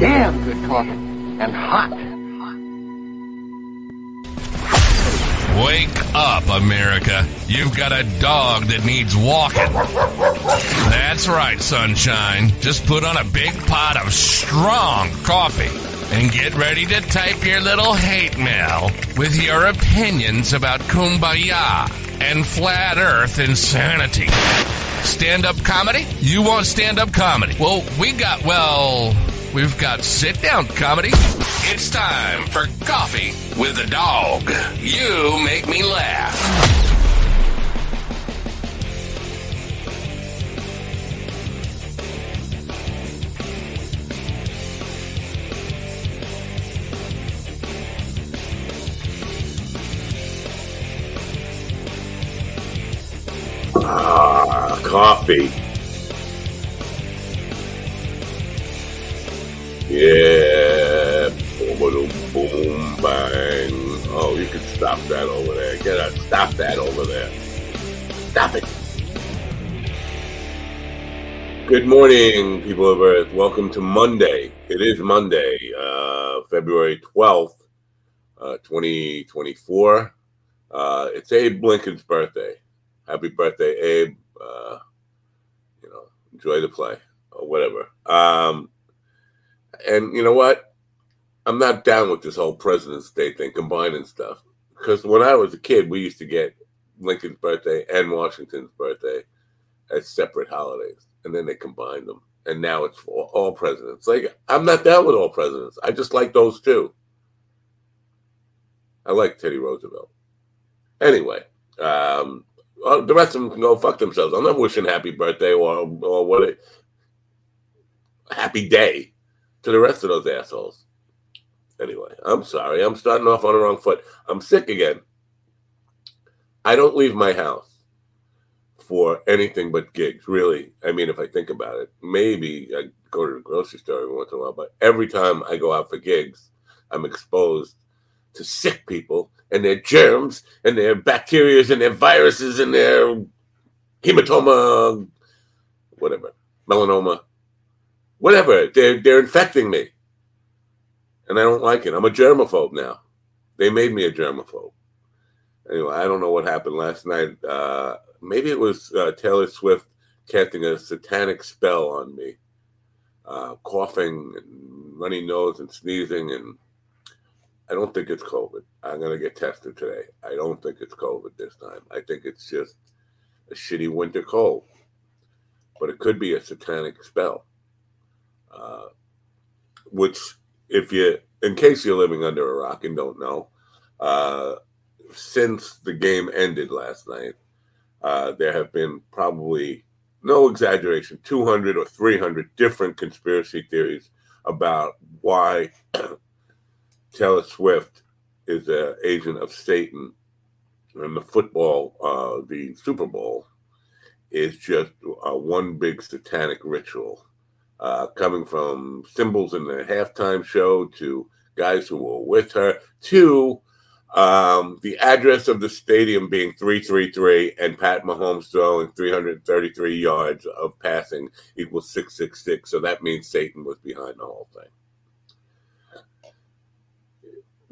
Damn good coffee, and hot. Wake up, America. You've got a dog that needs walking. That's right, sunshine. Just put on a big pot of strong coffee and get ready to type your little hate mail with your opinions about Kumbaya and flat earth insanity. Stand-up comedy? You want stand-up comedy? Well, we've got sit-down comedy. It's time for Coffee with the Dog. You make me laugh. Ah, coffee. Yeah, boom, boom, bang. Oh, you can stop that over there. Get out, stop that over there. Stop it. Good morning, people of Earth. Welcome to Monday. It is Monday, February 12th, 2024. It's Abe Lincoln's birthday. Happy birthday, Abe. Enjoy the play or whatever. And you know what? I'm not down with this whole President's Day thing, combining stuff. Because when I was a kid, we used to get Lincoln's birthday and Washington's birthday as separate holidays. And then they combined them. And now it's for all presidents. Like, I'm not down with all presidents. I just like those two. I like Teddy Roosevelt. Anyway, the rest of them can go fuck themselves. I'm not wishing happy birthday or what it... Happy day to the rest of those assholes. Anyway, I'm sorry. I'm starting off on the wrong foot. I'm sick again. I don't leave my house for anything but gigs, really. I mean, if I think about it, maybe I go to the grocery store every once in a while, but every time I go out for gigs, I'm exposed to sick people and their germs and their bacteria and their viruses and their hematoma, whatever, melanoma. Whatever, they're infecting me. And I don't like it. I'm a germaphobe now. They made me a germaphobe. Anyway, I don't know what happened last night. Maybe it was Taylor Swift casting a satanic spell on me. Coughing and runny nose and sneezing. And I don't think it's COVID. I'm going to get tested today. I don't think it's COVID this time. I think it's just a shitty winter cold. But it could be a satanic spell. Which, in case you're living under a rock and don't know, since the game ended last night, there have been probably, no exaggeration, 200 or 300 different conspiracy theories about why Taylor Swift is an agent of Satan, and the Super Bowl, is just one big satanic ritual. Coming from symbols in the halftime show to guys who were with her to the address of the stadium being 333 and Pat Mahomes throwing 333 yards of passing equals 666. So that means Satan was behind the whole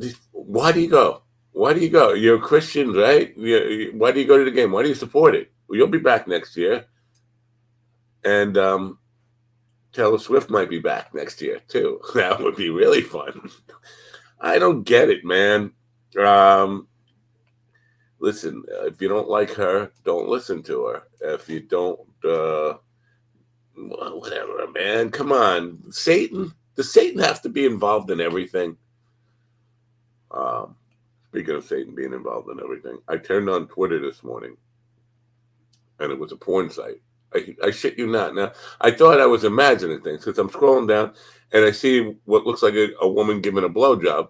thing. Why do you go? Why do you go? You're a Christian, right? Why do you go to the game? Why do you support it? Well, you'll be back next year. And, Taylor Swift might be back next year, too. That would be really fun. I don't get it, man. Listen, if you don't like her, don't listen to her. If you don't, whatever, man. Come on. Satan? Does Satan have to be involved in everything? Speaking of Satan being involved in everything, I turned on Twitter this morning, and it was a porn site. I shit you not. Now, I thought I was imagining things, because I'm scrolling down, and I see what looks like a woman giving a blowjob,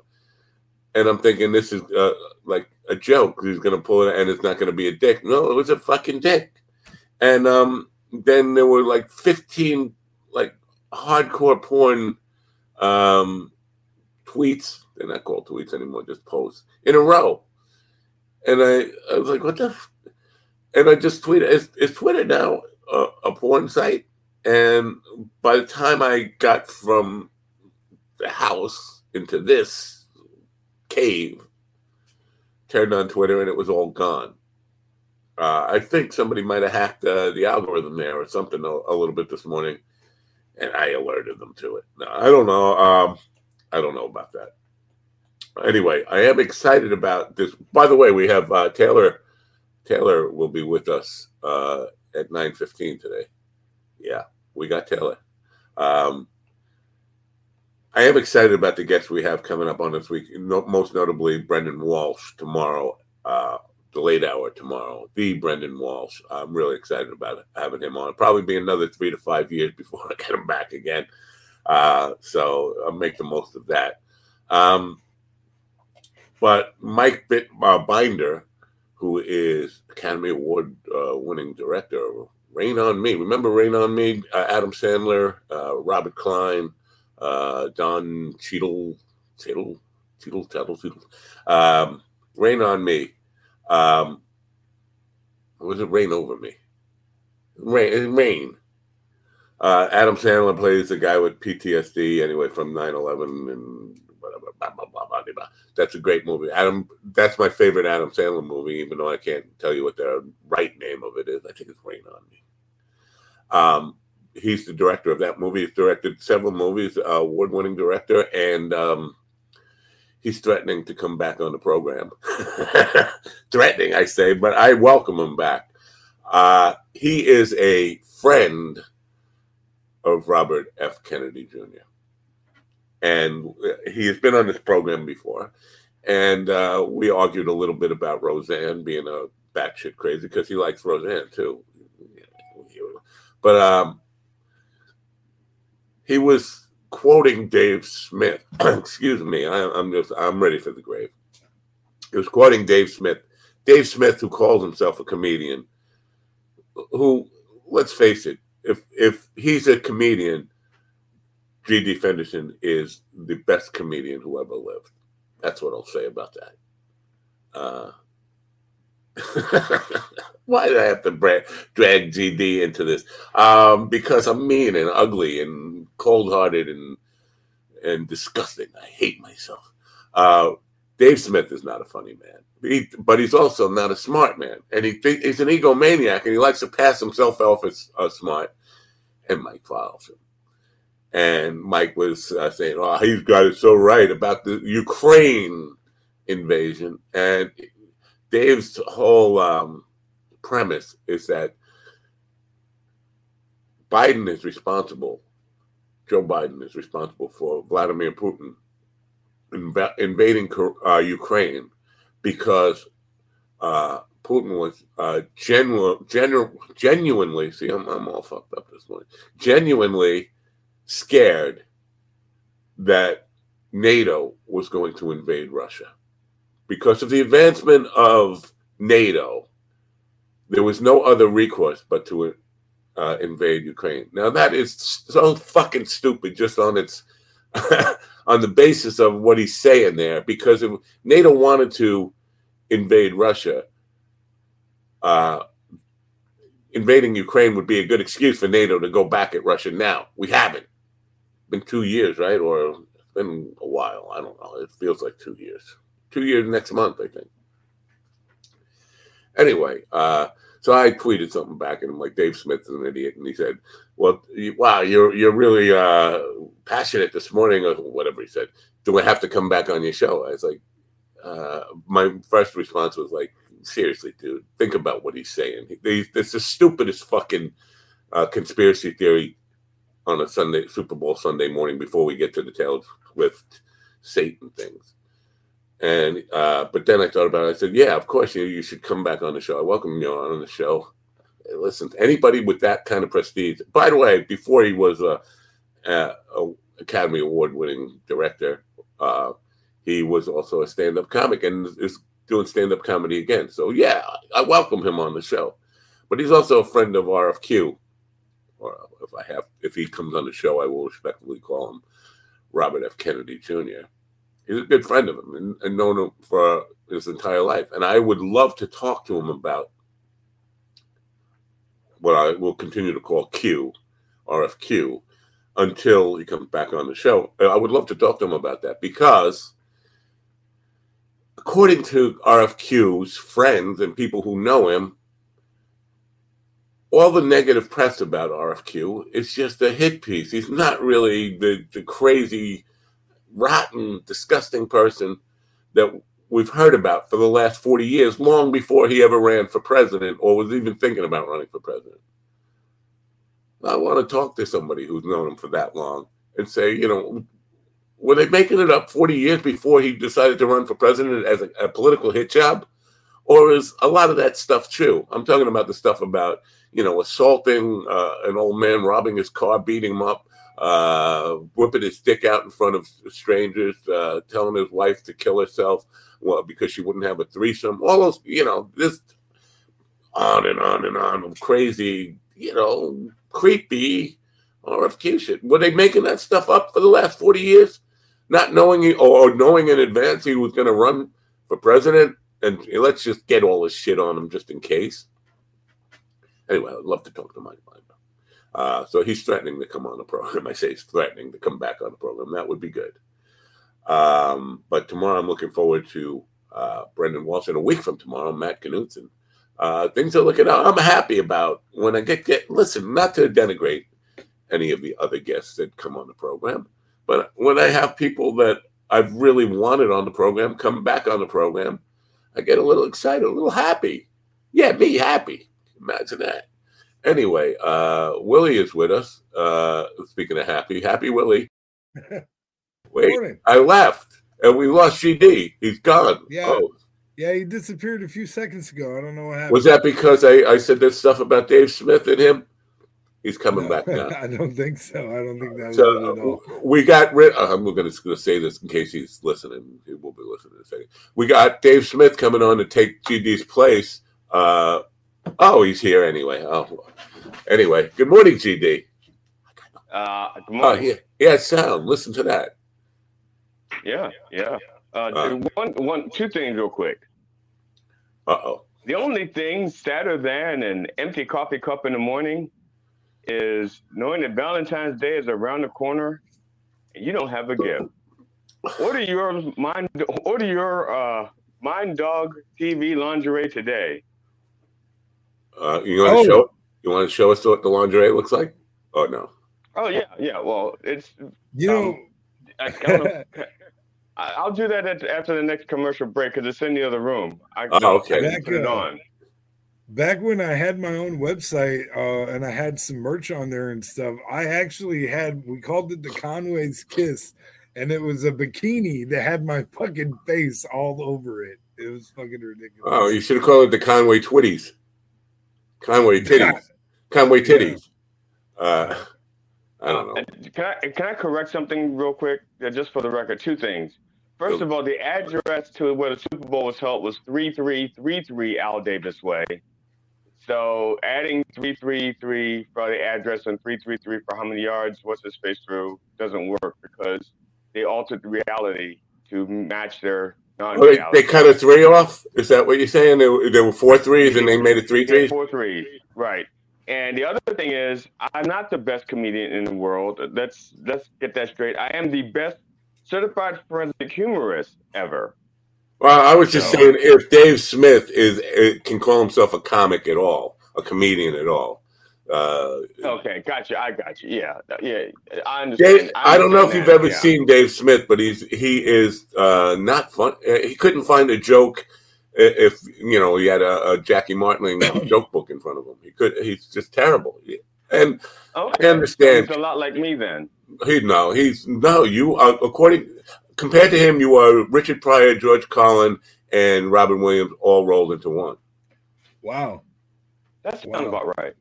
and I'm thinking this is like a joke. He's going to pull it, and it's not going to be a dick. No, it was a fucking dick. And then there were like 15 like hardcore porn tweets. They're not called tweets anymore, just posts in a row. And I was like, what the? And I just tweeted, is Twitter now a porn site? And by the time I got from the house into this cave, turned on Twitter, and it was all gone. I think somebody might have hacked the algorithm there or something a little bit this morning, and I alerted them to it. Now, I don't know. I don't know about that. Anyway, I am excited about this. By the way, we have Taylor. Taylor will be with us at 9:15 today. Yeah, we got Taylor. I am excited about the guests we have coming up on this week, most notably Brendan Walsh tomorrow, the late hour tomorrow, the Brendan Walsh. I'm really excited about having him on. It'll probably be another 3 to 5 years before I get him back again. So I'll make the most of that. But Mike Binder, who is Academy Award winning director of Rain on Me. Remember Rain on Me? Adam Sandler, Robert Klein, Don Cheadle. Rain on Me. Was it Rain Over Me? Rain. Adam Sandler plays the guy with PTSD, anyway, from 9/11 and whatever. Blah, blah, blah, blah, blah. That's a great movie. That's my favorite Adam Sandler movie, even though I can't tell you what the right name of it is. I think it's Rain on Me. He's the director of that movie. He's directed several movies, award-winning director, and he's threatening to come back on the program. Threatening, I say, but I welcome him back. He is a friend of Robert F. Kennedy Jr. And he has been on this program before. And we argued a little bit about Roseanne being a batshit crazy, because he likes Roseanne too. But he was quoting Dave Smith. Excuse me, I'm ready for the grave. He was quoting Dave Smith. Dave Smith, who calls himself a comedian, who, let's face it, If he's a comedian, G.D. Fenderson is the best comedian who ever lived. That's what I'll say about that. Why do I have to drag G.D. into this? Because I'm mean and ugly and cold-hearted and disgusting. I hate myself. Dave Smith is not a funny man. But he's also not a smart man. And he's an egomaniac, and he likes to pass himself off as smart. And Mike follows him. And Mike was saying, oh, he's got it so right about the Ukraine invasion. And Dave's whole premise is that Joe Biden is responsible for Vladimir Putin invading Ukraine, because Putin was genuinely, see, I'm all fucked up this morning, genuinely scared that NATO was going to invade Russia. Because of the advancement of NATO, there was no other recourse but to invade Ukraine. Now, that is so fucking stupid just on its... on the basis of what he's saying there, because if NATO wanted to invade Russia, invading Ukraine would be a good excuse for NATO to go back at Russia now. We haven't. It's been 2 years, right? Or it's been a while. I don't know. It feels like 2 years. 2 years next month, I think. Anyway, so I tweeted something back, and I'm like, Dave Smith's an idiot. And he said, well, wow, you're really passionate this morning, or whatever he said. Do I have to come back on your show? I was like, my first response was like, seriously, dude, think about what he's saying. It's the stupidest fucking conspiracy theory on a Super Bowl Sunday morning before we get to the Taylor Swift Satan things. And but then I thought about it. I said, yeah, of course, you should come back on the show. I welcome you on the show. Hey, listen, anybody with that kind of prestige. By the way, before he was a Academy Award-winning director, he was also a stand-up comic and is doing stand-up comedy again. So, yeah, I welcome him on the show. But he's also a friend of RFQ. Or if he comes on the show, I will respectfully call him Robert F. Kennedy Jr. He's a good friend of him and known him for his entire life. And I would love to talk to him about what I will continue to call Q, RFQ, until he comes back on the show. I would love to talk to him about that because, according to RFQ's friends and people who know him, all the negative press about RFQ is just a hit piece. He's not really the crazy, rotten, disgusting person that we've heard about for the last 40 years, long before he ever ran for president or was even thinking about running for president. I want to talk to somebody who's known him for that long and say, you know, were they making it up 40 years before he decided to run for president as a political hit job? Or is a lot of that stuff true? I'm talking about the stuff about, you know, assaulting an old man, robbing his car, beating him up, whipping his dick out in front of strangers, telling his wife to kill herself because she wouldn't have a threesome. All those, you know, this on and on and on, crazy, you know, creepy RFQ shit. Were they making that stuff up for the last 40 years? Not knowing or knowing in advance he was going to run for president? And let's just get all this shit on him just in case. Anyway, I'd love to talk to Mike Weinberg. So he's threatening to come on the program. I say he's threatening to come back on the program. That would be good. But tomorrow I'm looking forward to Brendan Walsh. And a week from tomorrow, Matt Knutson. Things are looking out. I'm happy about when I get listen, not to denigrate any of the other guests that come on the program, but when I have people that I've really wanted on the program come back on the program, I get a little excited, a little happy. Yeah, me happy. Imagine that. Anyway, Willie is with us. Speaking of happy Willie. Wait, morning. I left and we lost GD. He's gone. Yeah. Oh. Yeah, he disappeared a few seconds ago. I don't know what happened. Was that because I said this stuff about Dave Smith and him? He's coming back now. I don't think so. I don't think that was at all. We got rid of, I'm going to say this in case he's listening. He will be listening in a second. We got Dave Smith coming on to take GD's place. He's here anyway. Anyway, good morning, GD. Good morning. Yeah, sound. Listen to that. Yeah. Two things real quick. Uh-oh. The only thing sadder than an empty coffee cup in the morning is knowing that Valentine's Day is around the corner and you don't have a gift. Order your Mind Dog TV lingerie today. You want to show us what the lingerie looks like? Oh no. Oh yeah. Well, it's I don't know. I'll do that after the next commercial break because it's in the other room. I put it on. Back when I had my own website and I had some merch on there and stuff, I actually had, we called it the Conway's Kiss, and it was a bikini that had my fucking face all over it. It was fucking ridiculous. Oh, you should have called it the Conway Twitties. Conway Titties. Yeah. Conway Titties. Yeah. I don't know. Can I correct something real quick? Just for the record, two things. First of all, the address to where the Super Bowl was held was 3333 Al Davis Way. So adding 333 for the address and 333 for how many yards, what's the space through, doesn't work because they altered the reality to match their non-reality. They cut a three off? Is that what you're saying? There were four threes and they made it three threes? 4 3s, right. And the other thing is, I'm not the best comedian in the world. Let's get that straight. I am the best certified forensic humorist ever. Well, I was just saying, if Dave Smith can call himself a comic at all, a comedian at all. Okay, gotcha. I got you. Yeah. I understand. Dave, I don't know if you've ever seen Dave Smith, but he is not fun. He couldn't find a joke. If you know, he had a Jackie Martling joke book in front of him. He's just terrible. And I understand. He's a lot like me then. He's no. According compared to him, you are Richard Pryor, George Carlin, and Robin Williams all rolled into one. Wow. That's not about right.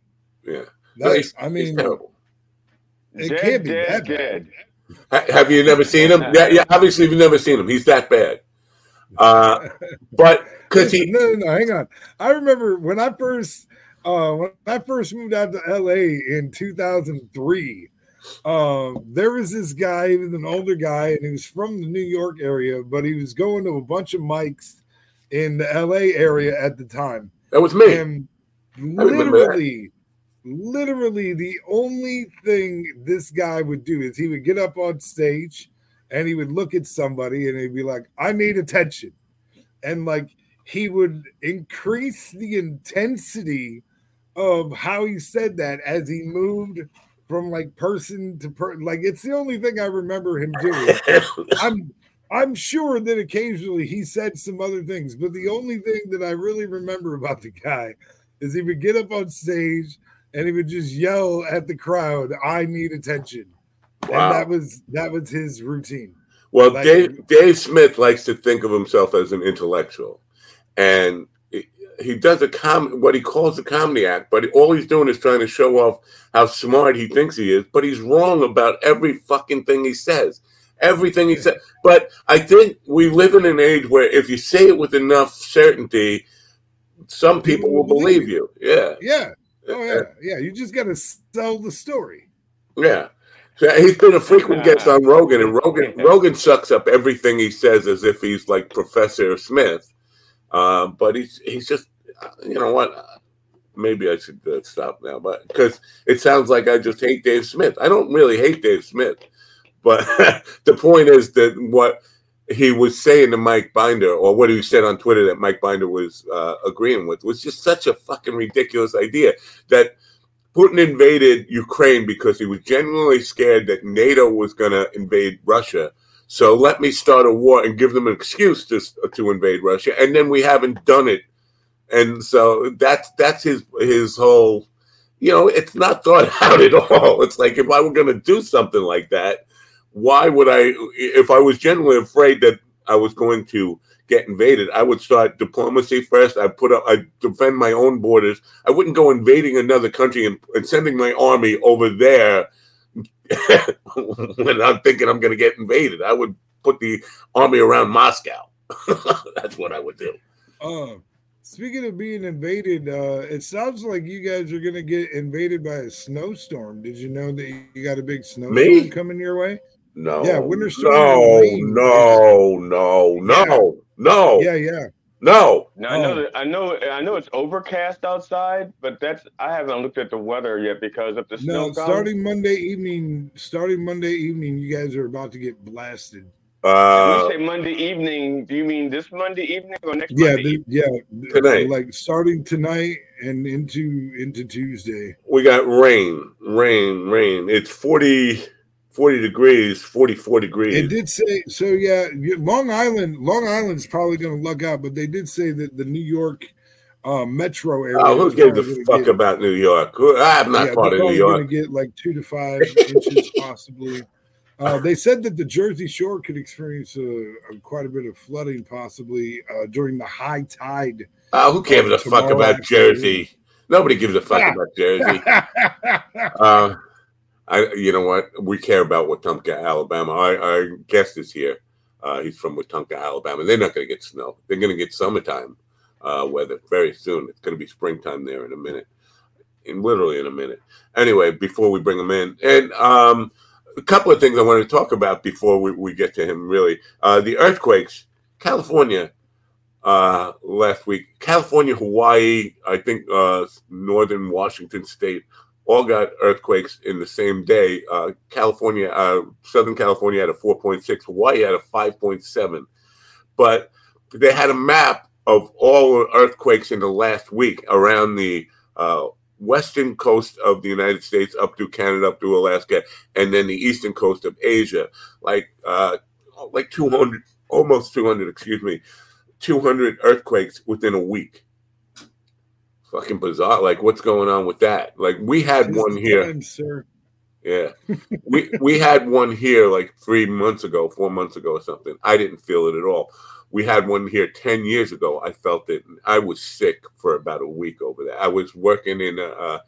Yeah. That's, I mean, terrible. It can't be that bad. Have you never seen him? Yeah, obviously you've never seen him. He's that bad. But because he hang on. I remember when I first moved out to LA in 2003, there was this guy, he was an older guy, and he was from the New York area, but he was going to a bunch of mics in the LA area at the time. That was me. And literally the only thing this guy would do is he would get up on stage and he would look at somebody and he'd be like, I need attention. And like he would increase the intensity of how he said that as he moved from like person to person. Like it's the only thing I remember him doing. I'm sure that occasionally he said some other things, but the only thing that I really remember about the guy is he would get up on stage and he would just yell at the crowd, I need attention. Wow. And that was his routine. Well, like, Dave Smith likes to think of himself as an intellectual. And he does what he calls a comedy act, but all he's doing is trying to show off how smart he thinks he is, but he's wrong about every fucking thing he says. Everything he said. But I think we live in an age where if you say it with enough certainty, some people will believe you. Yeah. Yeah. Oh, yeah. Yeah. You just got to sell the story. Yeah. He's been a frequent guest on Rogan, and Rogan sucks up everything he says as if he's like Professor Smith. But he's just, you know what? Maybe I should stop now, but because it sounds like I just hate Dave Smith. I don't really hate Dave Smith. But the point is that what he was saying to Mike Binder, or what he said on Twitter that Mike Binder was agreeing with, was just such a fucking ridiculous idea that Putin invaded Ukraine because he was genuinely scared that NATO was going to invade Russia. So let me start a war and give them an excuse to invade Russia. And then we haven't done it. And so that's his whole, you know, it's not thought out at all. It's like, if I were going to do something like that, why would I, if I was genuinely afraid that I was going to get invaded, I would start diplomacy first. I'd defend my own borders. I wouldn't go invading another country and sending my army over there when I'm thinking I'm going to get invaded. I would put the army around Moscow. That's what I would do. Speaking of being invaded, it sounds like you guys are going to get invaded by a snowstorm. Did you know that you got a big snowstorm coming your way? No. Yeah, winter storm. No. Yeah. No. Now, I know it's overcast outside, but I haven't looked at the weather yet because of the snow. No, starting Monday evening, you guys are about to get blasted. When you say Monday evening, do you mean this Monday evening or next Monday? Yeah, tonight. Like starting tonight and into Tuesday. We got rain. It's 44 degrees. It did say, so yeah, Long Island's probably going to luck out, but they did say that the New York metro area. Oh, who gave the fuck about New York? I'm not part of New York. Going to get like 2 to 5 inches possibly. They said that the Jersey Shore could experience quite a bit of flooding, possibly during the high tide. Who cares a fuck about Jersey? Nobody gives a fuck about Jersey. You know what? We care about Wetumpka, Alabama. Our guest is here. He's from Wetumpka, Alabama. They're not going to get snow. They're going to get summertime weather very soon. It's going to be springtime there in a minute, literally in a minute. Anyway, before we bring him in, and a couple of things I wanted to talk about before we get to him, really. The earthquakes, California last week. California, Hawaii, I think northern Washington state, all got earthquakes in the same day. Southern California had a 4.6. Hawaii had a 5.7. But they had a map of all earthquakes in the last week around the western coast of the United States, up through Canada, up through Alaska, and then the eastern coast of Asia, like 200, almost 200, 200 earthquakes within a week. Fucking bizarre. Like, what's going on with that? Like, we had one here. Yeah. We had one here like 4 months ago or something. I didn't feel it at all. We had one here 10 years ago. I felt it. I was sick for about a week over there. I was working in a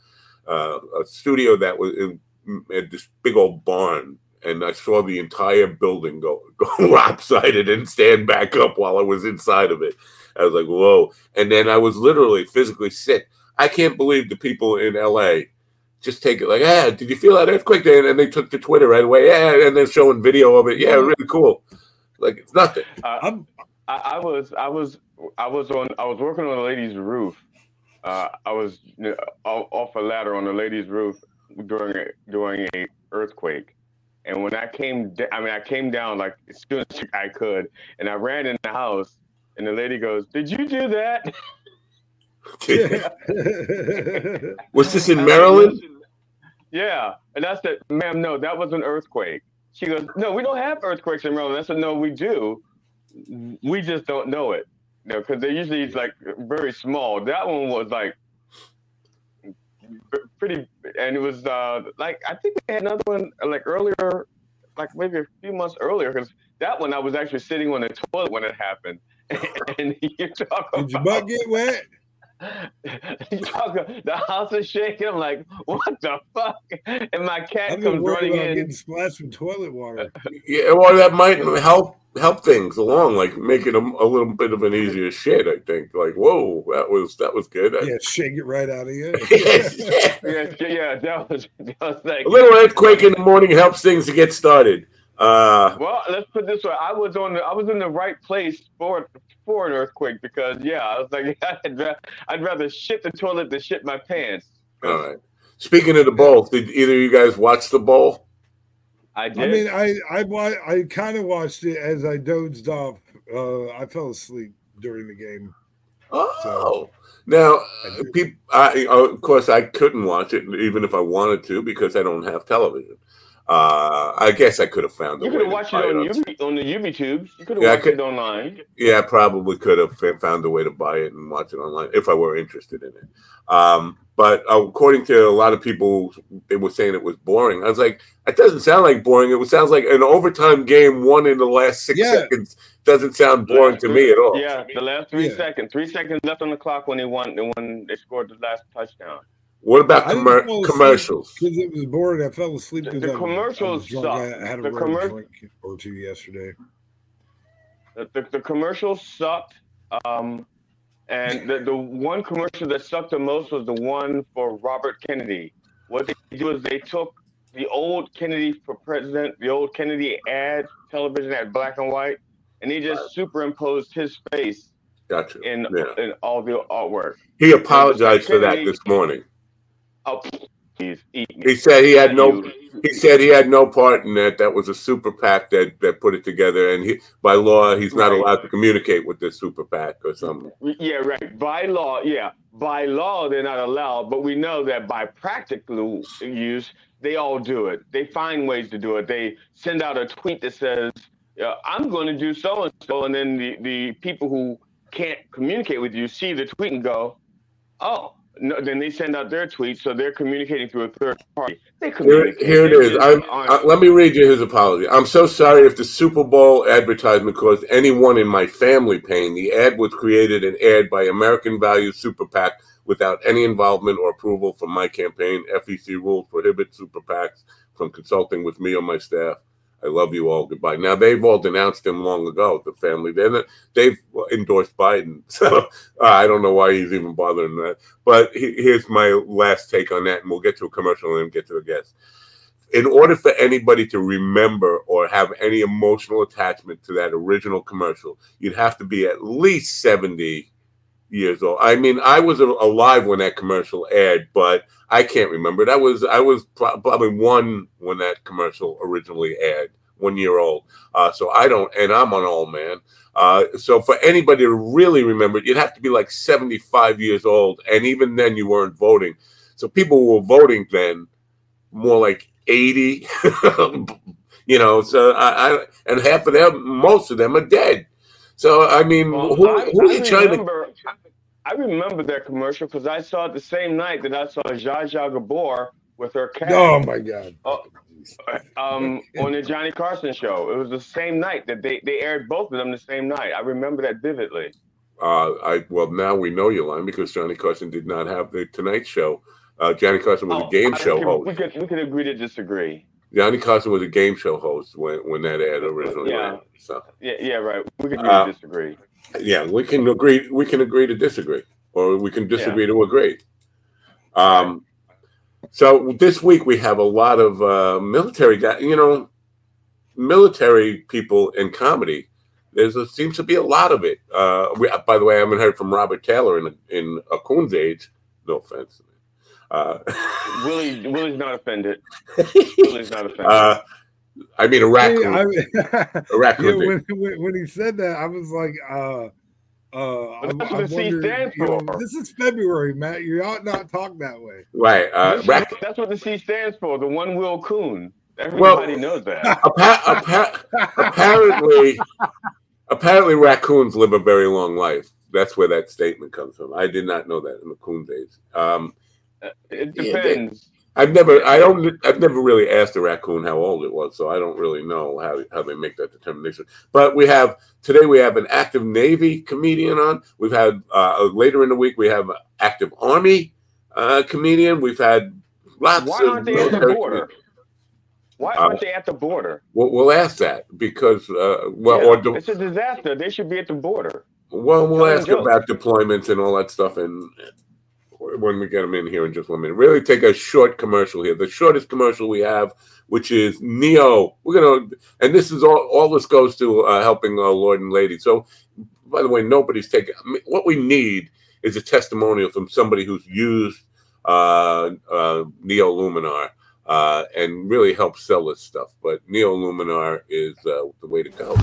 studio that was in this big old barn, and I saw the entire building go lopsided and stand back up while I was inside of it. I was like, whoa. And then I was literally physically sick. I can't believe the people in L.A. just take it like, did you feel that earthquake? And they took to Twitter right away. Yeah, and they're showing video of it. Yeah, really cool. Like, it's nothing. I was working on a lady's roof. I was off a ladder on a lady's roof during a earthquake. And when I came down like as soon as I could, and I ran in the house, and the lady goes, "Did you do that?" Was this in Maryland? Yeah, and I said, "Ma'am, no, that was an earthquake." She goes, "No, we don't have earthquakes in Maryland." I said, "No, we do. We just don't know it, you know, because they're usually like very small. That one was like pretty, and it was like I think they had another one like earlier, like maybe a few months earlier, because that one I was actually sitting on the toilet when it happened." And you talk about, did your butt get wet? You talk about, the house is shaking. I'm like, what the fuck? And my cat comes running in, getting splashed with toilet water. Yeah, well, that might help things along, like making a little bit of an easier shit. I think, like, whoa, that was good. Yeah, shake it right out of you. yeah, that was like a little earthquake in the morning helps things to get started. Well, let's put it this way: I was in the right place for an earthquake, because I was like, I'd rather shit the toilet than shit my pants. All right. Speaking of the bowl, did either of you guys watch the bowl? I did. I mean, I kind of watched it as I dozed off. I fell asleep during the game. Oh. So. Now, of course, I couldn't watch it even if I wanted to, because I don't have television. I guess I could have found a way to watch it on the YouTube. You could have watched it online. Yeah, I probably could have found a way to buy it and watch it online if I were interested in it. But according to a lot of people, they were saying it was boring. I was like, it doesn't sound like boring. It sounds like an overtime game won in the last 6 seconds. Doesn't sound boring to me at all. Yeah, the last 3 seconds. 3 seconds left on the clock when they won. And when they scored the last touchdown. What about commercials? Because it was boring. I fell asleep. The commercials suck. I had a drink or two yesterday. The commercials sucked. And the one commercial that sucked the most was the one for Robert Kennedy. What they do is they took the old Kennedy for president, the old Kennedy ad, television ad, black and white, and they just superimposed his face in all the artwork. He apologized for that this morning. Oh, please, he said he had no. He said he had no part in that. That was a super PAC that put it together, and by law, he's not allowed to communicate with this super PAC or something. Yeah, right. By law, they're not allowed. But we know that by practical use, they all do it. They find ways to do it. They send out a tweet that says, "I'm going to do so and so," and then the people who can't communicate with you see the tweet and go, "Oh." No, then they send out their tweets, so they're communicating through a third party. They communicate. Here it is. Let me read you his apology. "I'm so sorry if the Super Bowl advertisement caused anyone in my family pain. The ad was created and aired by American Value Super PAC without any involvement or approval from my campaign. FEC rules prohibit Super PACs from consulting with me or my staff. I love you all. Goodbye." Now, they've all denounced him long ago, the family. They've endorsed Biden. So I don't know why he's even bothering that. But here's my last take on that, and we'll get to a commercial and then get to the guest. In order for anybody to remember or have any emotional attachment to that original commercial, you'd have to be at least 70 years old. I mean, I was alive when that commercial aired, but I can't remember. I was probably one when that commercial originally aired, 1 year old. So I don't, and I'm an old man. So for anybody to really remember it, you'd have to be like 75 years old, and even then you weren't voting. So people were voting then, more like 80. You know. So I and half of them, most of them are dead. So I mean, who are you trying to? I remember that commercial because I saw it the same night that I saw Zsa Zsa Gabor with her cat. Oh my God. On the Johnny Carson show. It was the same night that they aired both of them the same night. I remember that vividly. Well, now we know you're lying because Johnny Carson did not have the Tonight Show. Johnny Carson was a game show host. We could agree to disagree. Johnny Carson was a game show host when that ad originally aired. So. Yeah, right. We can agree to disagree. Yeah, we can agree to disagree, or we can disagree to agree. So this week we have a lot of military guys. You know, military people in comedy. There seems to be a lot of it. By the way, I haven't heard from Robert Taylor in Akun's age. No offense. Willie's not offended. I mean, a raccoon. Yeah, when he said that, I was like, this is February, Matt. You ought not talk that way. Right. That's what the C stands for, the one Will Coon. Everybody knows that. Apparently, raccoons live a very long life. That's where that statement comes from. I did not know that in the Coon days. It depends. I've never really asked a raccoon how old it was, so I don't really know how they make that determination. But today we have an active Navy comedian on. We've had later in the week we have an active Army comedian. We've had lots. Why aren't they at the border? Why aren't they at the border? We'll ask that because it's a disaster. They should be at the border. Well, we'll ask about deployments and all that stuff when we get them in here in just 1 minute. Really take a short commercial here. The shortest commercial we have, which is Neo. And this is all this goes to helping our Lord and Lady. So, by the way, nobody's taking, what we need is a testimonial from somebody who's used Neo Luminar and really helps sell this stuff. But Neo Luminar is the way to go.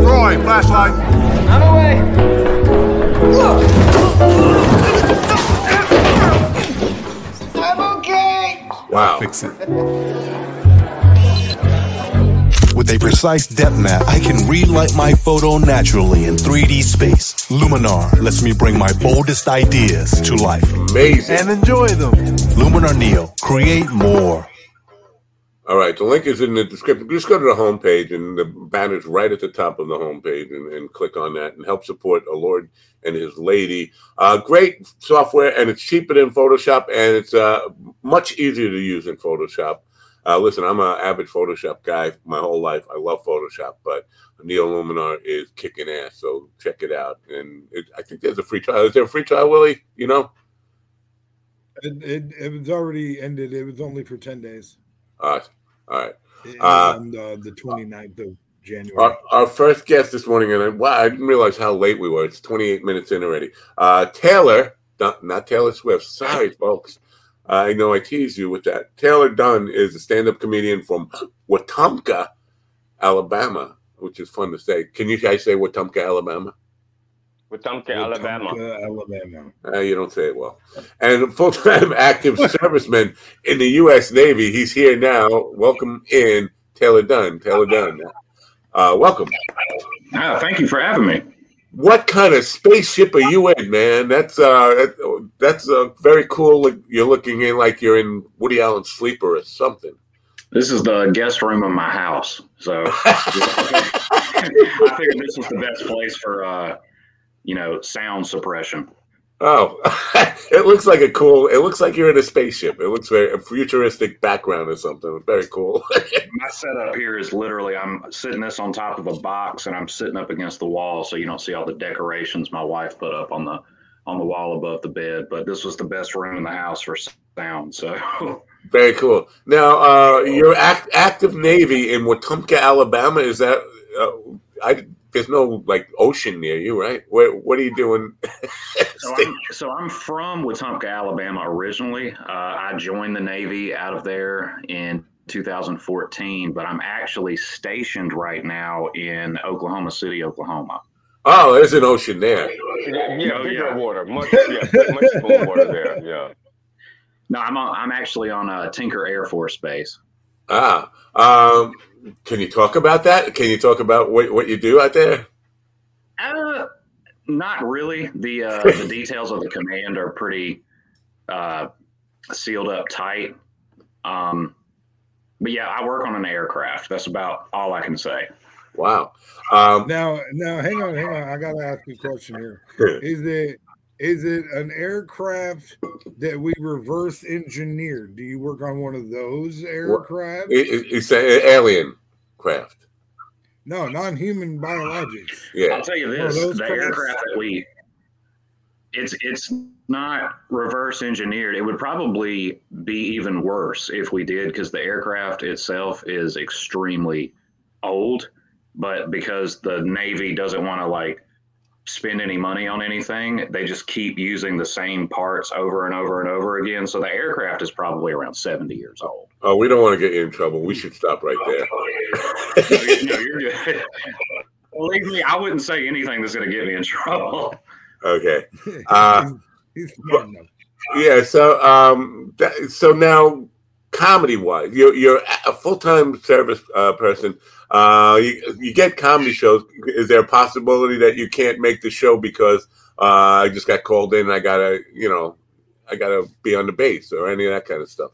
Roy, flashlight. I'm away. I'm okay. Wow. Fix it. With a precise depth map, I can relight my photo naturally in 3D space. Luminar lets me bring my boldest ideas to life. Amazing. And enjoy them. Luminar Neo. Create more. All right, the link is in the description. Just go to the homepage, and the banner's right at the top of the homepage, and click on that and help support our Lord and His Lady. Great software, and it's cheaper than Photoshop, and it's much easier to use than Photoshop. Listen, I'm an avid Photoshop guy my whole life. I love Photoshop, but Neo Luminar is kicking ass, so check it out. And I think there's a free trial. Is there a free trial, Willie? You know? It was already ended. It was only for 10 days. All right. On the 29th of January. Our first guest this morning, and I didn't realize how late we were. It's 28 minutes in already. Taylor, not Taylor Swift. Sorry, folks. I know I teased you with that. Taylor Dunn is a stand-up comedian from Wetumpka, Alabama, which is fun to say. Can you guys say Wetumpka, Alabama? Wetumpka, Alabama. You don't say it well. And a full-time active serviceman in the U.S. Navy. He's here now. Welcome in, Taylor Dunn. Welcome. Thank you for having me. What kind of spaceship are you in, man? That's very cool. You're looking in like you're in Woody Allen's Sleeper or something. This is the guest room of my house. So I figured this was the best place for... sound suppression. Oh, it looks like you're in a spaceship. It looks very a futuristic background or something. Very cool. My setup here is literally, I'm sitting this on top of a box and I'm sitting up against the wall. So you don't see all the decorations my wife put up on the wall above the bed, but this was the best room in the house for sound. So very cool. Now you're active Navy in Wetumpka, Alabama. Is that, there's no ocean near you, right? What are you doing? So I'm from Wetumpka, Alabama originally. I joined the Navy out of there in 2014, but I'm actually stationed right now in Oklahoma City, Oklahoma. Oh, there's an ocean there. Yeah, water. Much more water there. Yeah. No, I'm actually on a Tinker Air Force Base. Can you talk about that? Can you talk about what you do out there? Not really. The details of the command are pretty sealed up tight. But yeah, I work on an aircraft. That's about all I can say. Wow. Now, hang on. I gotta ask you a question here. Is it an aircraft that we reverse engineer? Do you work on one of those aircraft? It's an alien craft. No, non-human biologics. Yeah. I'll tell you this: the aircraft that it's not reverse engineered. It would probably be even worse if we did, because the aircraft itself is extremely old. But because the Navy doesn't want to spend any money on anything, they just keep using the same parts over and over and over again. So the aircraft is probably around 70 years old. Oh, we don't want to get you in trouble. We should stop right there. No, you're good. Believe me, I wouldn't say anything that's going to get me in trouble. Okay. Yeah. So now, comedy-wise, you're a full-time service person. You get comedy shows. Is there a possibility that you can't make the show because I just got called in and I gotta be on the base or any of that kind of stuff?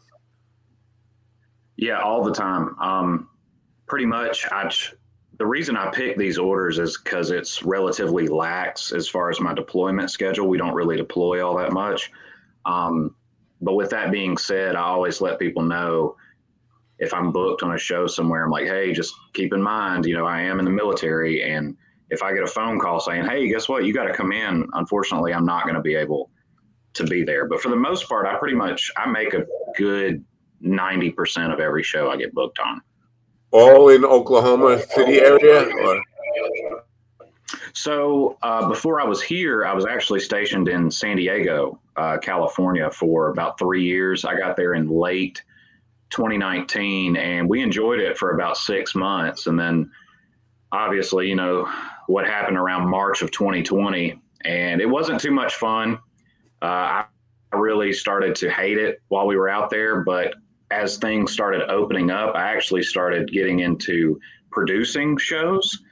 Yeah, all the time. Pretty much. The reason I pick these orders is because it's relatively lax as far as my deployment schedule. We don't really deploy all that much. But with that being said, I always let people know, if I'm booked on a show somewhere, I'm like, hey, just keep in mind, I am in the military. And if I get a phone call saying, hey, guess what? You got to come in. Unfortunately, I'm not going to be able to be there. But for the most part, I make a good 90% of every show I get booked on. All in Oklahoma City area? Or? So before I was here, I was actually stationed in San Diego, California for about 3 years. I got there in late 2019, and we enjoyed it for about 6 months. And then obviously, what happened around March of 2020, and it wasn't too much fun. I really started to hate it while we were out there, but as things started opening up, I actually started getting into producing shows.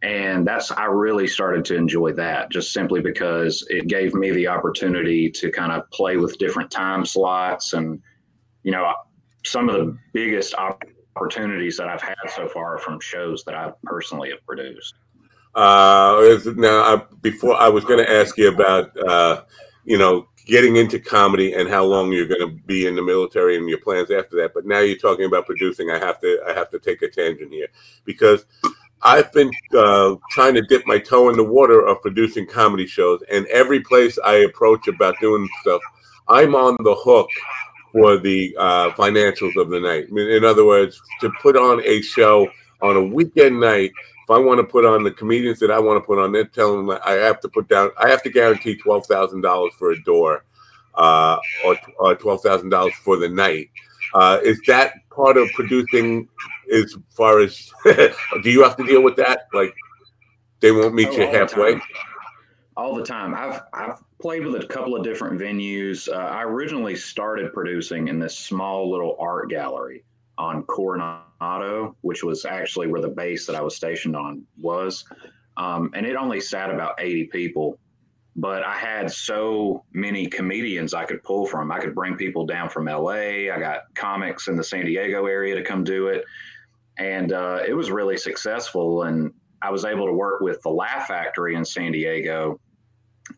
And I really started to enjoy that, just simply because it gave me the opportunity to kind of play with different time slots. And, some of the biggest opportunities that I've had so far are from shows that I personally have produced. Before I was going to ask you about, getting into comedy and how long you're going to be in the military and your plans after that. But now you're talking about producing. I have to take a tangent here, because I've been trying to dip my toe in the water of producing comedy shows. And every place I approach about doing stuff, I'm on the hook for the financials of the night. In other words, to put on a show on a weekend night, if I want to put on the comedians that I want to put on, they're telling them I have to guarantee $12,000 for a door, or $12,000 for the night. Is that part of producing? As far as, do you have to deal with that? Like, they won't meet you halfway. All the time. I've played with a couple of different venues. I originally started producing in this small little art gallery on Coronado, which was actually where the base that I was stationed on was. And it only sat about 80 people, but I had so many comedians I could pull from. I could bring people down from LA. I got comics in the San Diego area to come do it. And it was really successful. And I was able to work with the Laugh Factory in San Diego,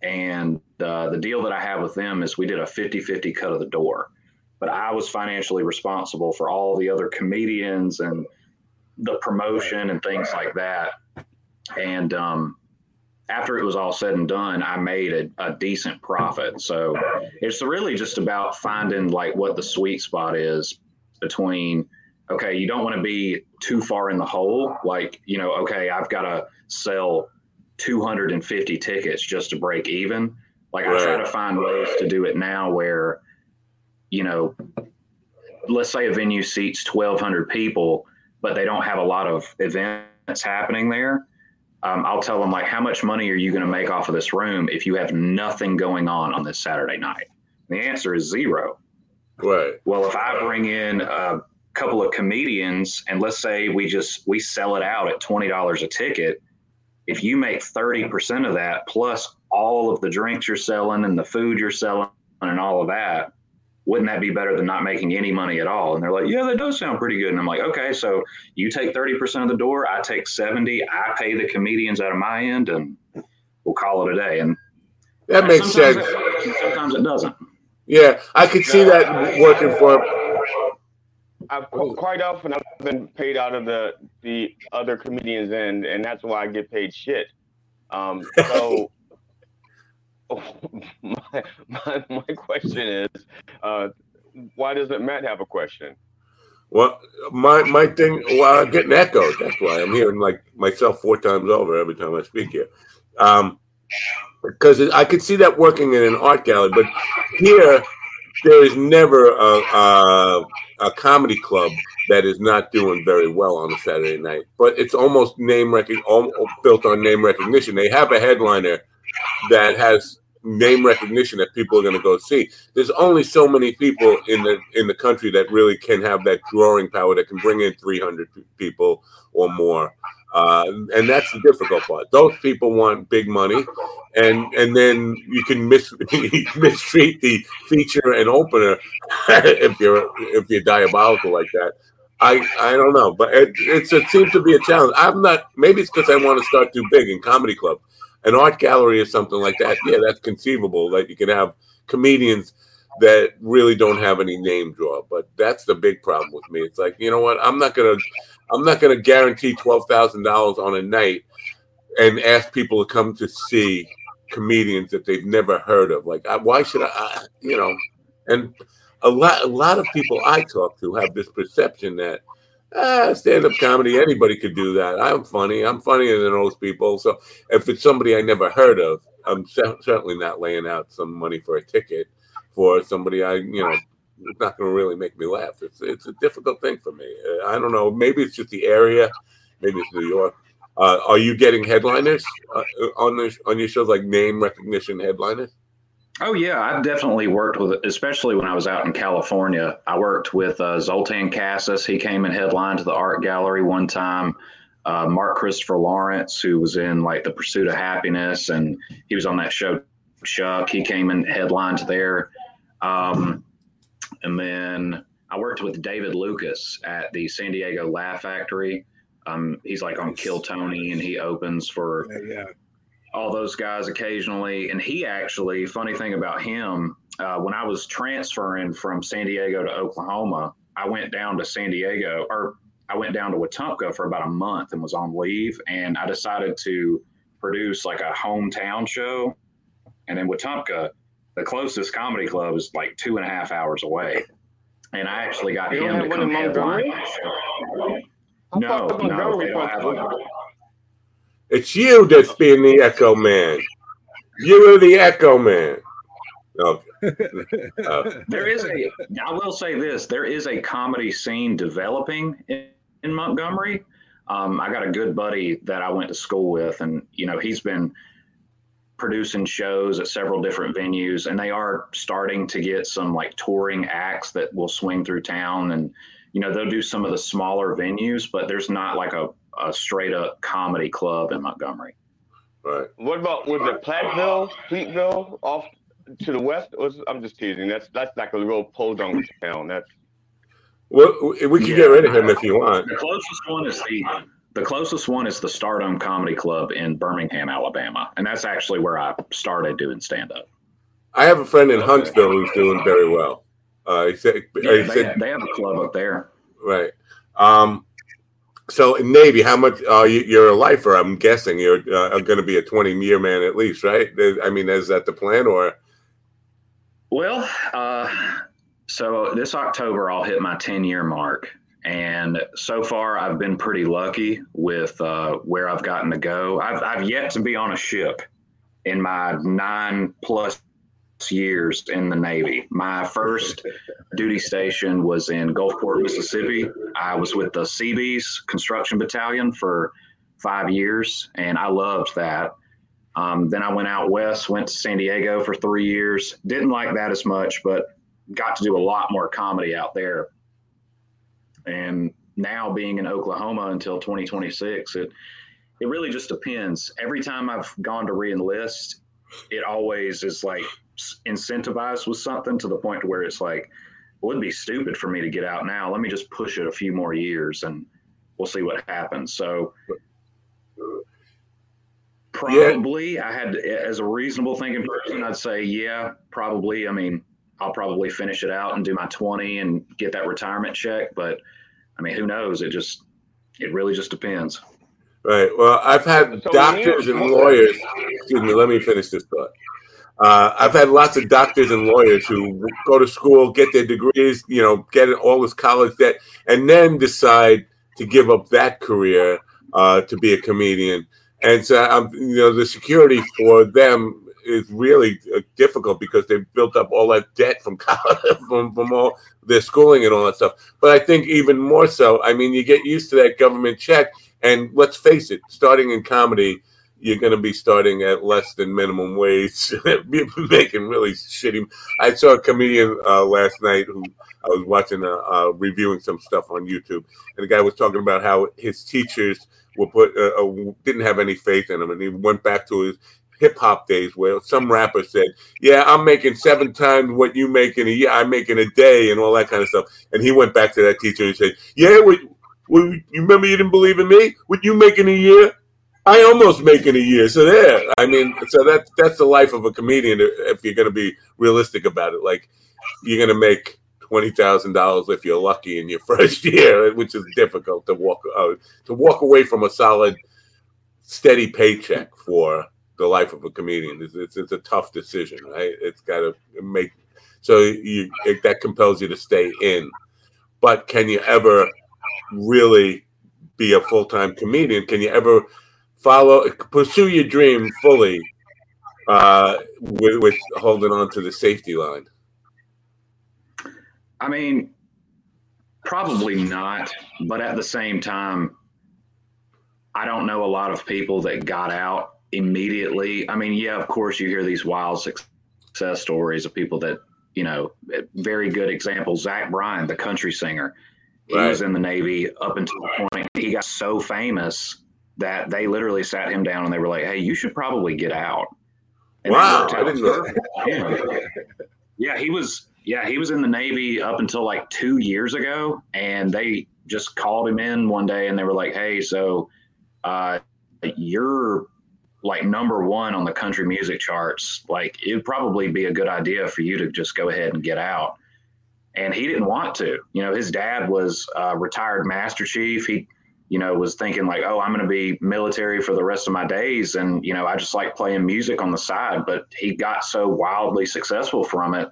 and the deal that I have with them is we did a 50-50 cut of the door, but I was financially responsible for all the other comedians and the promotion and things like that. And after it was all said and done, I made a decent profit. So it's really just about finding what the sweet spot is between, okay, you don't want to be too far in the hole. Okay, I've got to sell 250 tickets just to break even. Right. I try to find ways to do it now where, let's say a venue seats 1,200 people, but they don't have a lot of events happening there. I'll tell them, how much money are you going to make off of this room if you have nothing going on this Saturday night? And the answer is zero. Right. Well, if I bring in couple of comedians, and let's say we sell it out at $20 a ticket, if you make 30% of that, plus all of the drinks you're selling and the food you're selling and all of that, wouldn't that be better than not making any money at all? And they're like, yeah, that does sound pretty good. And I'm like, okay, so you take 30% of the door, I take 70, I pay the comedians out of my end, and we'll call it a day. And that makes sense. Sometimes it doesn't. Yeah, I could see that working for him. Quite often, I've been paid out of the other comedians' end, and that's why I get paid shit. So my question is, why doesn't Matt have a question? Well, my thing, well, I'm getting echoed. That's why I'm hearing like myself four times over every time I speak here. Because I could see that working in an art gallery, but here there is never a comedy club that is not doing very well on a Saturday night. But it's almost built on name recognition. They have a headliner that has name recognition that people are going to go see. There's only so many people in the country that really can have that drawing power that can bring in 300 people or more. And that's the difficult part. Those people want big money, and then you can mistreat the feature and opener if you're diabolical like that. I don't know, but it seems to be a challenge. I'm not. Maybe it's because I want to start too big in comedy club, an art gallery or something like that. Yeah, that's conceivable. Like you can have comedians that really don't have any name draw, but that's the big problem with me. It's like, you know what? I'm not gonna guarantee $12,000 on a night and ask people to come to see comedians that they've never heard of. Like, why should I? You know, and a lot of people I talk to have this perception that stand-up comedy, anybody could do that. I'm funny. I'm funnier than those people. So if it's somebody I never heard of, I'm certainly not laying out some money for a ticket for somebody it's not going to really make me laugh. It's a difficult thing for me. I don't know. Maybe it's just the area. Maybe it's New York. Are you getting headliners on your shows, like name recognition headliners? Oh, yeah. I've definitely worked with, especially when I was out in California, I worked with Zoltan Kassis. He came and headlined the art gallery one time. Mark Christopher Lawrence, who was in like The Pursuit of Happiness, and he was on that show, Chuck. He came and headlined there. And then I worked with David Lucas at the San Diego Laugh Factory. He's like on Kill Tony, and he opens for all those guys occasionally. And he actually, funny thing about him, when I was transferring from San Diego to Oklahoma, I went down to San Diego, or I went down to Wetumpka for about a month and was on leave. And I decided to produce like a hometown show. And in Wetumpka, the closest comedy club is like 2.5 hours away, and I actually got him to come headline my show. No, they don't have one. It's you that's being the Echo Man. You are the Echo Man. Okay. I will say this: there is a comedy scene developing in Montgomery. I got a good buddy that I went to school with, and he's been producing shows at several different venues, and they are starting to get some like touring acts that will swing through town, and they'll do some of the smaller venues, but there's not like a straight up comedy club in Montgomery. Right. What about was it Platteville, off to the west? I'm just teasing. That's like a real podunk town. We could get rid of him if you want. The closest one is the Stardom Comedy Club in Birmingham, Alabama. And that's actually where I started doing stand-up. I have a friend in Huntsville who's doing very well. They have a club up there. Right. So in Navy, how much you're a lifer, I'm guessing. You're going to be a 20-year man at least, right? I mean, is that the plan or? Well, so this October, I'll hit my 10-year mark. And so far, I've been pretty lucky with where I've gotten to go. I've yet to be on a ship in my 9+ years in the Navy. My first duty station was in Gulfport, Mississippi. I was with the Seabees construction battalion for 5 years, and I loved that. Then I went out west, went to San Diego for 3 years. Didn't like that as much, but got to do a lot more comedy out there. And now being in Oklahoma until 2026, it it really just depends. Every time I've gone to re-enlist, it always is like incentivized with something to the point to where it's like, well, it'd be stupid for me to get out now. Let me just push it a few more years and we'll see what happens. So probably, yeah. I had, as a reasonable thinking person, I'd say, yeah, probably. I mean, I'll probably finish it out and do my 20 and get that retirement check. But I mean, who knows? It really just depends. Right. Well, I've had doctors and lawyers. Excuse me. Let me finish this thought. I've had lots of doctors and lawyers who go to school, get their degrees, you know, get all this college debt, and then decide to give up that career to be a comedian. And so, you know, the security for them is really difficult because they've built up all that debt from college, from all their schooling and all that stuff. But I think even more so, I mean, you get used to that government check, and let's face it, starting in comedy, you're going to be starting at less than minimum wage, making really shitty. I saw a comedian last night who I was watching, reviewing some stuff on YouTube, and the guy was talking about how his teachers were didn't have any faith in him, and he went back to his hip-hop days where some rapper said, yeah, I'm making 7 times what you make in a year, I make in a day, and all that kind of stuff. And he went back to that teacher and said, yeah, you remember you didn't believe in me? What you make in a year? I almost make it a year, so there. I mean, so that's the life of a comedian if you're going to be realistic about it. Like, you're going to make $20,000 if you're lucky in your first year, which is difficult to walk away from a solid, steady paycheck for the life of a comedian. It's a tough decision, right? It's got to make so that compels you to stay in. But can you ever really be a full-time comedian? Can you ever pursue your dream fully with holding on to the safety line? I mean, probably not, but at the same time, I don't know a lot of people that got out immediately. I mean, yeah, of course you hear these wild success stories of people that, you know, very good example, Zach Bryan, the country singer. Right. He was in the Navy up until the point he got so famous that they literally sat him down and they were like, "Hey, you should probably get out." And wow, I didn't know. Yeah, he was in the Navy up until like 2 years ago, and they just called him in one day and they were like, "Hey, so you're like #1 on the country music charts. Like, it'd probably be a good idea for you to just go ahead and get out." And he didn't want to. You know, his dad was a retired Master Chief. He, you know, was thinking like, oh, I'm going to be military for the rest of my days. And, you know, I just like playing music on the side. But he got so wildly successful from it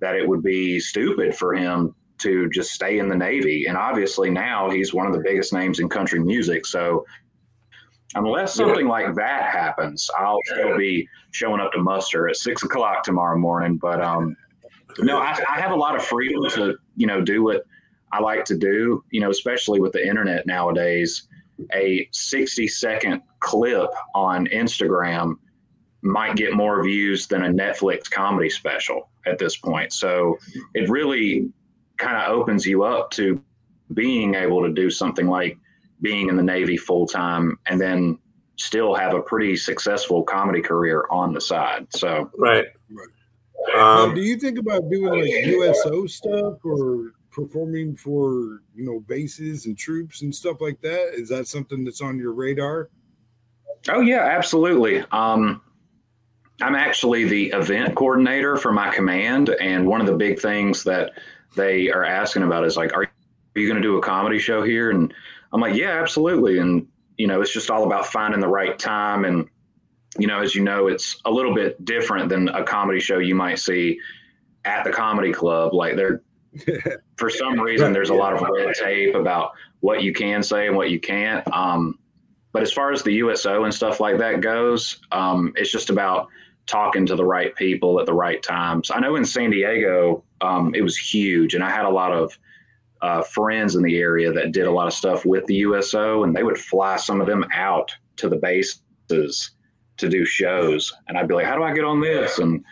that it would be stupid for him to just stay in the Navy. And obviously now he's one of the biggest names in country music. So unless something like that happens, I'll still be showing up to muster at 6:00 tomorrow morning. But no, I have a lot of freedom to, you know, do what I like to do, you know, especially with the internet nowadays. A 60-second clip on Instagram might get more views than a Netflix comedy special at this point. So it really kind of opens you up to being able to do something like being in the Navy full time and then still have a pretty successful comedy career on the side. So right. Do you think about doing like USO stuff or performing for, you know, bases and troops and stuff like that? Is that something that's on your radar? Oh yeah, absolutely. I'm actually the event coordinator for my command, and one of the big things that they are asking about is like, are you going to do a comedy show here? And I'm like, yeah, absolutely. And, you know, it's just all about finding the right time. And, you know, as you know, it's a little bit different than a comedy show you might see at the comedy club. Like, they're for some reason, there's a lot of red tape about what you can say and what you can't. But as far as the USO and stuff like that goes, it's just about talking to the right people at the right times. I know in San Diego, it was huge. And I had a lot of friends in the area that did a lot of stuff with the USO, and they would fly some of them out to the bases to do shows. And I'd be like, how do I get on this? And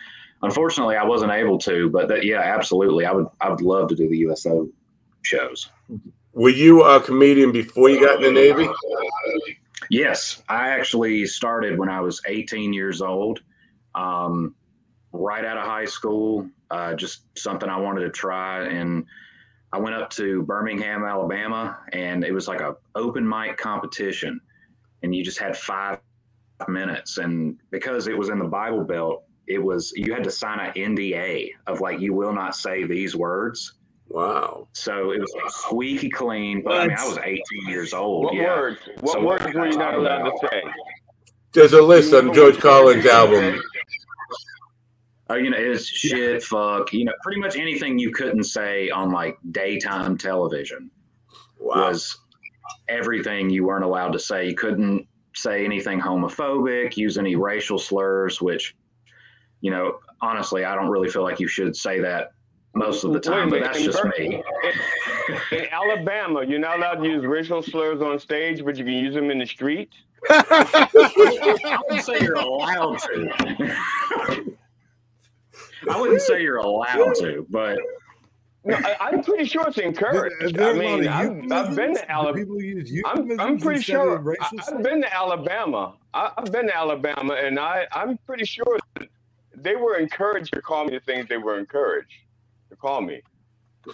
unfortunately, I wasn't able to, but that, yeah, absolutely. I would love to do the USO shows. Were you a comedian before you got in the Navy? Yes, I actually started when I was 18 years old, right out of high school, just something I wanted to try. And I went up to Birmingham, Alabama, and it was like a open mic competition. And you just had 5 minutes. And because it was in the Bible Belt, it was, you had to sign an NDA of like, you will not say these words. Wow. So it was like squeaky clean, but I mean, I was 18 years old. What words? What words were you not allowed to say? There's a list on George Collins' album. You know, it's shit, fuck, you know, pretty much anything you couldn't say on like daytime television was everything you weren't allowed to say. You couldn't say anything homophobic, use any racial slurs, which, you know, honestly, I don't really feel like you should say that most of the time, but that's just me. In Alabama, you're not allowed to use racial slurs on stage, but you can use them in the street. I wouldn't say you're allowed to. I wouldn't say you're allowed to, but no, I'm pretty sure it's encouraged. I mean, I've been to Alabama. I'm pretty sure I've been to Alabama. I've been to Alabama, and I'm pretty sure they were encouraged to call me the things they were encouraged to call me.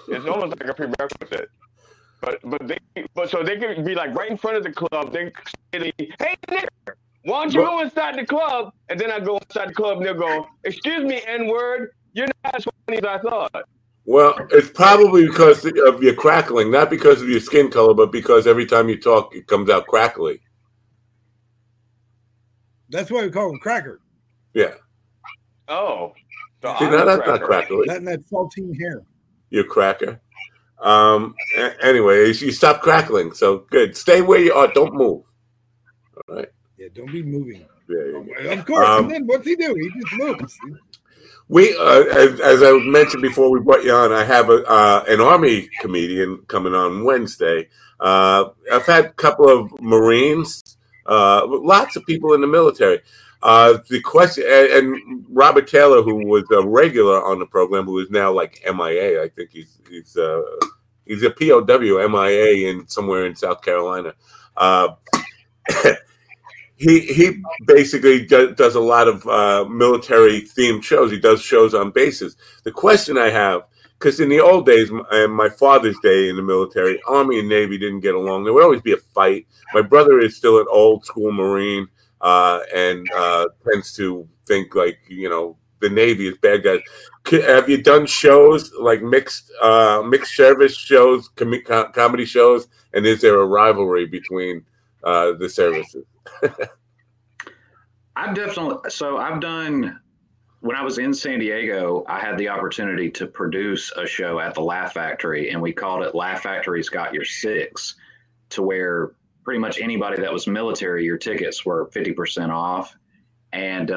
It's almost like a prerequisite. But so they could be like right in front of the club. They could say, "Hey, nigger, why don't you go inside the club?" And then I go inside the club, and they'll go, "Excuse me, N-word, you're not as funny as I thought." Well, it's probably because of your crackling, not because of your skin color, but because every time you talk, it comes out crackly. That's why we call them cracker. Yeah. Oh. See, now that's not crackly. That saltine hair. You're cracker. Anyway, you stop crackling, so good. Stay where you are. Don't move. All right. Yeah, don't be moving. Yeah. Of course. And then what's he do? He just moves. We, as I mentioned before, we brought you on. I have an Army comedian coming on Wednesday. I've had a couple of Marines, lots of people in the military. The question, and Robert Taylor, who was a regular on the program, who is now like MIA. I think he's a POW, MIA, in somewhere in South Carolina. He basically does a lot of military themed shows. He does shows on bases. The question I have, because in the old days, and my father's day in the military, Army and Navy didn't get along. There would always be a fight. My brother is still an old school Marine and tends to think like, you know, the Navy is bad guys. Have you done shows like mixed service shows, comedy shows, and is there a rivalry between the services? I've done, when I was in San Diego, I had the opportunity to produce a show at the Laugh Factory, and we called it Laugh Factory's Got Your Six, to where pretty much anybody that was military, your tickets were 50% off. And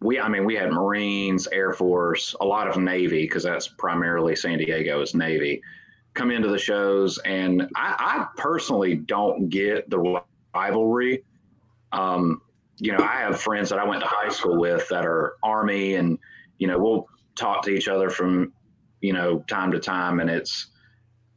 we had Marines, Air Force, a lot of Navy, because that's primarily San Diego is Navy, come into the shows. And I personally don't get the rivalry. You know, I have friends that I went to high school with that are Army, and, you know, we'll talk to each other from, you know, time to time. And it's,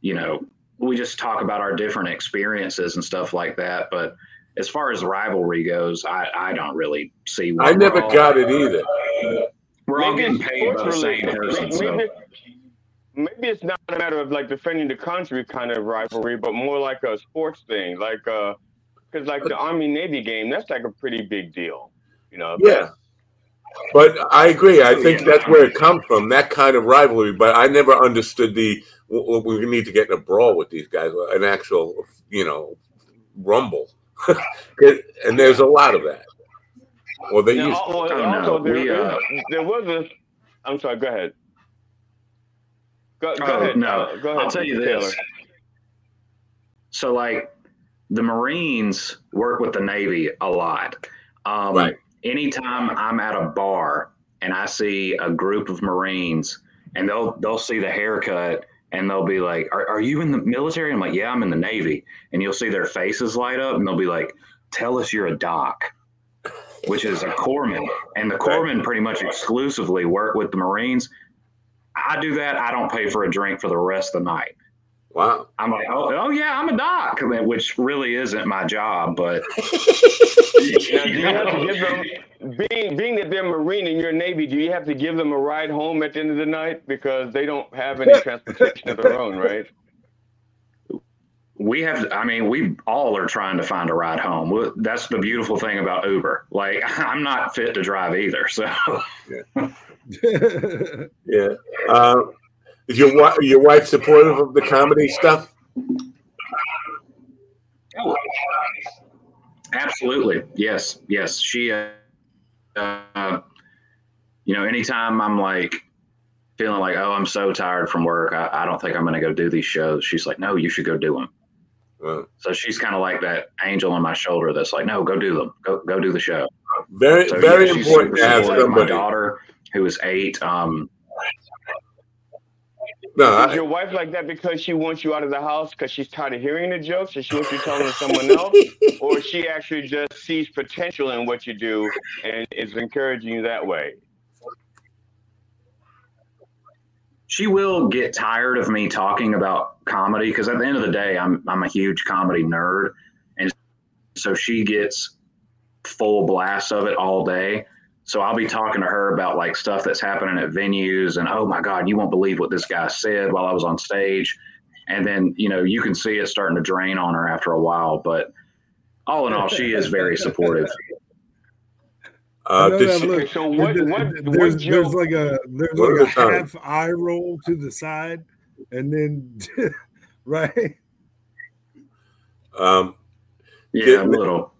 you know, we just talk about our different experiences and stuff like that. But as far as rivalry goes, I don't really see one. I never got it either. We're all getting paid by the same person. So. Maybe it's not a matter of like defending the country kind of rivalry, but more like a sports thing, like, because like the Army-Navy game, that's like a pretty big deal, you know? Yeah, but I agree. I think that's where it comes from, that kind of rivalry. But I never understood we need to get in a brawl with these guys, an actual, you know, rumble. And there's a lot of that. Well, they used to. Also, there was a – I'm sorry, go ahead. Go ahead. No, go ahead. I'll tell you this. So, like, the Marines work with the Navy a lot. Right. Anytime I'm at a bar and I see a group of Marines, and they'll see the haircut and they'll be like, are you in the military? I'm like, yeah, I'm in the Navy. And you'll see their faces light up and they'll be like, tell us you're a doc, which is a corpsman. And the corpsmen pretty much exclusively work with the Marines. I do that. I don't pay for a drink for the rest of the night. Wow. I'm like, oh yeah, I'm a doc, which really isn't my job, but you have to give them, being that they're Marine and you're Navy, do you have to give them a ride home at the end of the night because they don't have any transportation of their own, right? We have, I mean, we all are trying to find a ride home. That's the beautiful thing about Uber. Like, I'm not fit to drive either, so. Yeah. Yeah. Is your wife supportive of the comedy stuff? Oh, absolutely. Yes. Yes. She, you know, anytime I'm like feeling like, oh, I'm so tired from work, I don't think I'm going to go do these shows. She's like, no, you should go do them. So she's kind of like that angel on my shoulder that's like, no, go do them. Go do the show. Very, so, very important to have somebody. My daughter, who is 8, no, is your wife like that because she wants you out of the house because she's tired of hearing the jokes and she wants you telling someone else, or she actually just sees potential in what you do and is encouraging you that way? She will get tired of me talking about comedy because at the end of the day, I'm a huge comedy nerd, and so she gets full blast of it all day. So I'll be talking to her about like stuff that's happening at venues and, oh my God, you won't believe what this guy said while I was on stage. And then, you know, you can see it starting to drain on her after a while, but all in all, she is very supportive. So there's like a half eye roll to the side and then, right. Yeah, a little.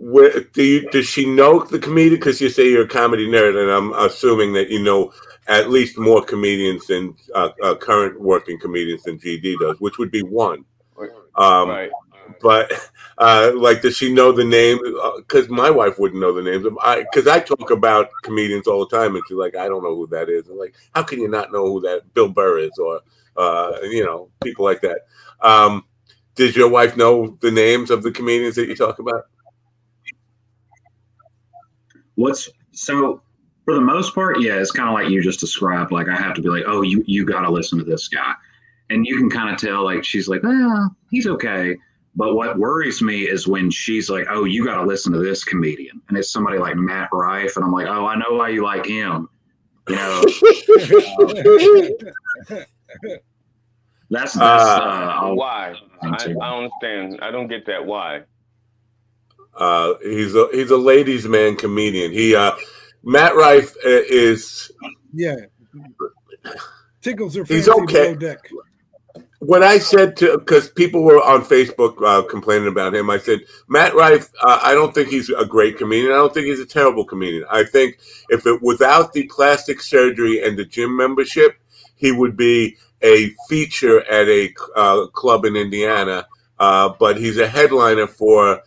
Where does she know the comedian? Because you say you're a comedy nerd, and I'm assuming that you know at least more comedians than current working comedians than GD does, which would be one. Right. But like, does she know the name? Because my wife wouldn't know the names of. Because I talk about comedians all the time, and she's like, I don't know who that is. I'm like, how can you not know who that Bill Burr is, or you know, people like that? Does your wife know the names of the comedians that you talk about? So for the most part, yeah, it's kind of like you just described. Like I have to be like, oh, you got to listen to this guy, and you can kind of tell. Like she's like, he's okay. But what worries me is when she's like, oh, you got to listen to this comedian, and it's somebody like Matt Rife, and I'm like, oh, I know why you like him. You know, that's why I don't understand. I don't get that why. He's a ladies' man comedian. He Matt Rife is tickles her fancy. He's okay. Deck. What I said to, because people were on Facebook complaining about him, I said Matt Rife. I don't think he's a great comedian. I don't think he's a terrible comedian. I think if it without the plastic surgery and the gym membership, he would be a feature at a club in Indiana. But he's a headliner for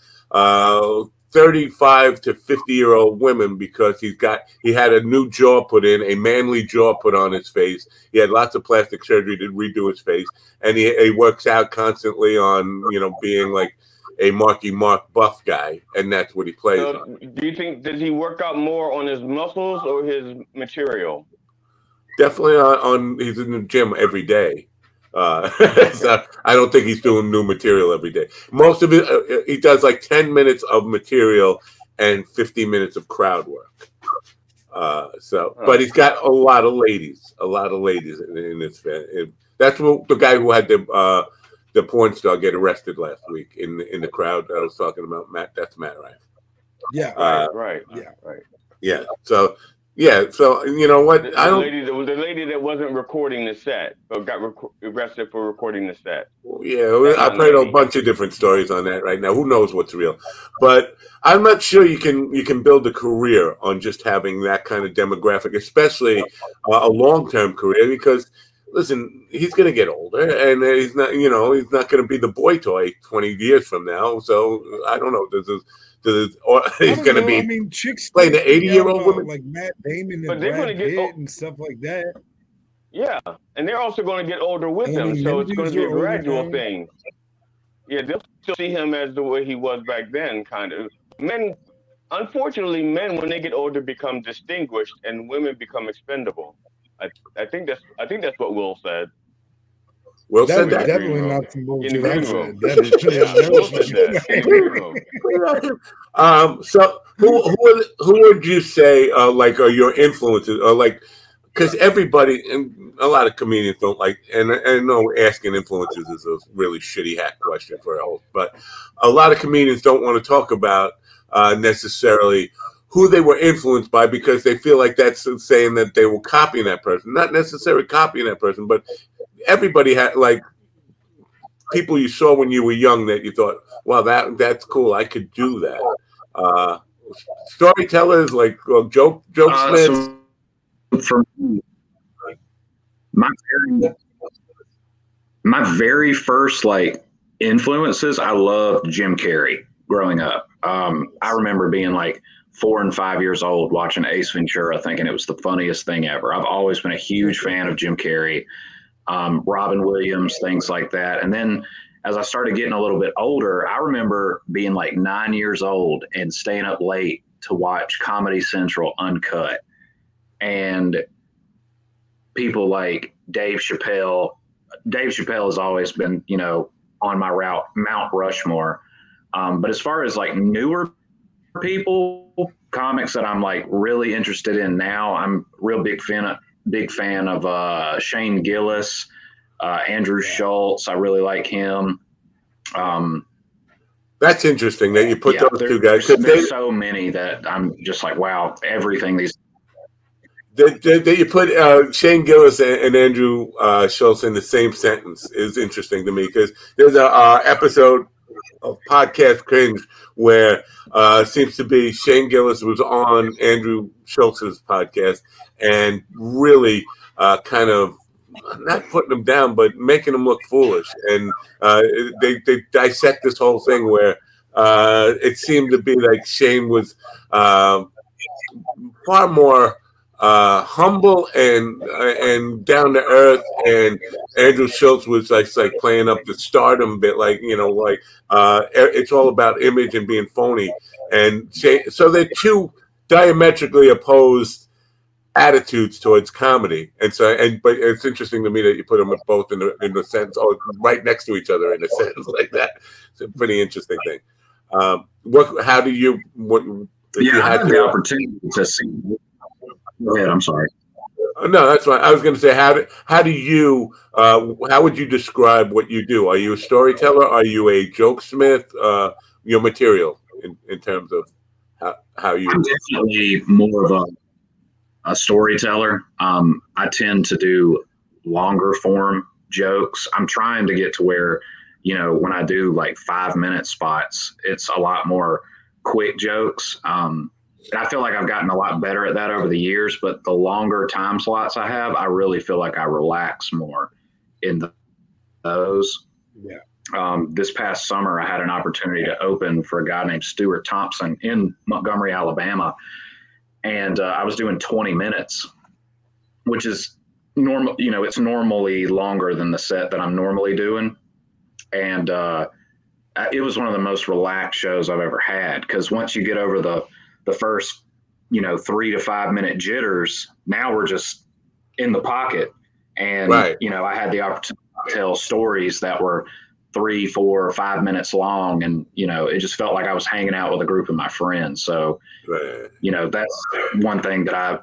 35 to 50-year-old women because he had a new jaw put in, a manly jaw put on his face. He had lots of plastic surgery to redo his face, and he works out constantly on, you know, being like a Marky Mark buff guy, and that's what he plays on. Do you think, does he work out more on his muscles or his material? Definitely on he's in the gym every day. So I don't think he's doing new material every day. Most of it, he does like 10 minutes of material and 50 minutes of crowd work. But he's got a lot of ladies in his family. That's what the guy who had the porn star get arrested last week in the crowd that I was talking about. Matt, that's Matt Rife. Yeah. Right. Yeah. So you know what? The lady that wasn't recording the set, but got arrested for recording the set. Yeah, I played a bunch of different stories on that right now. Who knows what's real? But I'm not sure you can build a career on just having that kind of demographic, especially a long-term career. Because listen, he's going to get older, and he's not going to be the boy toy 20 years from now. So I don't know. Chicks play the 80-year-old woman like Matt Damon and Brad Pitt and stuff like that. Yeah, and they're also going to get older with him, so it's going to be a gradual thing. Yeah, they'll still see him as the way he was back then, kind of. Men, unfortunately, when they get older, become distinguished, and women become expendable. I think that's what Will said. Well that said that. Definitely not from in the green room. That so who would you say like are your influences or like because everybody and a lot of comedians don't like and I know asking influences is a really shitty hack question for a host, but a lot of comedians don't want to talk about necessarily who they were influenced by because they feel like that's saying that they were copying that person. Not necessarily copying that person, but everybody had like people you saw when you were young that you thought, wow, that's cool. I could do that. Storytellers like joke Smith. So for me, my very first like influences, I loved Jim Carrey growing up. I remember being like 4 and 5 years old watching Ace Ventura thinking it was the funniest thing ever. I've always been a huge fan of Jim Carrey, Robin Williams, things like that. And then as I started getting a little bit older, I remember being like 9 years old and staying up late to watch Comedy Central Uncut. And people like Dave Chappelle has always been, you know, on my route, Mount Rushmore. But as far as like newer people, comics that I'm like really interested in now, I'm real big fan of Shane Gillis, Andrew Schultz. I really like him. That's interesting that you put those two guys. There's so many that I'm just like, wow, everything these. That you put Shane Gillis and Andrew Schultz in the same sentence is interesting to me because there's a episode of Podcast Cringe where seems to be Shane Gillis was on Andrew Schultz's podcast and really kind of not putting him down but making him look foolish, and they dissect this whole thing where it seemed to be like Shane was far more humble and down to earth, and Andrew Schultz was like playing up the stardom bit, like, you know, like it's all about image and being phony, and so they're two diametrically opposed attitudes towards comedy, but it's interesting to me that you put them both in the sense, oh, right next to each other in a sentence like that. It's a pretty interesting thing. You had the opportunity to see. Go ahead, I'm sorry. No, that's fine. I was going to say, how would you describe what you do? Are you a storyteller? Are you a jokesmith? Your material in terms of how you... I'm definitely more of a storyteller. I tend to do longer form jokes. I'm trying to get to where, you know, when I do like 5-minute spots, it's a lot more quick jokes. I feel like I've gotten a lot better at that over the years, but the longer time slots I have, I really feel like I relax more in those. Yeah. This past summer, I had an opportunity to open for a guy named Stuart Thompson in Montgomery, Alabama. And I was doing 20 minutes, which is normal. You know, it's normally longer than the set that I'm normally doing. And it was one of the most relaxed shows I've ever had, because once you get over the first, you know, 3 to 5 minute jitters, now we're just in the pocket. And, right. You know, I had the opportunity to tell stories that were 3, 4, 5 minutes long. And, you know, it just felt like I was hanging out with a group of my friends. So, right. You know, that's one thing that I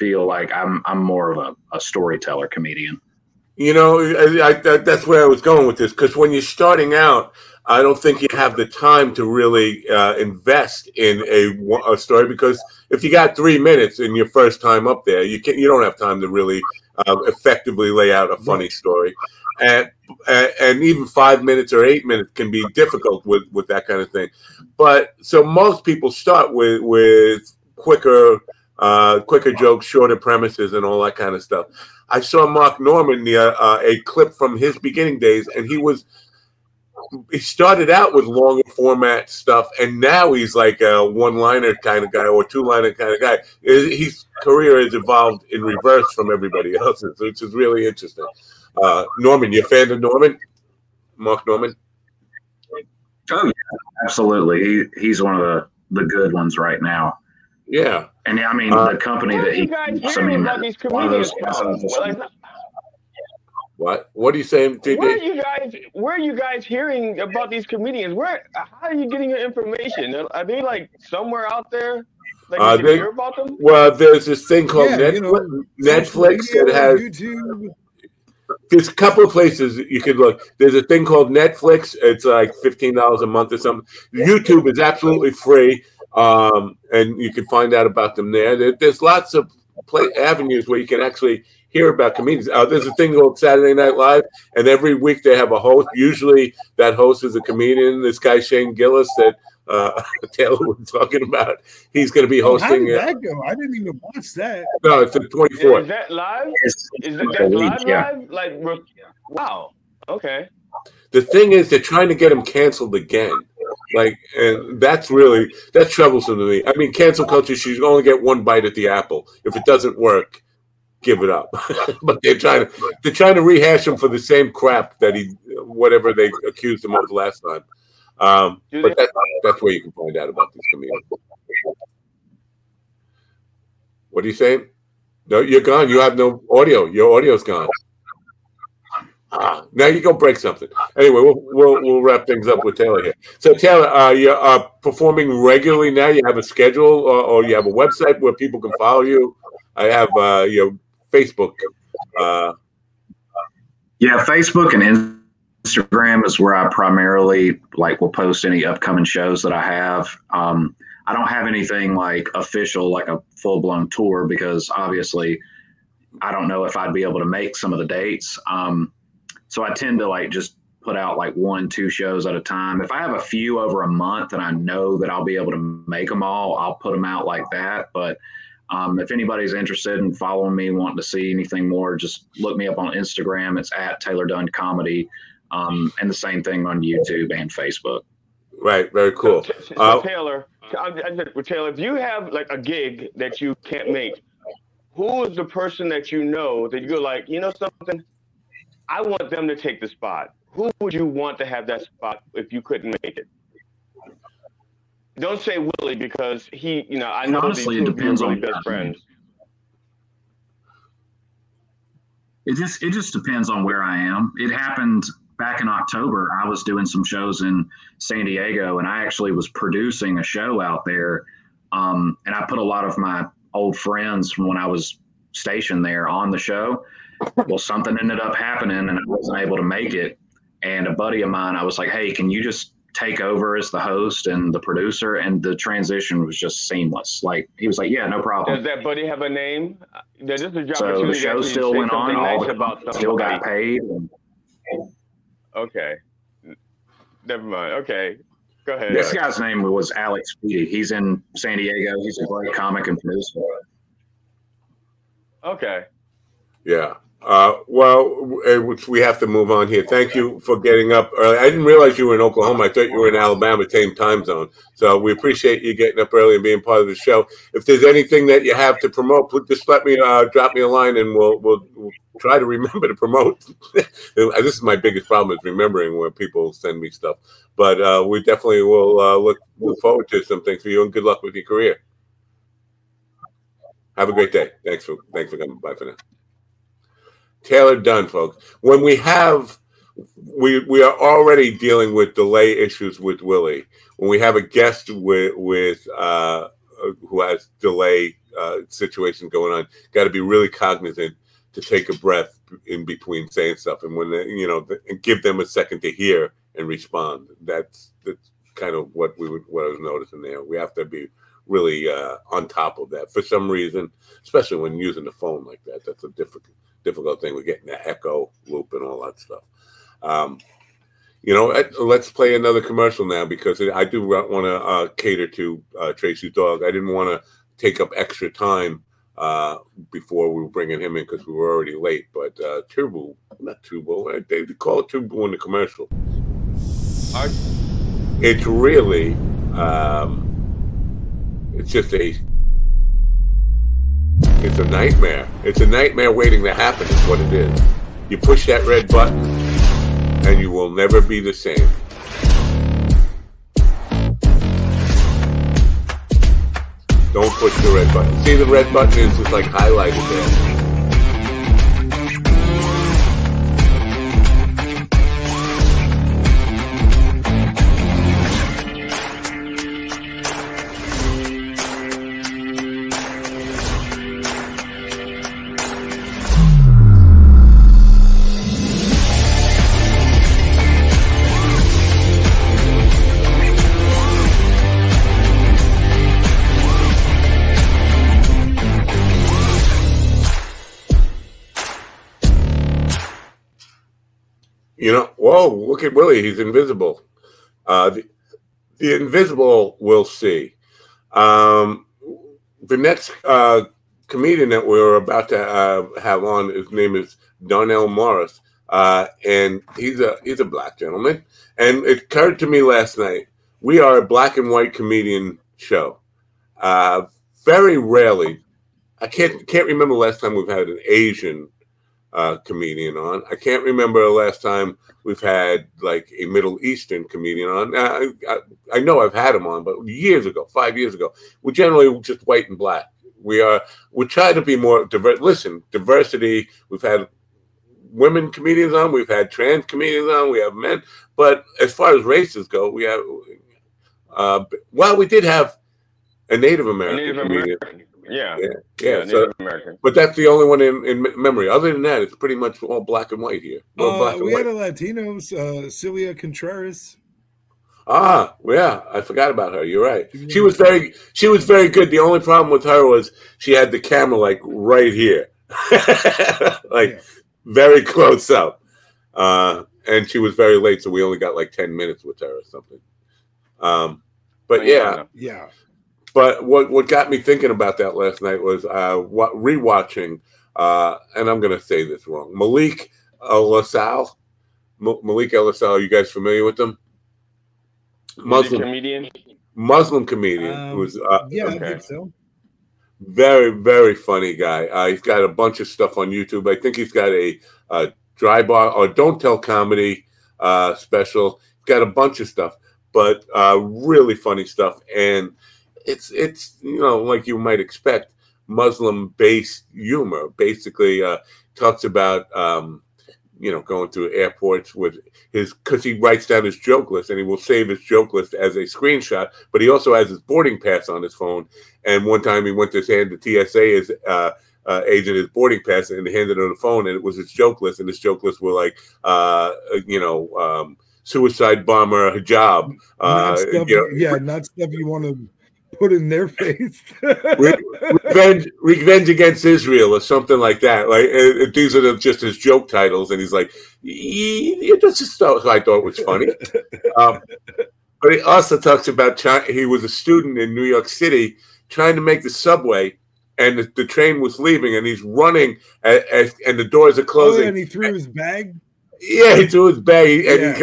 feel like I'm more of a storyteller comedian. You know, that's where I was going with this, because when you're starting out, I don't think you have the time to really invest in a story, because if you got 3 minutes in your first time up there, you don't have time to really effectively lay out a funny story, and even 5 minutes or 8 minutes can be difficult with that kind of thing. But so most people start with quicker jokes, shorter premises, and all that kind of stuff. I saw Mark Norman a clip from his beginning days, and he started out with longer format stuff, and now he's like a one-liner kind of guy or two-liner kind of guy. His career has evolved in reverse from everybody else's, which is really interesting. Norman, you a fan of Norman? Mark Norman? Oh, yeah, absolutely. He's one of the good ones right now. Yeah. And, I mean, the company that he... I mean, one of those... What are you saying, TD? Where are you guys hearing about these comedians? How are you getting your information? Are they like somewhere out there? Like you can hear about them? Well, there's this thing called Netflix that has YouTube. There's a couple of places you could look. There's a thing called Netflix. It's like $15 a month or something. YouTube is absolutely free, and you can find out about them there. There's lots of avenues where you can actually hear about comedians. There's a thing called Saturday Night Live, and every week they have a host. Usually that host is a comedian. This guy, Shane Gillis, that Taylor was talking about. He's going to be hosting. How did that go? I didn't even watch that. No, it's the 24th. Is that live? Is that live? Like, wow. Okay. The thing is, they're trying to get him canceled again. Like, and that's troublesome to me. I mean, cancel culture, she's only get one bite at the apple. If it doesn't work, give it up. But they're trying to rehash him for the same crap that whatever they accused him of last time. But that's where you can find out about this comedian. What are you saying? No, you're gone. You have no audio. Your audio's gone. Now you go break something. Anyway, we'll wrap things up with Taylor here. So Taylor, you're performing regularly now. You have a schedule, or you have a website where people can follow you. I have your Facebook. Facebook and Instagram is where I primarily will post any upcoming shows that I have. I don't have anything official, a full-blown tour, because obviously I don't know if I'd be able to make some of the dates. So I tend to just put out 1-2 shows at a time. If I have a few over a month and I know that I'll be able to make them all, I'll put them out like that. But if anybody's interested in following me, wanting to see anything more, just look me up on Instagram. It's at Taylor Dunn Comedy. And the same thing on YouTube and Facebook. Right. Very cool. So Taylor, if you have a gig that you can't make, who is the person that you know that you're something? I want them to take the spot. Who would you want to have that spot if you couldn't make it? Don't say Willie, because he, I know. Honestly, it depends on best friends. It just depends on where I am. It happened back in October. I was doing some shows in San Diego, and I actually was producing a show out there. And I put a lot of my old friends from when I was stationed there on the show. Well, something ended up happening, and I wasn't able to make it. And a buddy of mine, I was like, "Hey, can you just take over as the host and the producer?" And the transition was just seamless. He was like, "Yeah, no problem." Does that buddy have a name? So the show still went on. All the about still got paid. Okay. Never mind. Okay. Go ahead. This guy's name was Alex Speedy. He's in San Diego. He's a great comic and producer. Okay. Yeah. We have to move on here. Thank you for getting up early. I didn't realize you were in Oklahoma. I thought you were in Alabama, same time zone. So we appreciate you getting up early and being part of the show. If there's anything that you have to promote, just let me drop me a line, and we'll try to remember to promote. This is my biggest problem, is remembering when people send me stuff. But we definitely will look forward to some things for you, and good luck with your career. Have a great day. Thanks for coming. Bye for now. Taylor Dunn, folks. When we are already dealing with delay issues with Willie. When we have a guest with who has delay situation going on, got to be really cognizant to take a breath in between saying stuff, and when and give them a second to hear and respond. That's kind of what I was noticing there. We have to be really on top of that. For some reason, especially when using the phone like that, that's a difficult thing. We're getting the echo loop and all that stuff. Let's play another commercial now, because I do want to cater to Tracy's dog. I didn't want to take up extra time before we were bringing him in, because we were already late. But Turbo, not Turbo, they call it Turbo in the commercial. It's really, it's just a... It's a nightmare. It's a nightmare waiting to happen is what it is. You push that red button, and you will never be the same. Don't push the red button. See, the red button is just highlighted there. You know, whoa, look at Willie. He's invisible. The invisible will see. The next comedian that we're about to have on, his name is Darnell Morris. And he's a black gentleman. And it occurred to me last night, we are a black and white comedian show. Very rarely. I can't remember the last time we've had an Asian comedian on. I can't remember the last time we've had like a Middle Eastern comedian on. I know I've had him on, but years ago, 5 years ago. We're generally just white and black. We try to be more diverse. Listen, diversity, we've had women comedians on, we've had trans comedians on, we have men. But as far as races go, we have, well, we did have a Native American comedian. Yeah. Native American. But that's the only one in memory. Other than that, it's pretty much all black and white here. We had a Latino, Celia Contreras. Ah, yeah, I forgot about her. You're right. She was very good. The only problem with her was she had the camera like right here, very close up, and she was very late, so we only got like 10 minutes with her or something. But yeah. But what got me thinking about that last night was rewatching, and I'm going to say this wrong, Malik el Assal. Malik el Assal, are you guys familiar with him? Muslim comedian. I think so. Very, very funny guy. He's got a bunch of stuff on YouTube. I think he's got a dry bar or don't tell comedy special. He's got a bunch of stuff, but really funny stuff. And it's you know, like you might expect, Muslim-based humor. Basically, talks about going through airports with his, because he writes down his joke list and he will save his joke list as a screenshot. But he also has his boarding pass on his phone. And one time he went to hand the TSA agent his boarding pass and handed him the phone, and it was his joke list. And his joke list were like suicide bomber hijab, not stuff you want to put in their face. revenge against Israel or something like that. Like, and these are just his joke titles, and he's like, I thought it was funny. But he also talks about China. He was a student in New York City trying to make the subway, and the train was leaving, and he's running, and the doors are closing. And he threw his bag? Yeah, he threw his bag, and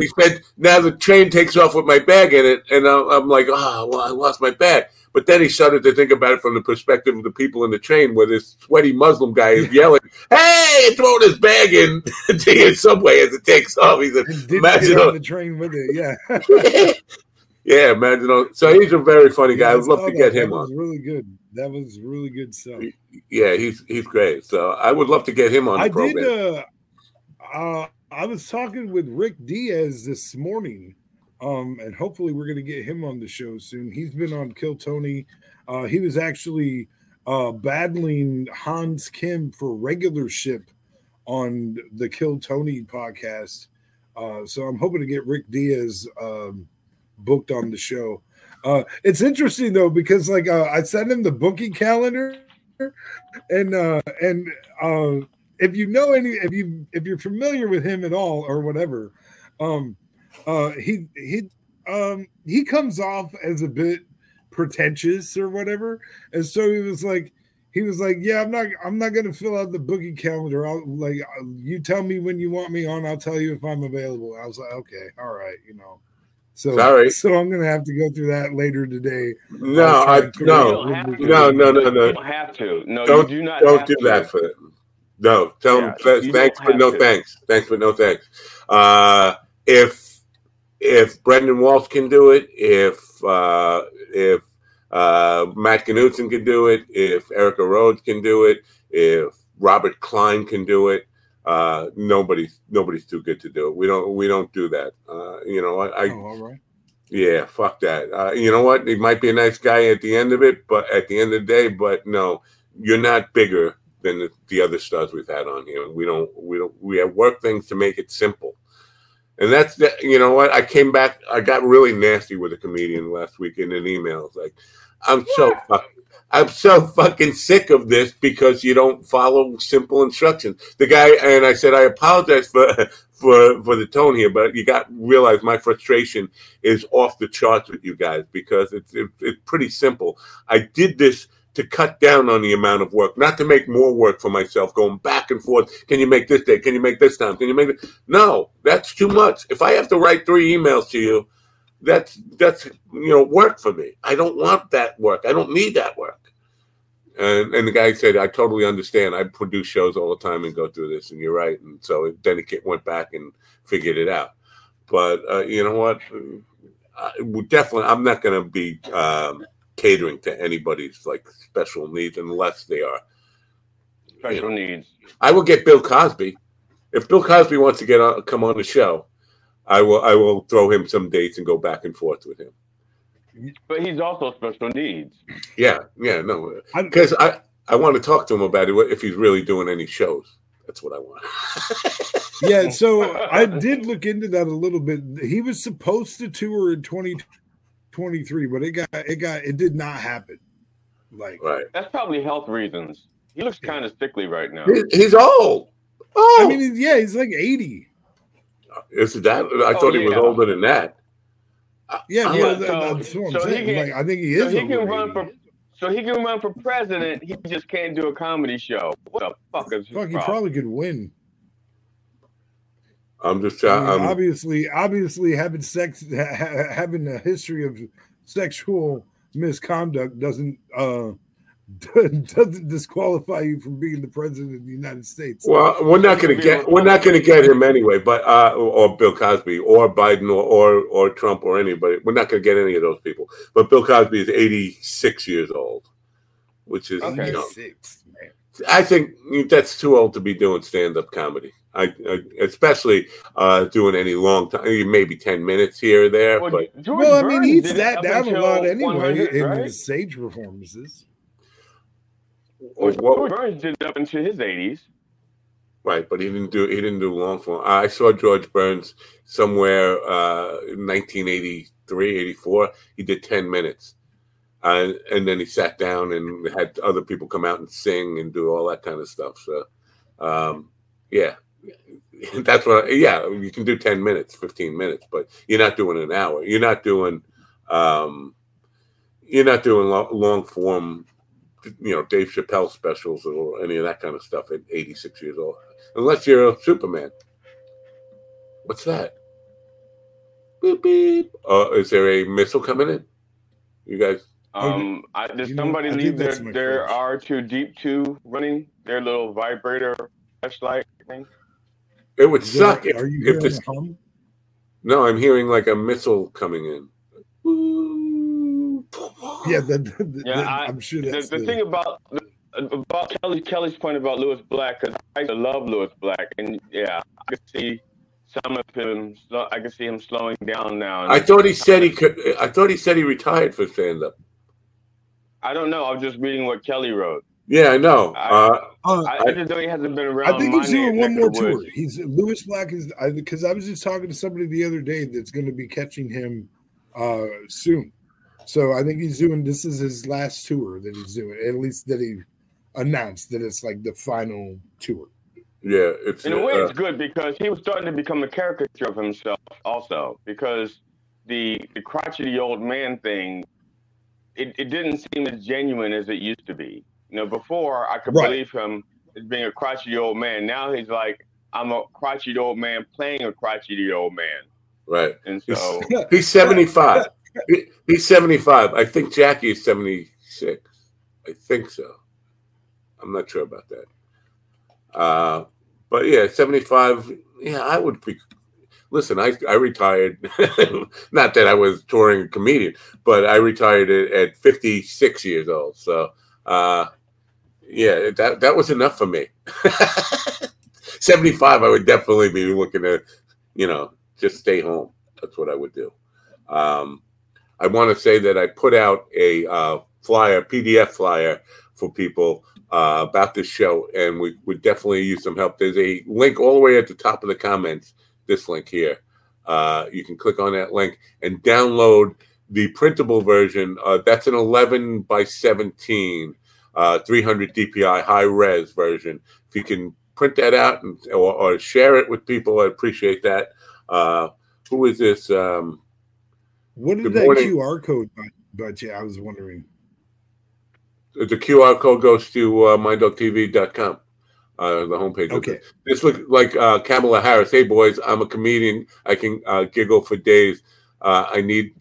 he said, "Now the train takes off with my bag in it," and I'm like, I lost my bag. But then he started to think about it from the perspective of the people in the train, where this sweaty Muslim guy is yelling, "Hey, throw this bag in to your subway as it takes off." He's like, imagine on the train with it, yeah, yeah, imagine on. So he's a very funny guy. I'd love to get him on. Really good. That was really good stuff. Yeah, he's great. So I would love to get him on. The program. I was talking with Rick Diaz this morning, and hopefully we're going to get him on the show soon. He's been on Kill Tony. He was actually battling Hans Kim for regularship on the Kill Tony podcast. So I'm hoping to get Rick Diaz booked on the show. It's interesting, though, because I sent him the booking calendar, and if you're familiar with him at all or whatever, he comes off as a bit pretentious or whatever, and so he was like, yeah, I'm not gonna fill out the booking calendar. You tell me when you want me on, I'll tell you if I'm available. I was like, okay, all right, So sorry. So I'm gonna have to go through that later today. No. You don't have to. No, don't, you do not. Don't have do to. That for it. No, tell him thanks, but no thanks. Thanks, but no thanks. If Brendan Walsh can do it, if Matt Knutson can do it, if Erica Rhodes can do it, if Robert Klein can do it, nobody's too good to do it. We don't do that. All right. Yeah, fuck that. You know what? He might be a nice guy at the end of it, but at the end of the day, but no, you're not bigger than the other stars we've had on here. We have worked things to make it simple. And that's that. You know what? I got really nasty with a comedian last week in an email. It's like, I'm so fucking sick of this because you don't follow simple instructions. The guy, and I said, I apologize for the tone here, but you got to realize my frustration is off the charts with you guys because it's pretty simple. I did this to cut down on the amount of work, not to make more work for myself, going back and forth. Can you make this day? Can you make this time? Can you make this? No, that's too much. If I have to write 3 emails to you, that's work for me. I don't want that work. I don't need that work. And the guy said, I totally understand. I produce shows all the time and go through this, and you're right. And so then he went back and figured it out. But you know what? Definitely, I'm not going to be catering to anybody's like special needs unless they are special needs. I will get Bill Cosby. If Bill Cosby wants to come on the show, I will throw him some dates and go back and forth with him. But he's also special needs. Yeah, no. Because I want to talk to him about it if he's really doing any shows. That's what I want. Yeah, so I did look into that a little bit. He was supposed to tour in 2023, but it did not happen. Like, right. That's probably health reasons. He looks kind of sickly right now. He's old. Oh, I mean, yeah, he's like 80. Is that? I thought he was older than that. Yeah. That's what I'm saying. I think he is. So he can run for president. He just can't do a comedy show. What the fuck is his problem? He probably could win. I'm just trying. I mean, obviously, having sex, having a history of sexual misconduct doesn't disqualify you from being the president of the United States. Well, we're not going to get him anyway, but or Bill Cosby or Biden or Trump or anybody. We're not going to get any of those people. But Bill Cosby is 86 years old, which is okay. Man. I think that's too old to be doing stand-up comedy. I especially doing any long time, maybe 10 minutes here or there. Well, I mean, he eats that down a lot anyway in his stage performances. George Burns did it up into his 80s, right? But he didn't do long form. I saw George Burns somewhere in 1983, 84. He did 10 minutes, and then he sat down and had other people come out and sing and do all that kind of stuff. So, yeah, that's what. Yeah, you can do 10 minutes, 15 minutes, but you're not doing an hour. You're not doing long form. Dave Chappelle specials or any of that kind of stuff at 86 years old, unless you're a Superman. What's that? Beep beep. Is there a missile coming in? You guys? Did somebody leave their R2-D2 running? Their little vibrator flashlight thing. It would suck if this. No, I'm hearing like a missile coming in. Yeah, I'm sure that's the thing about Kelly's point about Lewis Black, because I used to love Lewis Black, and yeah, I could see some of him. I could see him slowing down now. I thought he said he could. I thought he said he retired for stand-up. I don't know. I was just reading what Kelly wrote. Yeah, I know. I just know he hasn't been around. I think he's doing one more tour. He's Lewis Black is because I was just talking to somebody the other day that's going to be catching him soon. So I think this is his last tour that he's doing, at least that he announced that it's like the final tour. Yeah. In a way, it's good because he was starting to become a caricature of himself also because the crotchety old man thing, it didn't seem as genuine as it used to be. Before I could believe him as being a crotchety old man. Now he's like, I'm a crotchety old man playing a crotchety old man. Right. And so he's 75. He's 75. I think Jackie is 76. I think so. I'm not sure about that. But yeah, 75. Yeah, I would be. Listen, I retired. Not that I was touring a comedian, but I retired at 56 years old. So yeah, that was enough for me. 75, I would definitely be looking to, just stay home. That's what I would do. I want to say that I put out a PDF flyer for people about this show, and we would definitely use some help. There's a link all the way at the top of the comments, this link here. You can click on that link and download the printable version, that's an 11 by 17, 300 DPI high res version. If you can print that out and or share it with people, I appreciate that. Who is this? What is that morning? QR code? But yeah, I was wondering. The QR code goes to mindogtv.com, the homepage. Okay. This looks like Kamala Harris. Hey, boys, I'm a comedian. I can giggle for days. I need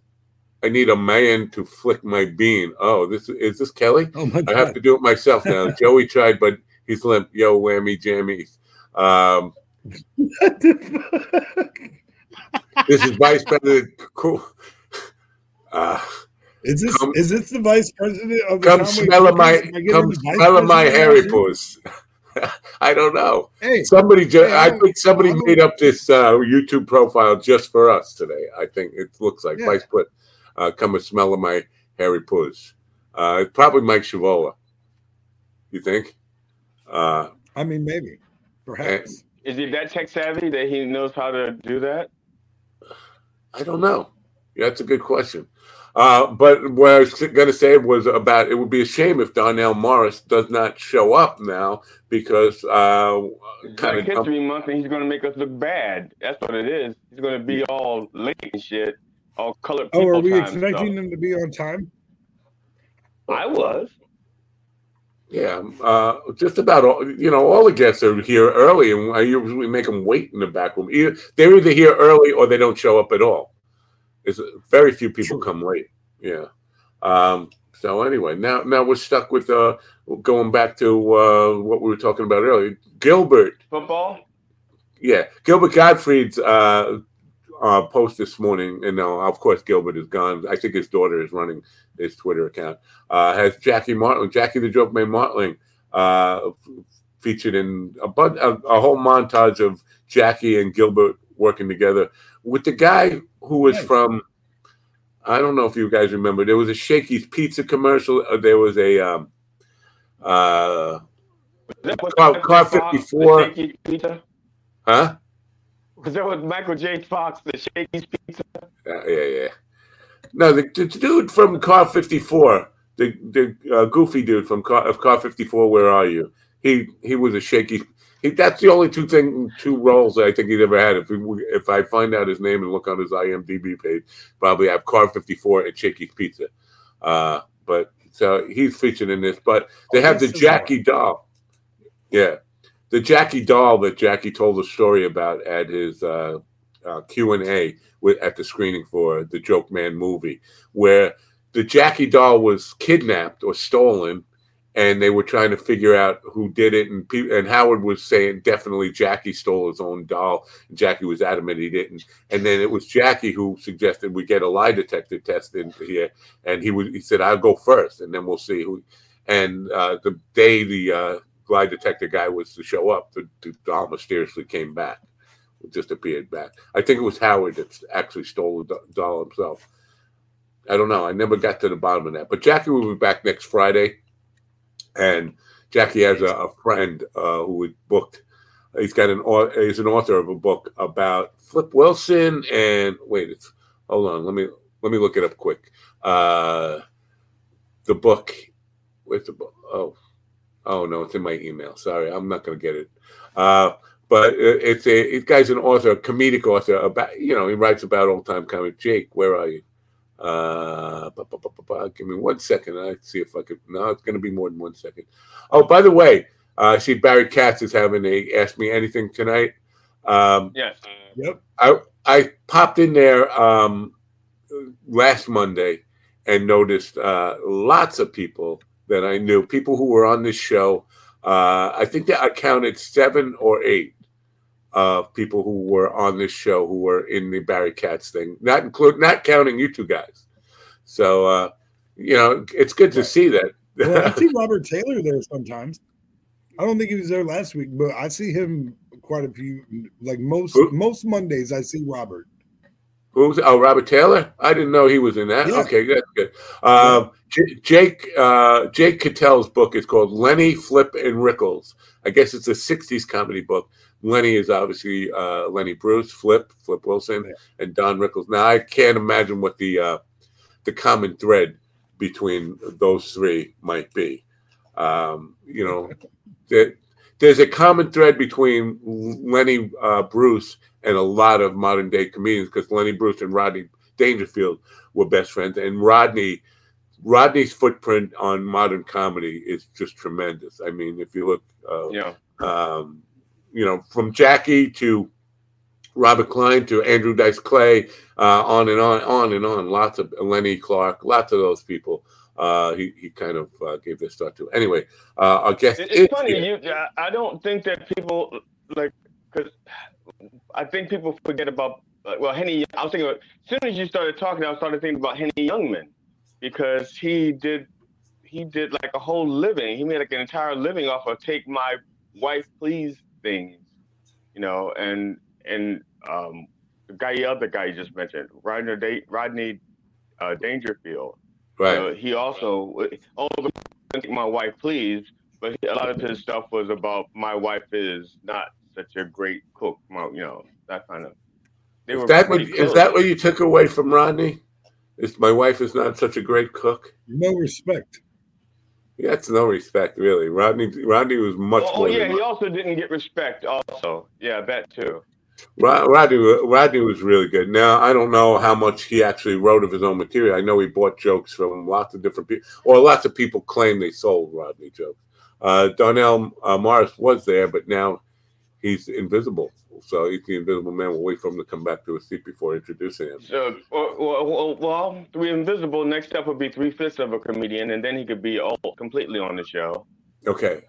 a man to flick my bean. Oh, is this Kelly? Oh my God. I have to do it myself now. Joey tried, but he's limp. Yo, whammy, jammies. What the fuck? This is Vice President. Cool. Is this the vice president of the Come smell of my come smell of my hairy puss. I don't know. Hey, I think somebody made up this YouTube profile just for us today. I think it looks like Vice President. Come and smell of my hairy puss. Probably Mike Sciavola. You think? I mean, maybe, perhaps. Is he that tech savvy that he knows how to do that? I don't know. Yeah, that's a good question. But what I was going to say was about it would be a shame if Darnell Morris does not show up now because Black History Month and he's going to make us look bad. That's what it is. He's going to be all late and shit, all colored people. Oh, are we expecting him to be on time? I was. Yeah, just about all. You know, all the guests are here early, and I usually make them wait in the back room. They're either here early or they don't show up at all. Is very few people come late. Yeah. So anyway, now we're stuck with going back to what we were talking about earlier. Gilbert. Football? Yeah. Gilbert Gottfried's post this morning, and now, of course, Gilbert is gone. I think his daughter is running his Twitter account. Has Jackie Martling, Jackie the Joke Man Martling, featured in a whole montage of Jackie and Gilbert working together with the guy who was from, I don't know if you guys remember, there was a Shakey's Pizza commercial. There was a Car 54. Shakey's Pizza? Huh? Was that with Michael J. Fox, the Shakey's Pizza? Yeah. No, the dude from Car 54, the goofy dude from Car 54, Where Are You? He was a Shakey's. That's the only two roles that I think he's ever had. If I find out his name and look on his IMDb page, probably I have Car 54 at Shakey's Pizza. But so he's featured in this. But they have the Jackie doll. Yeah. The Jackie doll that Jackie told a story about at his Q&A at the screening for the Joke Man movie, where the Jackie doll was kidnapped or stolen, and they were trying to figure out who did it, and Howard was saying definitely Jackie stole his own doll. And Jackie was adamant he didn't, and then it was Jackie who suggested we get a lie detector test in here, and he said I'll go first, and then we'll see who. And the day the lie detector guy was to show up, the doll mysteriously came back, it just appeared back. I think it was Howard that actually stole the doll himself. I don't know. I never got to the bottom of that. But Jackie will be back next Friday. And Jackie has a friend who he booked. He's an author of a book about Flip Wilson and hold on, let me look it up quick. The book, where's the book? Oh no, it's in my email. Sorry, I'm not going to get it. But it's this guy's an author, a comedic author about he writes about old time comic. Jake, where are you? Give me 1 second. I see if I could. No, it's going to be more than 1 second. Oh, by the way, I see Barry Katz is having a Ask Me Anything tonight. Yes. Yep. I popped in there last Monday and noticed lots of people that I knew, people who were on this show. I think that I counted 7 or 8. Of people who were on this show who were in the Barry Katz thing, not counting you two guys. So, it's good to see that. Well, I see Robert Taylor there sometimes. I don't think he was there last week, but I see him quite a few, like most Mondays I see Robert. Robert Taylor? I didn't know he was in that. Yeah. Okay, that's good. Jake Cattell's book is called Lenny, Flip, and Rickles. I guess it's a 60s comedy book. Lenny is obviously Lenny Bruce, Flip Wilson, and Don Rickles. Now, I can't imagine what the the common thread between those three might be. You know, there's a common thread between Lenny Bruce and a lot of modern day comedians, because Lenny Bruce and Rodney Dangerfield were best friends, and Rodney's footprint on modern comedy is just tremendous. I mean, if you look, you know, from Jackie to Robert Klein to Andrew Dice Clay, on and on, on and on. Lots of Lenny Clark, lots of those people. He kind of gave this thought to. Anyway, our guest. It's funny. I don't think that people like, because I think people forget about. Well, Henny. I was thinking about, as soon as you started talking, I started thinking about Henny Youngman, because he did like a whole living. He made like an entire living off of Take My Wife Please things, you know, and the other guy you just mentioned, Rodney Dangerfield. Right. He also, Take My Wife Please, but a lot of his stuff was about my wife is not such a great cook, you know, that kind of. Is that what you took away from Rodney? Is my wife is not such a great cook? No respect. Yeah, it's no respect, really. Rodney was much more. Oh, yeah, he also didn't get respect also. Yeah, that too. Rodney was really good. Now, I don't know how much he actually wrote of his own material. I know he bought jokes from lots of different people, or lots of people claim they sold Rodney jokes. Darnell Morris was there, but now he's invisible. So he's the Invisible Man. We'll wait for him to come back to his seat before introducing him. Well, to be invisible, next step would be 3/5 of a comedian, and then he could be all completely on the show. Okay.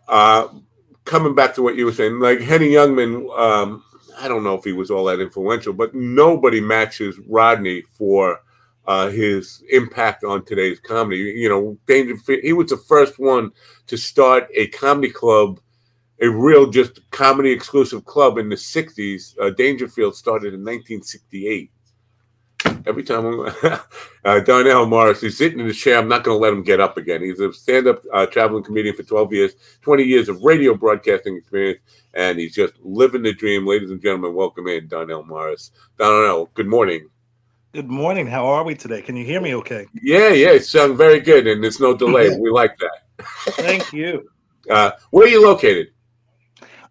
Coming back to what you were saying, like Henny Youngman, I don't know if he was all that influential, but nobody matches Rodney for his impact on today's comedy. You know, Dangerfield, he was the first one to start a comedy club, a real just comedy exclusive club in the 60s. Dangerfield started in 1968. Every time Darnell Morris is sitting in his chair, I'm not going to let him get up again. He's a stand-up traveling comedian for 12 years, 20 years of radio broadcasting experience, and he's just living the dream. Ladies and gentlemen, welcome in Darnell Morris. Darnell, good morning. Good morning. How are we today? Can you hear me okay? Yeah, it sounds very good, and there's no delay. We like that. Thank you. Where are you located?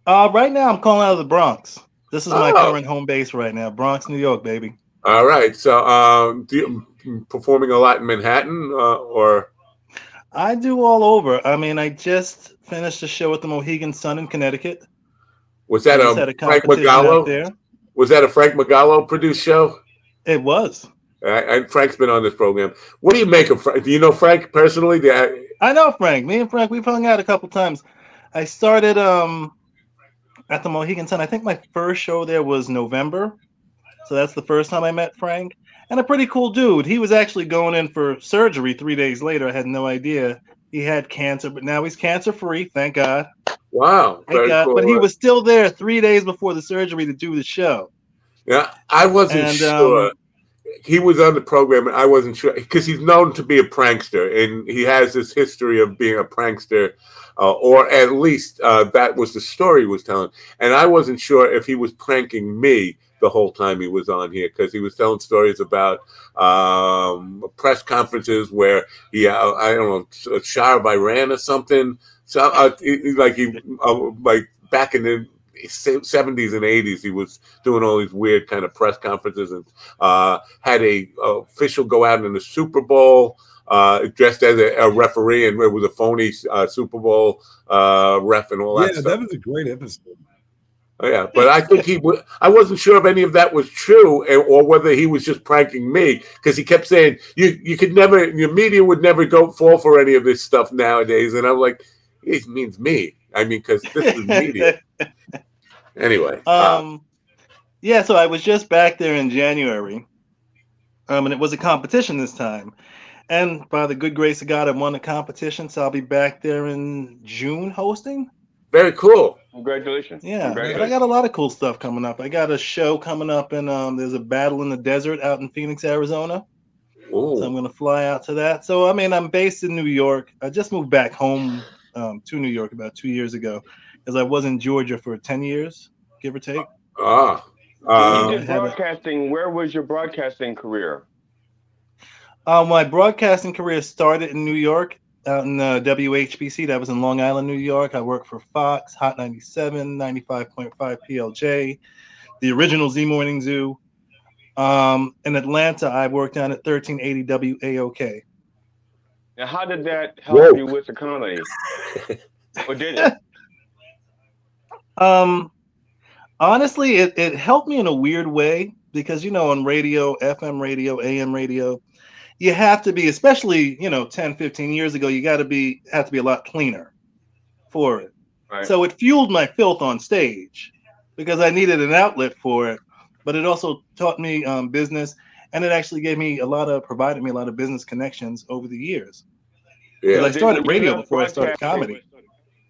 Right now, I'm calling out of the Bronx. This is my current home base right now, Bronx, New York, baby. All right. So, do you performing a lot in Manhattan, or? I do all over. I mean, I just finished a show at the Mohegan Sun in Connecticut. Was that a Frank Magallo? Was that a Frank Magallo produced show? It was. And Frank's been on this program. What do you make of Frank? Do you know Frank personally? I know Frank. Me and Frank, we've hung out a couple times. I started at the Mohegan Sun. I think my first show there was November. So that's the first time I met Frank. And a pretty cool dude. He was actually going in for surgery 3 days later. I had no idea. He had cancer, but now he's cancer-free. Thank God. Wow. Thank God. Cool. But he was still there 3 days before the surgery to do the show. Yeah, I wasn't sure. He was on the program, and I wasn't sure, because he's known to be a prankster, and he has this history of being a prankster, or at least that was the story he was telling. And I wasn't sure if he was pranking me the whole time he was on here, because he was telling stories about press conferences where he, I don't know, a Shah of Iran or something. So like back in the 70s and 80s, he was doing all these weird kind of press conferences, and had a official go out in the Super Bowl dressed as a referee, and it was a phony Super Bowl ref and all that stuff. Yeah, that was a great episode. Oh, yeah, but I think I wasn't sure if any of that was true, or whether he was just pranking me, because he kept saying, you could never, your media would never fall for any of this stuff nowadays. And I'm like, it means me. I mean, because this is media. Anyway. Yeah, so I was just back there in January, and it was a competition this time. And by the good grace of God, I won the competition, so I'll be back there in June hosting. Very cool. Congratulations. Yeah, congratulations. I got a lot of cool stuff coming up. I got a show coming up, and there's a battle in the desert out in Phoenix, Arizona. Ooh. So I'm going to fly out to that. So, I mean, I'm based in New York. I just moved back home to New York about 2 years ago, because I was in Georgia for 10 years, give or take. You did broadcasting. Where was your broadcasting career? My broadcasting career started in New York, out in WHBC. That was in Long Island, New York. I worked for Fox, Hot 97, 95.5 PLJ, the original Z Morning Zoo. In Atlanta, I worked down at 1380 WAOK. Now, how did that help you with the comedy? Or did it? Honestly, it helped me in a weird way because, you know, on radio, FM radio, AM radio, you have to be, especially, you know, 10, 15 years ago, you got to be, have to be a lot cleaner for it. Right. So it fueled my filth on stage because I needed an outlet for it, but it also taught me business, and it actually gave me a lot of, provided me a lot of business connections over the years. Yeah. I started radio before I started comedy.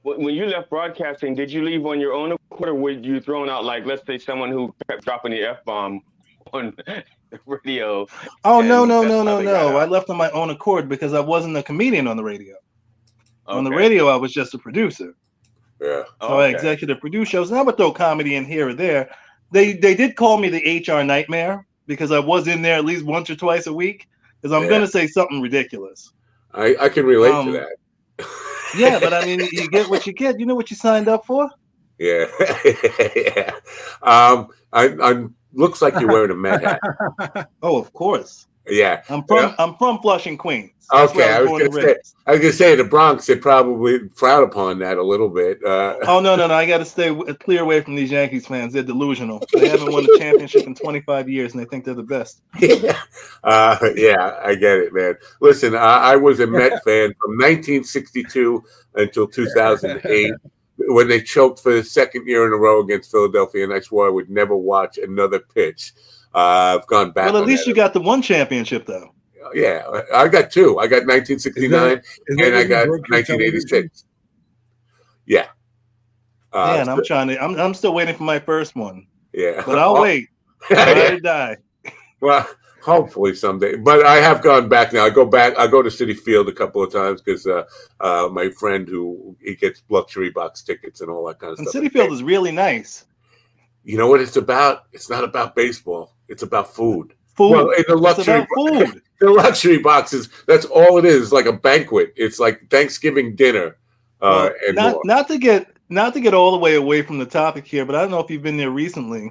When you left broadcasting, did you leave on your own accord, or were you thrown out, like, let's say, someone who kept dropping the F-bomb on the radio? Oh, no. I left on my own accord because I wasn't a comedian on the radio. Okay. On the radio, I was just a producer. Yeah. So I executive produced shows, and I would throw comedy in here or there. They did call me the HR nightmare because I was in there at least once or twice a week, because I'm going to say something ridiculous. I can relate to that. Yeah, but I mean, you get what you get. You know what you signed up for? Yeah. Yeah. I'm looks like you're wearing a Met hat. Oh, of course. Yeah. I'm from Flushing, Queens. That's okay. I was gonna say the Bronx, they probably frown upon that a little bit. Oh no. I gotta stay clear away from these Yankees fans. They're delusional. They haven't won a championship in 25 years and they think they're the best. Yeah. Yeah, I get it, man. Listen, I was a Met fan from 1962 until 2008. When they choked for the second year in a row against Philadelphia, and I swore I would never watch another pitch. I've gone back. Well, at least you got the one championship, though. Yeah, I got two. I got 1969 and I got 1986. Yeah. Yeah, and I'm trying to. I'm still waiting for my first one. Yeah, but I'll wait. I die. Well, hopefully someday. But I have gone back now. I go back. I go to City Field a couple of times because my friend he gets luxury box tickets and all that kind of stuff. And City Field is really nice. You know what it's about? It's not about baseball. It's about food. Well, in the luxury food. The luxury boxes. That's all it is. It's like a banquet. It's like Thanksgiving dinner. And not to get all the way away from the topic here, but I don't know if you've been there recently.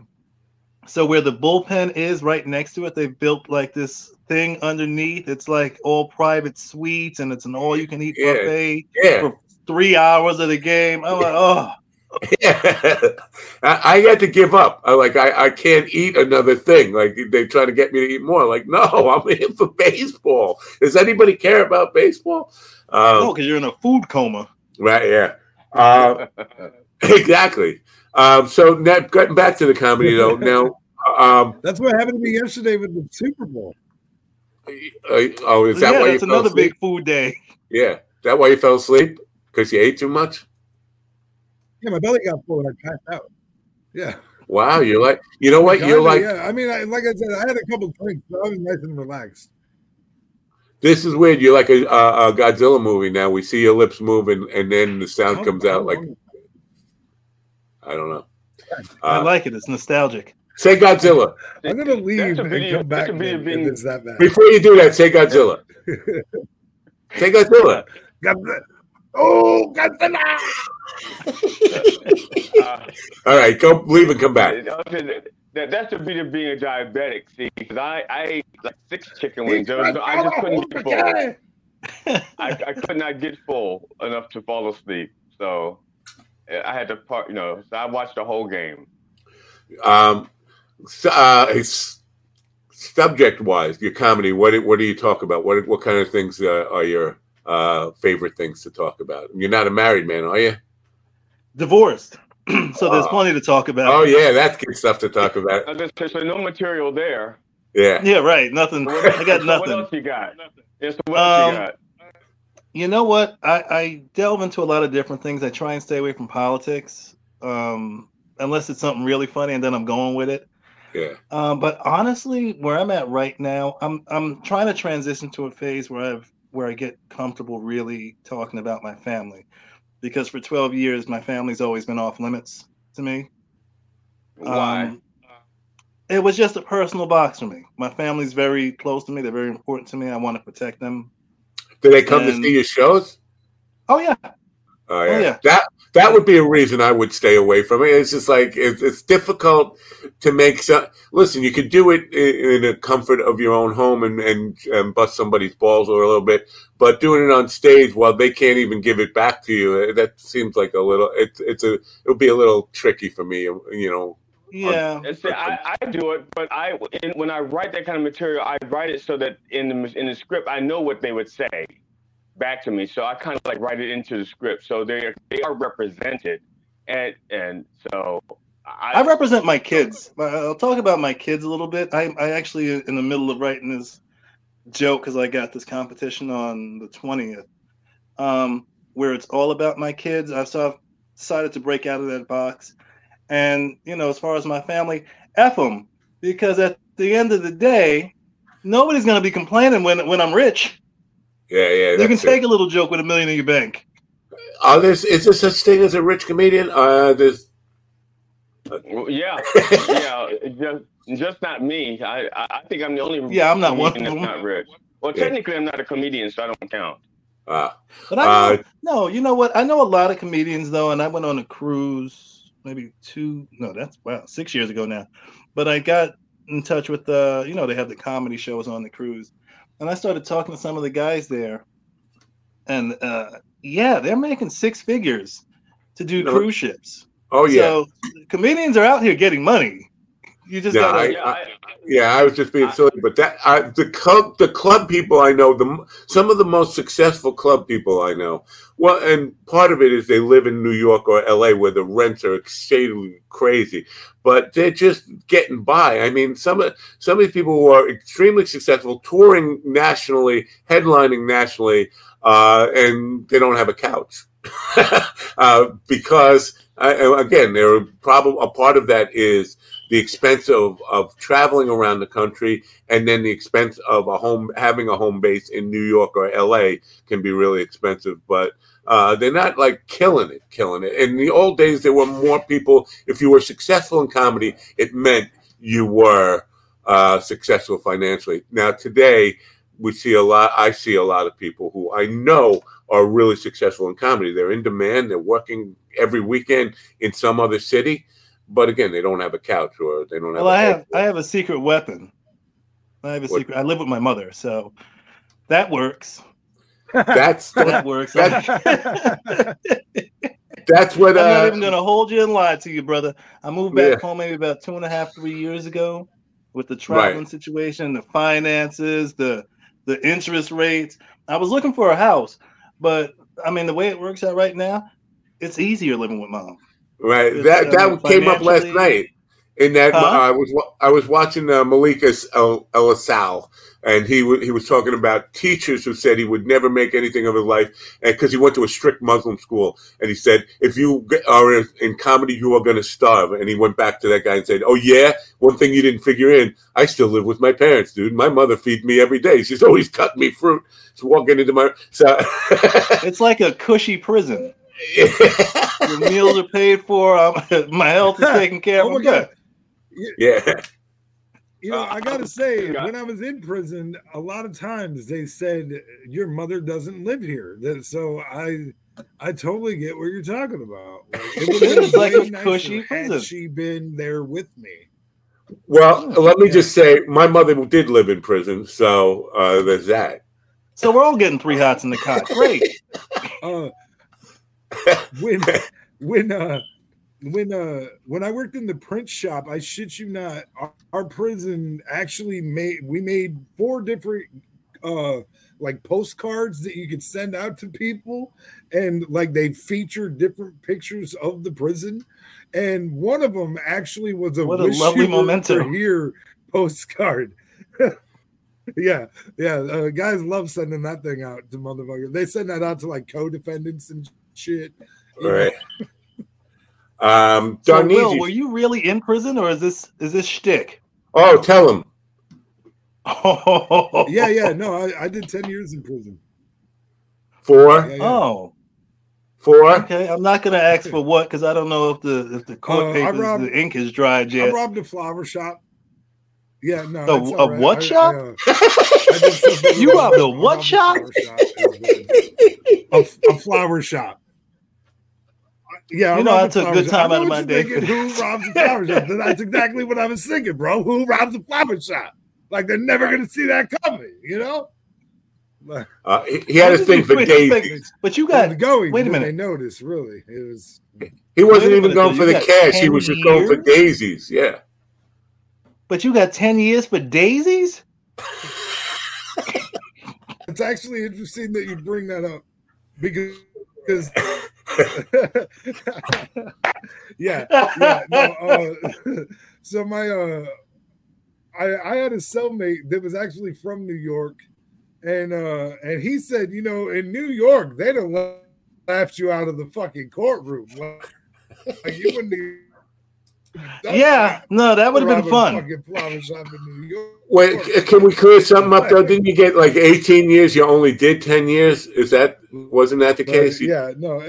So where the bullpen is, right next to it, they've built like this thing underneath. It's like all private suites, and it's an all-you-can-eat buffet for 3 hours of the game. I'm like, oh. Yeah, I had to give up. I can't eat another thing. Like they try to get me to eat more. Like, no, I'm here for baseball. Does anybody care about baseball? No, because you're in a food coma. Right? Yeah. Exactly. So now, getting back to the comedy though. Now, that's what happened to me yesterday with the Super Bowl. Is that why? That's another big food day. Yeah, is that why you fell asleep? Because you ate too much. Yeah, my belly got full and I passed out. Yeah. Wow, you're like, you know what? You're like, yeah. I mean, like I said, I had a couple of drinks, but I was nice and relaxed. This is weird. You're like a Godzilla movie now. We see your lips move and then the sound comes out like, I don't know. I like it. It's nostalgic. Say Godzilla. I'm going to leave and come back if it's that bad. Before you do that, say Godzilla. Say Godzilla. Godzilla. Oh, Godzilla. All right, go leave and come back. That's the beat of being a diabetic, see, because I ate like 6 chicken wings, so I just couldn't get full. I could not get full enough to fall asleep, so I had to part. You know, so I watched the whole game. Subject-wise, your comedy. What do you talk about? What kind of things are your favorite things to talk about? You're not a married man, are you? Divorced. So there's plenty to talk about. Oh yeah, that's good stuff to talk about. So no material there. Yeah. Yeah, right. Nothing. I got nothing. What else you got? Yes, what else you got? You know what? I delve into a lot of different things. I try and stay away from politics, unless it's something really funny, and then I'm going with it. Yeah. But honestly, where I'm at right now, I'm trying to transition to a phase where I get comfortable really talking about my family. Because for 12 years, my family's always been off limits to me. Why? It was just a personal box for me. My family's very close to me. They're very important to me. I want to protect them. Do they come to see your shows? Oh, yeah. Oh, yeah. Oh, yeah. That would be a reason I would stay away from it. It's just like, it's difficult to make some... Listen, you could do it in the comfort of your own home and bust somebody's balls over a little bit, but doing it on stage while they can't even give it back to you, that seems like a little... It'll be a little tricky for me, you know. Yeah. See, I do it, but when I write that kind of material, I write it so that in the script, I know what they would say back to me, so I kind of like write it into the script, so they are represented, and so I represent my kids. I'll talk about my kids a little bit. I actually in the middle of writing this joke because I got this competition on the 20th, where it's all about my kids. I've decided to break out of that box, and you know, as far as my family, F them, because at the end of the day, nobody's gonna be complaining when I'm rich. Yeah, yeah. You can take a little joke with $1 million in your bank. Is there such thing as a rich comedian? Yeah, yeah. Just not me. I think I'm the only. Yeah, I'm not one of them. Not rich. Well, technically, I'm not a comedian, so I don't count. But I know, no. You know what? I know a lot of comedians though, and I went on a cruise maybe 6 years ago now. But I got in touch with they have the comedy shows on the cruise. And I started talking to some of the guys there, and they're making six figures to do cruise ships. Oh yeah, so comedians are out here getting money. You just gotta. I was just being silly, but the club people I know, some of the most successful club people I know. Well, and part of it is they live in New York or L.A. where the rents are exceedingly crazy, but they're just getting by. I mean, some of these people who are extremely successful, touring nationally, headlining nationally, and they don't have a couch because, again, there are a part of that is the expense of traveling around the country, and then the expense of having a home base in New York or L.A. can be really expensive, but they're not like killing it. In the old days, there were more people. If you were successful in comedy, it meant you were successful financially. Now today, I see a lot of people who I know are really successful in comedy. They're in demand. They're working every weekend in some other city. But again, they don't have a couch, or they don't have. Well, I have a secret weapon. I live with my mother, so that works. That works. That's what. I'm not even going to hold you and lie to you, brother. I moved back home maybe about 2.5, 3 years ago, with the traveling situation, the finances, the interest rates. I was looking for a house, but I mean, the way it works out right now, it's easier living with mom. Right, that came up last night. In that I was watching Malik el Assal, and he was talking about teachers who said he would never make anything of his life, and because he went to a strict Muslim school, and he said, if you are in comedy, you are going to starve. And he went back to that guy and said, oh yeah, one thing you didn't figure in, I still live with my parents, dude. My mother feeds me every day. She's always cutting me fruit. She's walking into my It's like a cushy prison. The meals are paid for. My health is taken care of. Good. Yeah. You know, I gotta say, when I was in prison, a lot of times they said your mother doesn't live here. So I totally get what you're talking about. Like, it was like a cushy prison. Had she been there with me. Well, let me just say, my mother did live in prison, so there's that. So we're all getting three hots in the cot. Great. When I worked in the print shop, I shit you not, our prison actually made 4 different like postcards that you could send out to people, and like they featured different pictures of the prison, and one of them actually was a lovely memento here postcard. Yeah. Guys love sending that thing out to motherfuckers. They send that out to like co-defendants and shit. All right. So Will, were you really in prison, or is this shtick? Oh, tell him. Oh. Yeah. No, I did 10 years in prison. 4? Yeah. Oh. 4? Okay, I'm not gonna ask for what, because I don't know if the court papers, the ink is dry yet. I robbed a flower shop. Yeah, no. The right. What shop? I you are the what shop? A flower shop. Yeah, you know, I took good time out of my day. Who robs the flower shop? That's exactly what I was thinking, bro. Who robs the flower shop? Like, they're never going to see that coming, you know? He had his thing for days. But you got going. Wait a minute. They noticed, really. It was. He wasn't even going for the cash. He was just going for daisies. Yeah. But you got 10 years for daisies? It's actually interesting that you bring that up because so my I had a cellmate that was actually from New York, and he said, you know, in New York they don't laugh you out of the fucking courtroom. Like you wouldn't even that would have been fun. Wait, can we clear something up though? Didn't you get like 18 years? You only did 10 years? Wasn't that the case? Yeah, no.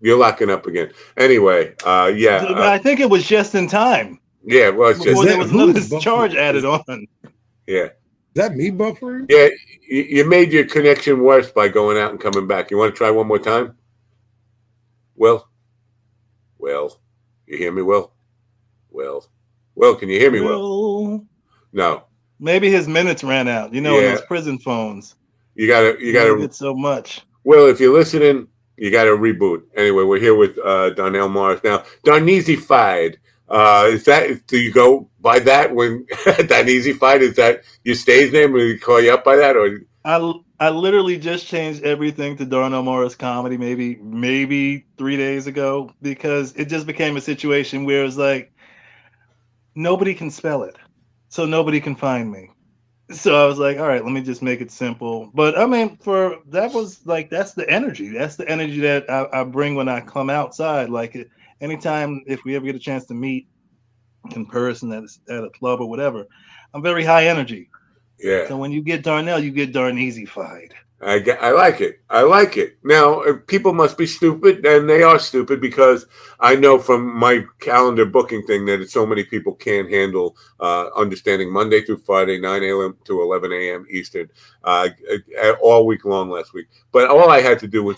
You're locking up again. Anyway, I think it was just in time. Yeah, well, it's just there was another charge added on. Yeah. Is that me buffering? Yeah, you made your connection worse by going out and coming back. You want to try one more time? Well, you hear me, Will? Well, can you hear me, Will? No. Maybe his minutes ran out. You know, in those prison phones. You gotta get so much. Well, if you're listening, you gotta reboot. Anyway, we're here with Darnell Morris now. Darneasy-fied. Is that? Do you go by that when Darneasy-fied? Is that your stage name? Or do they call you up by that? Or I literally just changed everything to Darnell Morris Comedy maybe 3 days ago because it just became a situation where it's like nobody can spell it, so nobody can find me. So I was like, all right, let me just make it simple. But I mean, that's the energy. That's the energy that I bring when I come outside. Like anytime if we ever get a chance to meet in person at a club or whatever, I'm very high energy. Yeah. So when you get Darnell, you get Darneasy-fied. I like it. Now, people must be stupid, and they are stupid because I know from my calendar booking thing that so many people can't handle understanding Monday through Friday, 9 a.m. to 11 a.m. Eastern, all week long last week. But all I had to do was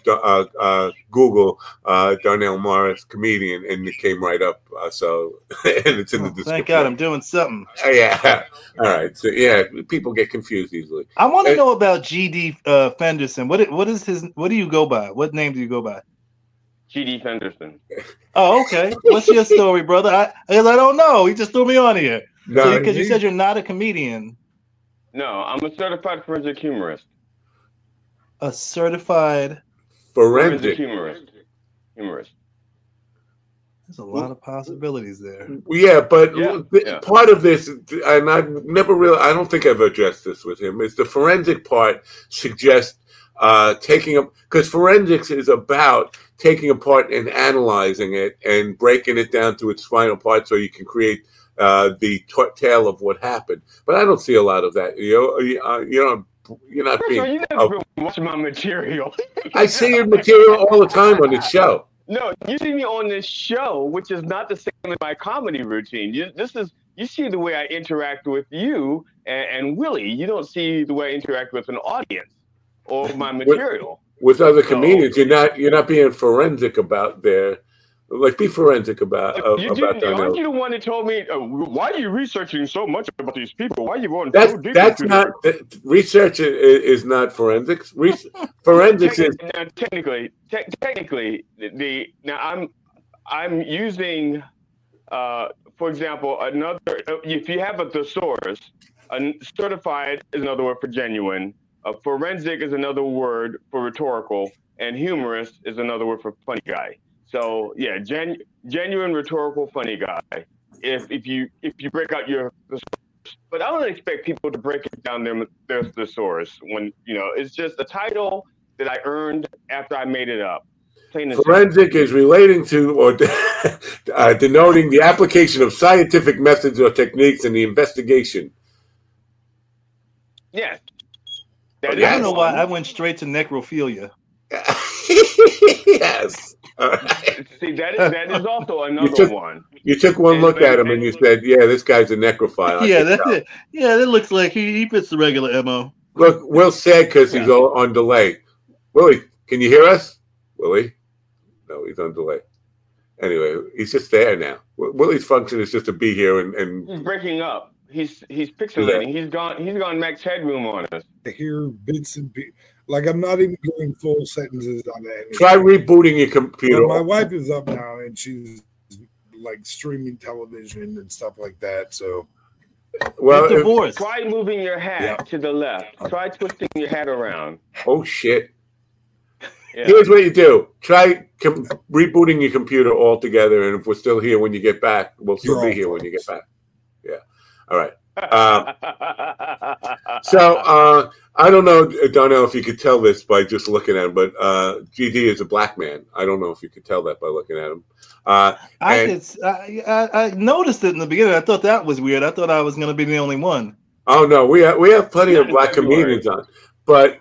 Google Darnell Morris, comedian, and it came right up. And it's in the description. Thank God I'm doing something. Yeah. All right. So, yeah, people get confused easily. I want to know about G.D. Fenderson. What do you go by? What name do you go by? G.D. Fenderson. Oh, okay. What's your story, brother? I don't know. He just threw me on here. No, because you said you're not a comedian. No, I'm a certified forensic humorist. A certified forensic humorist. There's a lot of possibilities there. Yeah, but part of this, and I don't think I've addressed this with him, is the forensic part suggests taking up, because forensics is about taking apart and analyzing it and breaking it down to its final part so you can create the tale of what happened. But I don't see a lot of that. You're not being. You never watch my material. I see your material all the time on this show. No, you see me on this show, which is not the same as my comedy routine. You see the way I interact with you and Willie. You don't see the way I interact with an audience or my material. With other comedians, you're not being forensic about their. Like, be forensic about Darnell. Aren't you the one that told me, why are you researching so much about these people? Why are you going so deep? That's not research. Is not forensics. Forensics is technically. I'm using, for example, another. If you have a thesaurus, certified is another word for genuine. Forensic is another word for rhetorical, and humorous is another word for funny guy. So yeah, genuine, rhetorical, funny guy. If you break out your thesaurus, but I don't expect people to break it down their thesaurus when it's just a title that I earned after I made it up. Forensic is relating to or denoting the application of scientific methods or techniques in the investigation. Yes. I don't know why I went straight to necrophilia. Yes. See, that is also another one. You took one look at him and you said, "Yeah, this guy's a necrophile." Yeah, that's it. Yeah, that looks like he fits the regular MO. Look, Will's sad because he's all on delay. Willie, can you hear us? Willie? No, he's on delay. Anyway, he's just there now. Willie's function is just to be here and he's breaking up. He's pixelating. Yeah. He's gone Max Headroom on us. To hear bits and pieces. Like, I'm not even doing full sentences on that. Try rebooting your computer. You know, my wife is up now, and she's, like, streaming television and stuff like that, so. Well, try moving your hat to the left. Try twisting your hat around. Oh, shit. Yeah. Here's what you do. Try rebooting your computer altogether, and if we're still here when you get back, we'll still be here when you get back. Yeah. All right. So I don't know, Darnell, if you could tell this by just looking at him, but GD is a black man. I don't know if you could tell that by looking at him. I noticed it in the beginning. I thought that was weird. I thought I was going to be the only one. Oh no, we have plenty of black comedians on, but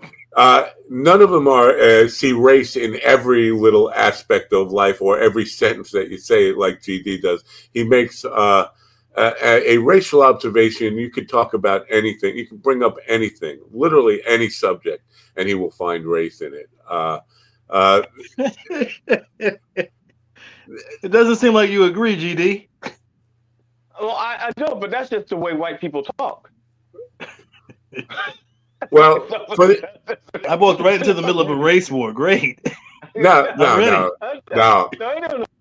none of them are see race in every little aspect of life or every sentence that you say, like GD does. He makes. A racial observation, you could talk about anything. You can bring up anything, literally any subject, and he will find race in it. It doesn't seem like you agree, GD. Well, I don't, but that's just the way white people talk. Well, I walked right into the middle of a race war. Great. No, there's no.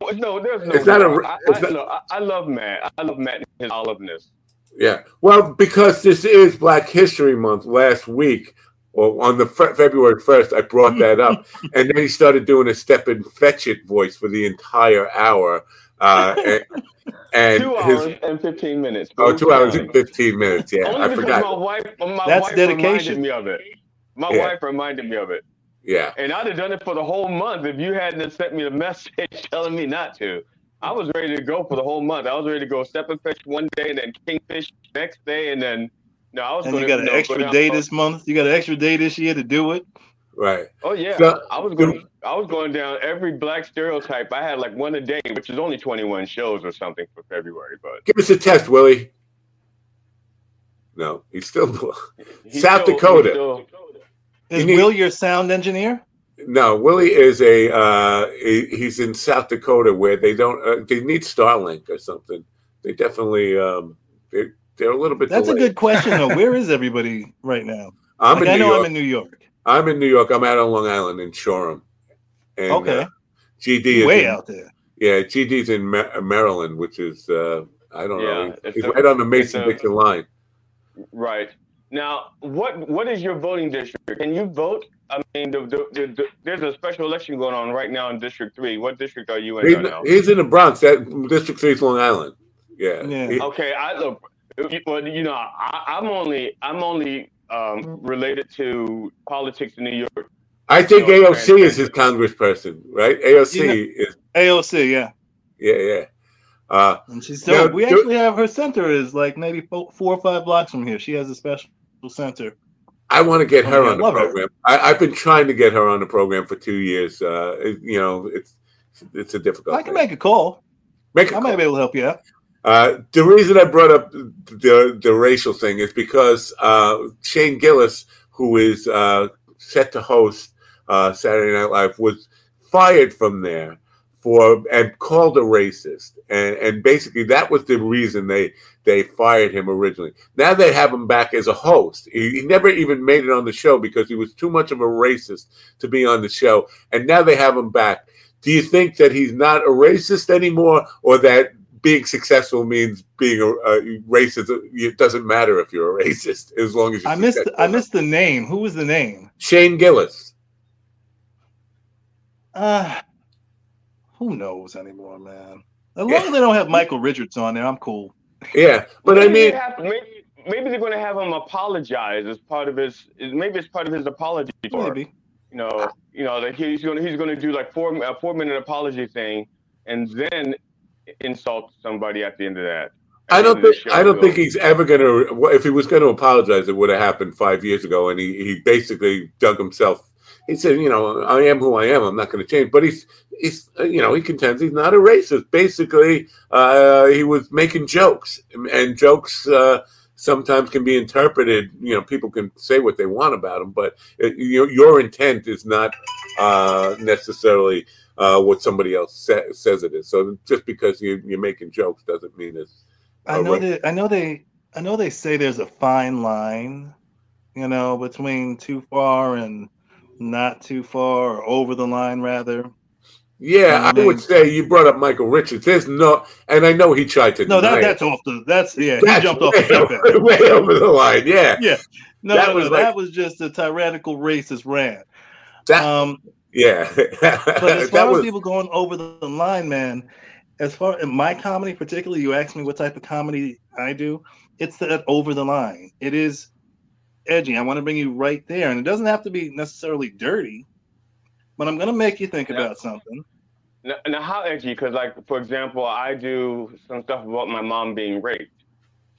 It's not a, I love Matt. I love Matt and his oliveness. Yeah. Well, because this is Black History Month last week, or on the February 1st, I brought that up. And then he started doing a step and fetch it voice for the entire hour. And 2 hours and 15 minutes. Oh, 2 hours and 15 minutes. Yeah, I forgot. My wife dedication. Reminded me of it. My wife reminded me of it. Yeah, and I'd have done it for the whole month if you hadn't sent me a message telling me not to. I was ready to go for the whole month. I was ready to go step and fish one day, and then kingfish next day, and then You got an extra day this year to do it. Right. Oh yeah, so, I was going down every black stereotype. I had like one a day, which is only 21 shows or something for February. But give us a test, Willie. No, he's still South Dakota. Is Will your sound engineer? No, Willie is a he's in South Dakota where they don't they need Starlink or something. They definitely they're a little bit. That's delayed. A good question though. Where is everybody right now? I'm in New York. I'm in New York. I'm out on Long Island in Shoreham. And, GD way out there. Yeah, GD's in Maryland, which is I don't know. He's right on the Mason-Dixon line. Right. Now, what is your voting district? Can you vote? I mean, there's a special election going on right now in District 3. What district are you in right now? He's in the Bronx. That District 3 is Long Island. Yeah. Okay. I'm only related to politics in New York. I think AOC is his congressperson, right? AOC. Yeah. And she's still. We actually have her center is like maybe four or five blocks from here. She has a special center. I want to get her on the program. I've been trying to get her on the program for 2 years. It's a difficult. I can make a call. I might be able to help you out. The reason I brought up the racial thing is because Shane Gillis, who is set to host Saturday Night Live, was fired from there and called a racist. And basically that was the reason they fired him originally. Now they have him back as a host. He never even made it on the show because he was too much of a racist to be on the show. And now they have him back. Do you think that he's not a racist anymore, or that being successful means being a racist? It doesn't matter if you're a racist as long as you're successful. I missed the name. Who was the name? Shane Gillis. Who knows anymore, man? As long as they don't have Michael Richards on there, I'm cool. Yeah, but maybe maybe they're going to have him apologize as part of his. Maybe it's part of his apology. You know, that he's going to do like a 4-minute apology thing, and then insult somebody at the end of that. I don't think he's ever going to. If he was going to apologize, it would have happened 5 years ago, and he basically dug himself he said, you know, I am who I am. I'm not going to change. But he's, you know, he contends he's not a racist. Basically, he was making jokes, and jokes sometimes can be interpreted. You know, people can say what they want about them, but your intent is not necessarily what somebody else says it is. So just because you're making jokes doesn't mean it's. I know they say there's a fine line, you know, between too far and not too far, or over the line, rather. Yeah, I would say you brought up Michael Richards. There's no, and I know he tried to. No, he jumped off the way over the line. Yeah, yeah. That was just a tyrannical racist rant. But as far as people going over the line, man, as far in my comedy, particularly, you asked me what type of comedy I do. It's that over the line. It is edgy. I want to bring you right there, and it doesn't have to be necessarily dirty, but I'm going to make you think about something. Now, how edgy? Because, like, for example, I do some stuff about my mom being raped.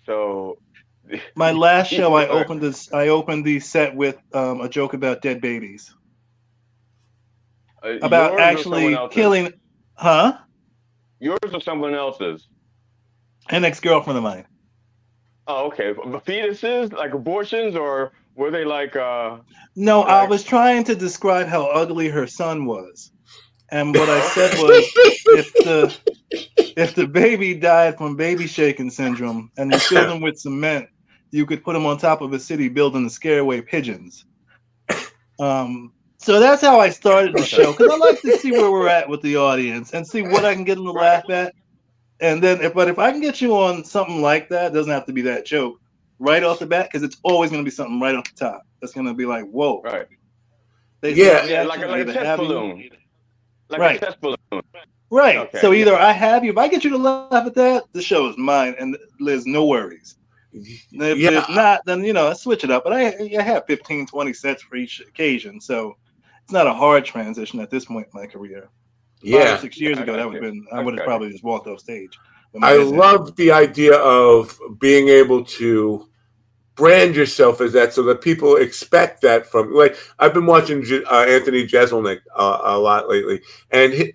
So, my last show, I opened the set with a joke about dead babies, about actually killing. Huh? Yours or someone else's? An ex-girlfriend of mine. Oh, okay. Fetuses, like abortions, or were they like? No, like... I was trying to describe how ugly her son was, and what I said was, if the baby died from baby shaking syndrome and you filled him with cement, you could put him on top of a city building to scare away pigeons. So that's how I started the show, because I like to see where we're at with the audience and see what I can get them to laugh at. And then, if I can get you on something like that, it doesn't have to be that joke right off the bat, because it's always going to be something right off the top that's going to be like, whoa. Right. Like a test balloon. Like a test balloon. Right. Okay. So either I have you, if I get you to laugh at that, the show is mine and there's no worries. If not, then, you know, I switch it up. But I have 15, 20 sets for each occasion. So it's not a hard transition at this point in my career. 5 or 6 years ago, that would have been. I would have probably just walked off stage. I love the idea of being able to brand yourself as that, so that people expect that from. Like, I've been watching Anthony Jeselnik a lot lately, and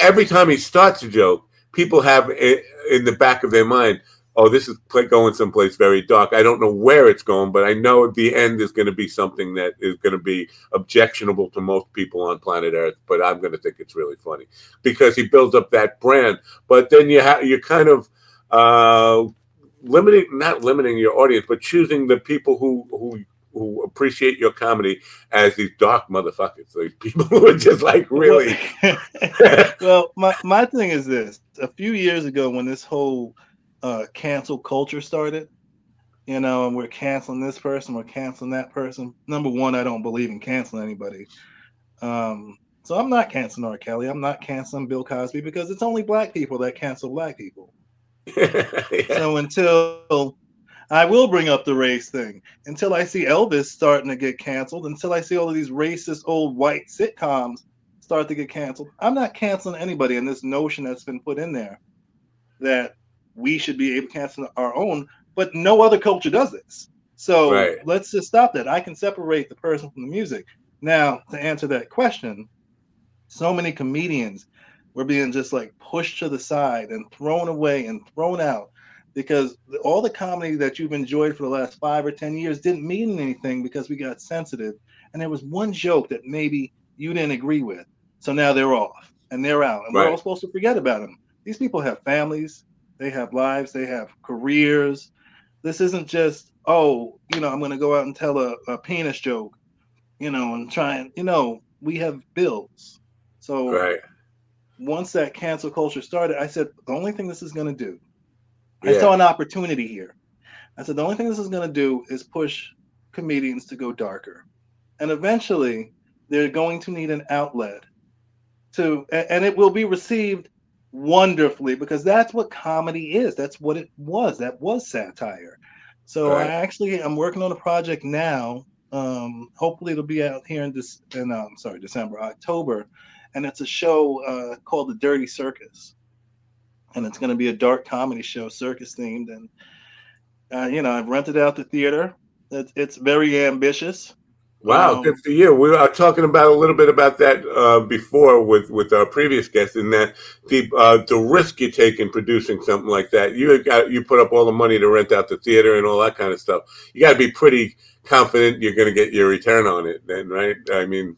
every time he starts a joke, people have it in the back of their mind. Oh, this is going someplace very dark. I don't know where it's going, but I know at the end is going to be something that is going to be objectionable to most people on planet Earth, but I'm going to think it's really funny because he builds up that brand. But then you're kind of not limiting your audience, but choosing the people who appreciate your comedy as these dark motherfuckers, these people who are just like, really. Well, my thing is this. A few years ago when this whole cancel culture started, you know, and we're canceling this person, we're canceling that person. Number one, I don't believe in canceling anybody. So I'm not canceling R. Kelly. I'm not canceling Bill Cosby, because it's only black people that cancel black people. So I will bring up the race thing until I see Elvis starting to get canceled, until I see all of these racist old white sitcoms start to get canceled. I'm not canceling anybody. And this notion that's been put in there that we should be able to cancel our own, but no other culture does this. So Let's just stop that. I can separate the person from the music. Now, to answer that question, so many comedians were being just like pushed to the side and thrown away and thrown out, because all the comedy that you've enjoyed for the last 5 or 10 years didn't mean anything because we got sensitive. And there was one joke that maybe you didn't agree with. So now they're off and they're out, and we're all supposed to forget about them. These people have families. They have lives. They have careers. This isn't just, oh, you know, I'm going to go out and tell a penis joke, you know, and try and, you know, we have bills. So Once that cancel culture started, I said, the only thing this is going to do, I saw an opportunity here. I said, the only thing this is going to do is push comedians to go darker. And eventually they're going to need an outlet to, and it will be received wonderfully, because that's what comedy is. That's what it was. That was satire. So I'm working on a project now. Hopefully it'll be out here October. And it's a show called The Dirty Circus. And it's going to be a dark comedy show, circus themed. And, you know, I've rented out the theater. It's very ambitious. Wow, good for you. We were talking about a little bit about that before with our previous guest, and that the risk you take in producing something like that. You put up all the money to rent out the theater and all that kind of stuff. You got to be pretty confident you're going to get your return on it, then, right? I mean,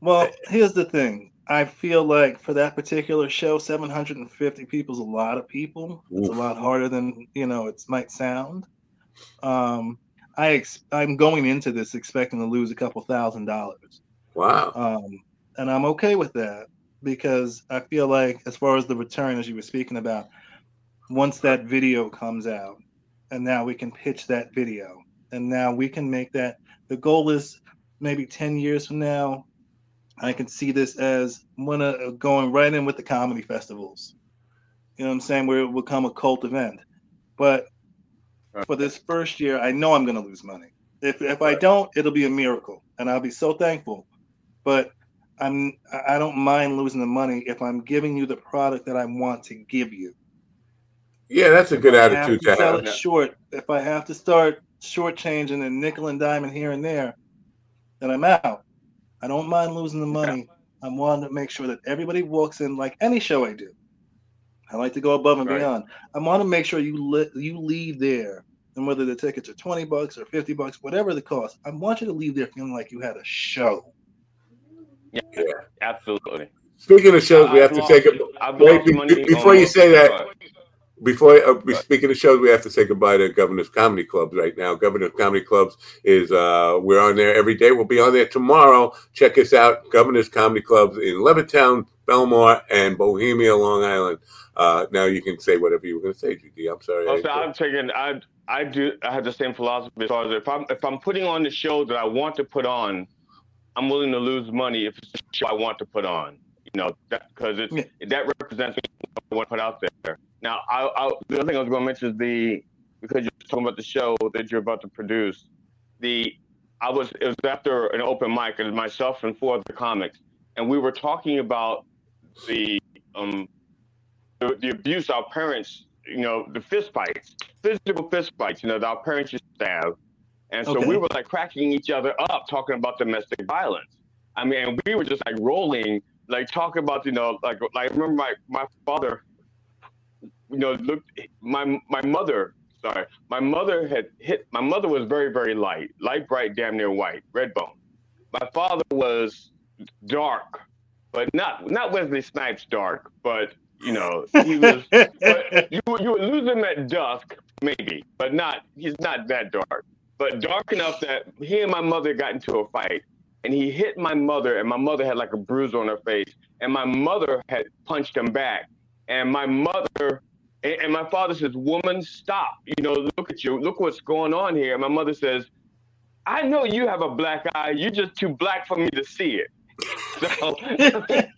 well, here's the thing. I feel like for that particular show, 750 people is a lot of people. It's a lot harder than it might sound. I'm going into this expecting to lose a couple $1,000. Wow. And I'm okay with that because I feel like as far as the return, as you were speaking about, once that video comes out and now we can pitch that video and now we can make that, the goal is maybe 10 years from now, I can see this as one of going right in with the comedy festivals. You know what I'm saying? Where it will become a cult event. But for this first year, I know I'm going to lose money. If I don't, it'll be a miracle, and I'll be so thankful. But I don't mind losing the money if I'm giving you the product that I want to give you. Yeah, that's a good attitude to have. Sell it short. If I have to start shortchanging and nickel and diming here and there, then I'm out. I don't mind losing the money. I want to make sure that everybody walks in like any show I do. I like to go above and beyond. I want to make sure you leave there, and whether the tickets are $20 or $50, whatever the cost, I want you to leave there feeling like you had a show. Yeah, absolutely. Speaking of shows, we have to take a break. Before you say that, speaking of shows, we have to say goodbye to Governor's Comedy Club right now. Governor's Comedy Clubs is, we're on there every day. We'll be on there tomorrow. Check us out. Governor's Comedy Clubs in Levittown, Belmar, and Bohemia, Long Island. Now you can say whatever you were going to say, GD. I'm sorry. Also, I have the same philosophy. So if I'm putting on the show that I want to put on, I'm willing to lose money if it's the show I want to put on. Because that represents what I want to put out there. Now, the other thing I was going to mention is because you're talking about the show that you're about to produce. It was after an open mic, and myself and four other comics, and we were talking about the abuse our parents, the physical fist fights, that our parents used to have, and so we were like cracking each other up, talking about domestic violence. I mean, we were just like rolling, like talking about like remember my father. My mother was very, very light, bright, damn near white, red bone. My father was dark, but not Wesley Snipes dark, but he was. But you would lose him at dusk, maybe, but he's not that dark, but dark enough that he and my mother got into a fight, and he hit my mother, and my mother had like a bruise on her face, and my mother had punched him back, and my mother. And my father says, "Woman, stop. Look at you. Look what's going on here." And my mother says, "I know you have a black eye. You're just too black for me to see it."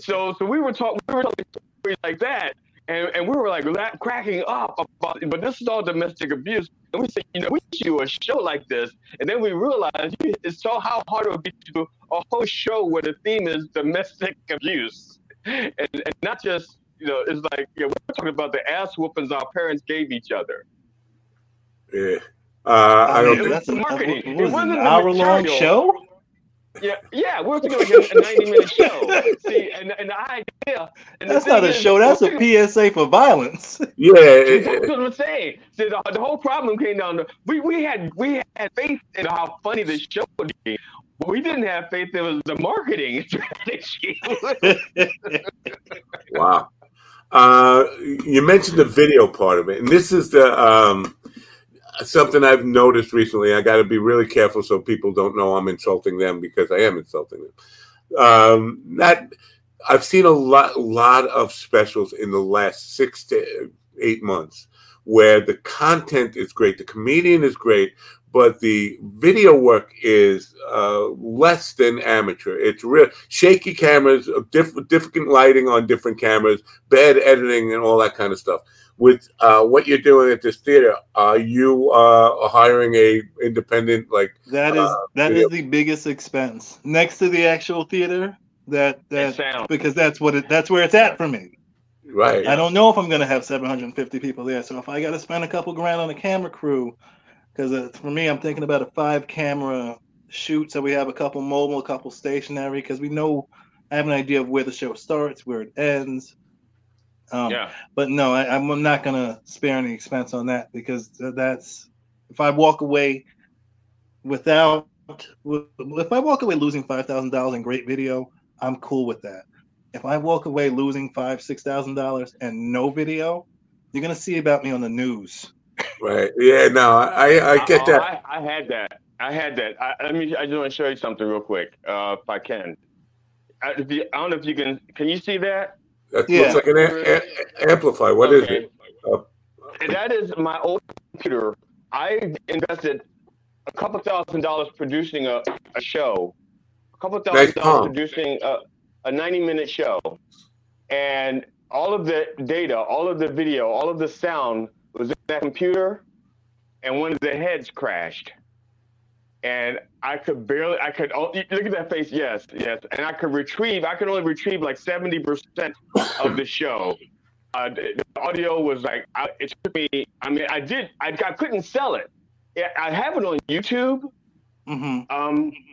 So so we were talking stories like that, and we were like cracking up about it. But this is all domestic abuse. And we said, we should do a show like this. And then we realized it's so how hard it would be to do a whole show where the theme is domestic abuse, and not just. It's like we're talking about the ass whoopings our parents gave each other. Yeah, marketing. It wasn't an hour-long show. Yeah, we're talking like a 90-minute show. See, and the idea. And that's not a show. That's a PSA for violence. Yeah, that's what I'm saying. See, the whole problem came down to we had faith in how funny the show would be. We didn't have faith. It was the marketing strategy. Wow. You mentioned the video part of it, and this is the something I've noticed recently. I got to be really careful so people don't know I'm insulting them, because I am insulting them. I've seen a lot of specials in the last 6 to 8 months where the content is great, the comedian is great, but the video work is less than amateur. It's real shaky cameras, different lighting on different cameras, bad editing, and all that kind of stuff. With what you're doing at this theater, are you hiring a independent like that is the biggest expense next to the actual theater? That because that's where it's at for me. Right. I don't know if I'm going to have 750 people there, so if I got to spend a couple grand on a camera crew. Because for me, I'm thinking about a 5-camera shoot. So we have a couple mobile, a couple stationary, because we know I have an idea of where the show starts, where it ends. But no, I'm not going to spare any expense on that, because that's, if I walk away without, if I walk away losing $5,000 in great video, I'm cool with that. If I walk away losing $5,000-$6,000 and no video, you're going to see about me on the news. Right. Yeah, no, I get that. I had that. I just want to show you something real quick, if I can. I don't know if you can you see that? That looks like an amplify. What is it? That is my old computer. I invested a couple $1,000s producing a show, a couple $1,000 producing a 90-minute show. And all of the data, all of the video, all of the sound was in that computer, and one of the heads crashed. And I could look at that face. Yes. And I could only retrieve like 70% of the show. The audio was like, it took me, I couldn't sell it. I have it on YouTube,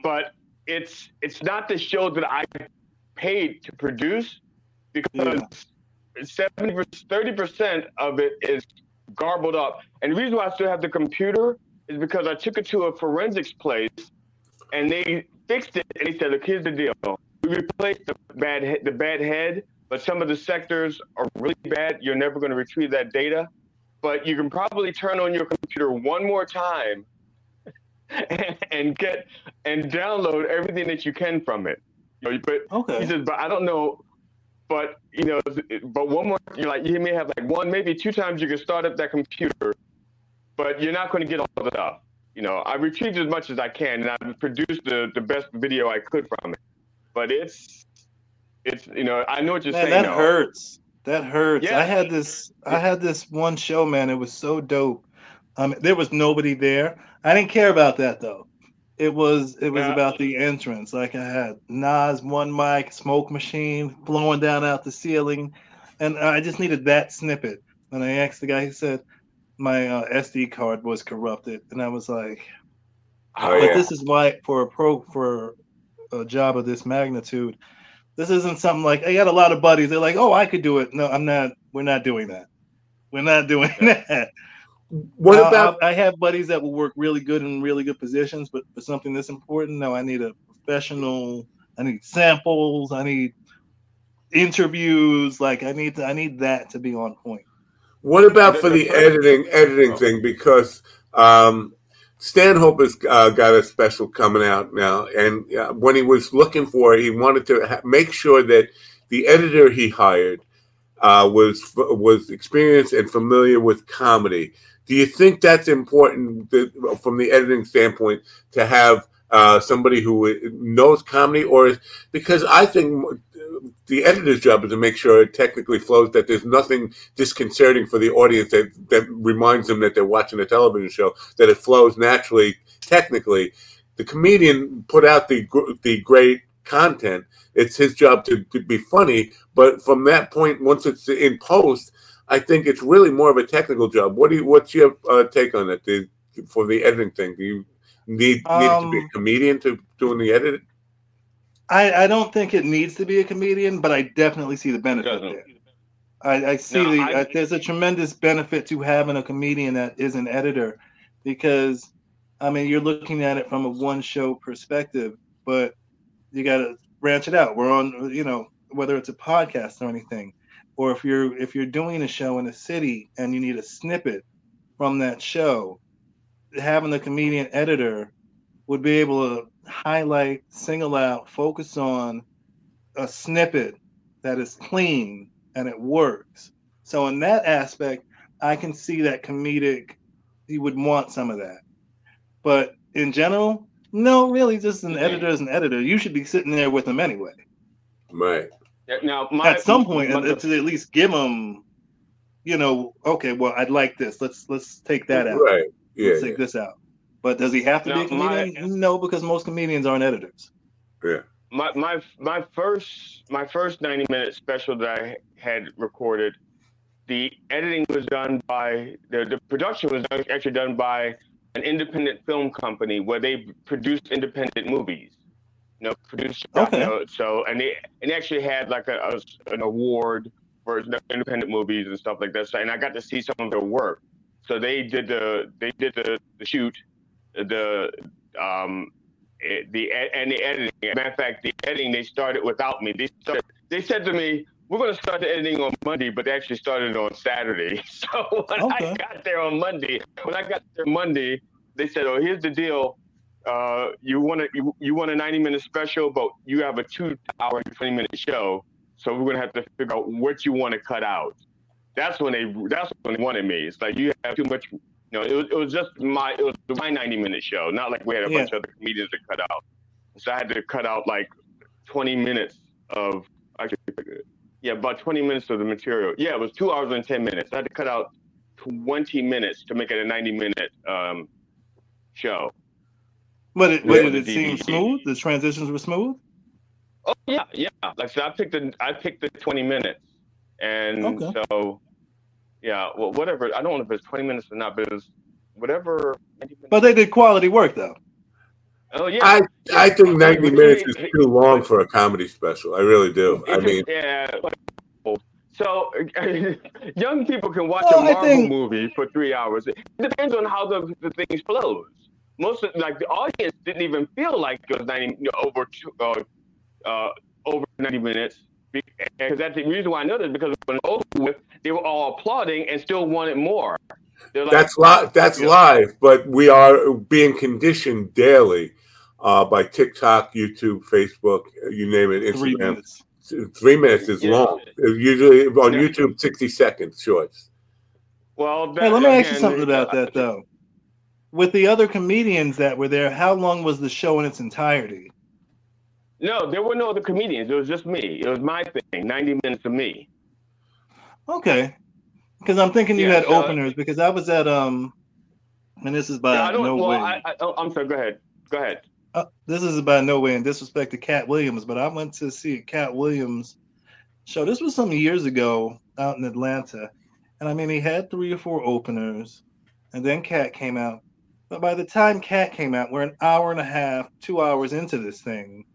but it's not the show that I paid to produce, because 30% of it is garbled up. And the reason why I still have the computer is because I took it to a forensics place, and they fixed it. And they said, "Look, here's the deal: we replaced the bad head, but some of the sectors are really bad. You're never going to retrieve that data, but you can probably turn on your computer one more time and get and download everything that you can from it." But he says, "But I don't know. But you know, but one more, you're like, you may have like one, maybe two times you can start up that computer." But you're not going to get all the stuff. You know, I retrieved as much as I can, and I produced the best video I could from it. But it's you know, I know what you're saying. That hurts. That hurts. Yeah. I had this one show, man. It was so dope. There was nobody there. I didn't care about that though. It was about the entrance. Like, I had Nas, one mic, smoke machine blowing down out the ceiling, and I just needed that snippet. And I asked the guy. He said my SD card was corrupted, and I was like, "This is why for a job of this magnitude, this isn't something like I got a lot of buddies. They're like, oh, I could do it. No, I'm not. We're not doing that. We're not doing that. What about? I have buddies that will work really good in really good positions, but for something this important, no, I need a professional. I need samples. I need interviews. Like I need that to be on point." What about for the editing thing? Because Stanhope has got a special coming out now, and when he was looking for it, he wanted to make sure that the editor he hired was experienced and familiar with comedy. Do you think that's important from the editing standpoint to have somebody who knows comedy, or because I think the editor's job is to make sure it technically flows, that there's nothing disconcerting for the audience that reminds them that they're watching a television show, that it flows naturally, technically. The comedian put out the great content. It's his job to be funny, but from that point, once it's in post, I think it's really more of a technical job. What's your take on that for the editing thing? Do you need to be a comedian to doing the edit? I don't think it needs to be a comedian, but I definitely see the benefit there. There's a tremendous benefit to having a comedian that is an editor, because, I mean, you're looking at it from a one-show perspective, but you got to branch it out. We're on, you know, whether it's a podcast or anything, or if you're doing a show in a city and you need a snippet from that show, having the comedian editor would be able to highlight, single out, focus on a snippet that is clean and it works. So in that aspect, I can see that comedic, you would want some of that. But in general, no, really, just an editor is an editor. You should be sitting there with them anyway. Right. Now, at some point, to at least give them, you know, okay, well, I'd like this. Let's take that out. Right. Yeah, let's take this out. But does he have to be a comedian? No, because most comedians aren't editors. Yeah. My first 90-minute special that I had recorded, the editing was done by the production was actually done by a an independent film company where they produced independent movies. You know, produced. Okay. You know, so and they actually had like an award for independent movies and stuff like that. So, and I got to see some of their work. So they did the shoot, the editing. As a matter of fact, the editing they started without me. They said to me, "We're going to start the editing on Monday," but they actually started on Saturday. So when I got there Monday, they said, "Oh, here's the deal. You want a 90-minute special, but you have a 2-hour and 20-minute show. So we're going to have to figure out what you want to cut out." That's when they wanted me. It's like, you have too much. You know, it was my 90-minute show. Not like we had a bunch of other comedians to cut out. So I had to cut out like 20 minutes of. About 20 minutes of the material. Yeah, it was 2 hours and 10 minutes. I had to cut out 20 minutes to make it a 90-minute show. But did it seem smooth? The transitions were smooth? Oh yeah. Like I said, I picked the 20 minutes, and so yeah. Well, whatever. I don't know if it's 20 minutes or not, but it was whatever. But they did quality work though. Oh yeah. I think 90 minutes is too long for a comedy special. I really do. I mean, yeah. So young people can watch a Marvel movie for 3 hours. It depends on how the thing flows. Most of, like, the audience didn't even feel like it was 90 over 90 minutes. Because that's the reason why I know this, because when it was over with, they were all applauding and still wanted more. Like, that's live, but we are being conditioned daily by TikTok, YouTube, Facebook, you name it, Instagram. 3 minutes. 3 minutes is long. Usually on YouTube, 60 seconds shorts. Well, let me ask you something about that, though. With the other comedians that were there, how long was the show in its entirety? No, there were no other comedians. It was just me. It was my thing, 90 minutes of me. Okay. Because I'm thinking you had openers, because I was at and this is by no way. I'm sorry. Go ahead. This is by no way in disrespect to Cat Williams, but I went to see a Cat Williams show. This was some years ago out in Atlanta, and I mean he had 3 or 4 openers, and then Cat came out. But by the time Cat came out, we're an hour and a half, 2 hours into this thing,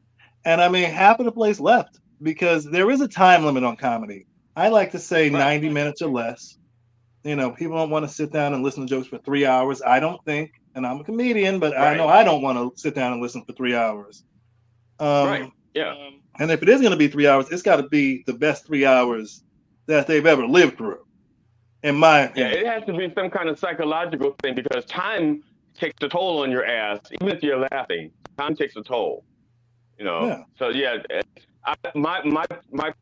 and I mean half of the place left because there is a time limit on comedy. I like to say 90 minutes or less. You know, people don't want to sit down and listen to jokes for 3 hours. I don't think, and I'm a comedian, but I know I don't want to sit down and listen for 3 hours. And if it is going to be 3 hours, it's got to be the best 3 hours that they've ever lived through, in my opinion. Yeah, it has to be some kind of psychological thing, because time takes a toll on your ass, even if you're laughing. Time takes a toll, you know. Yeah. So, yeah. My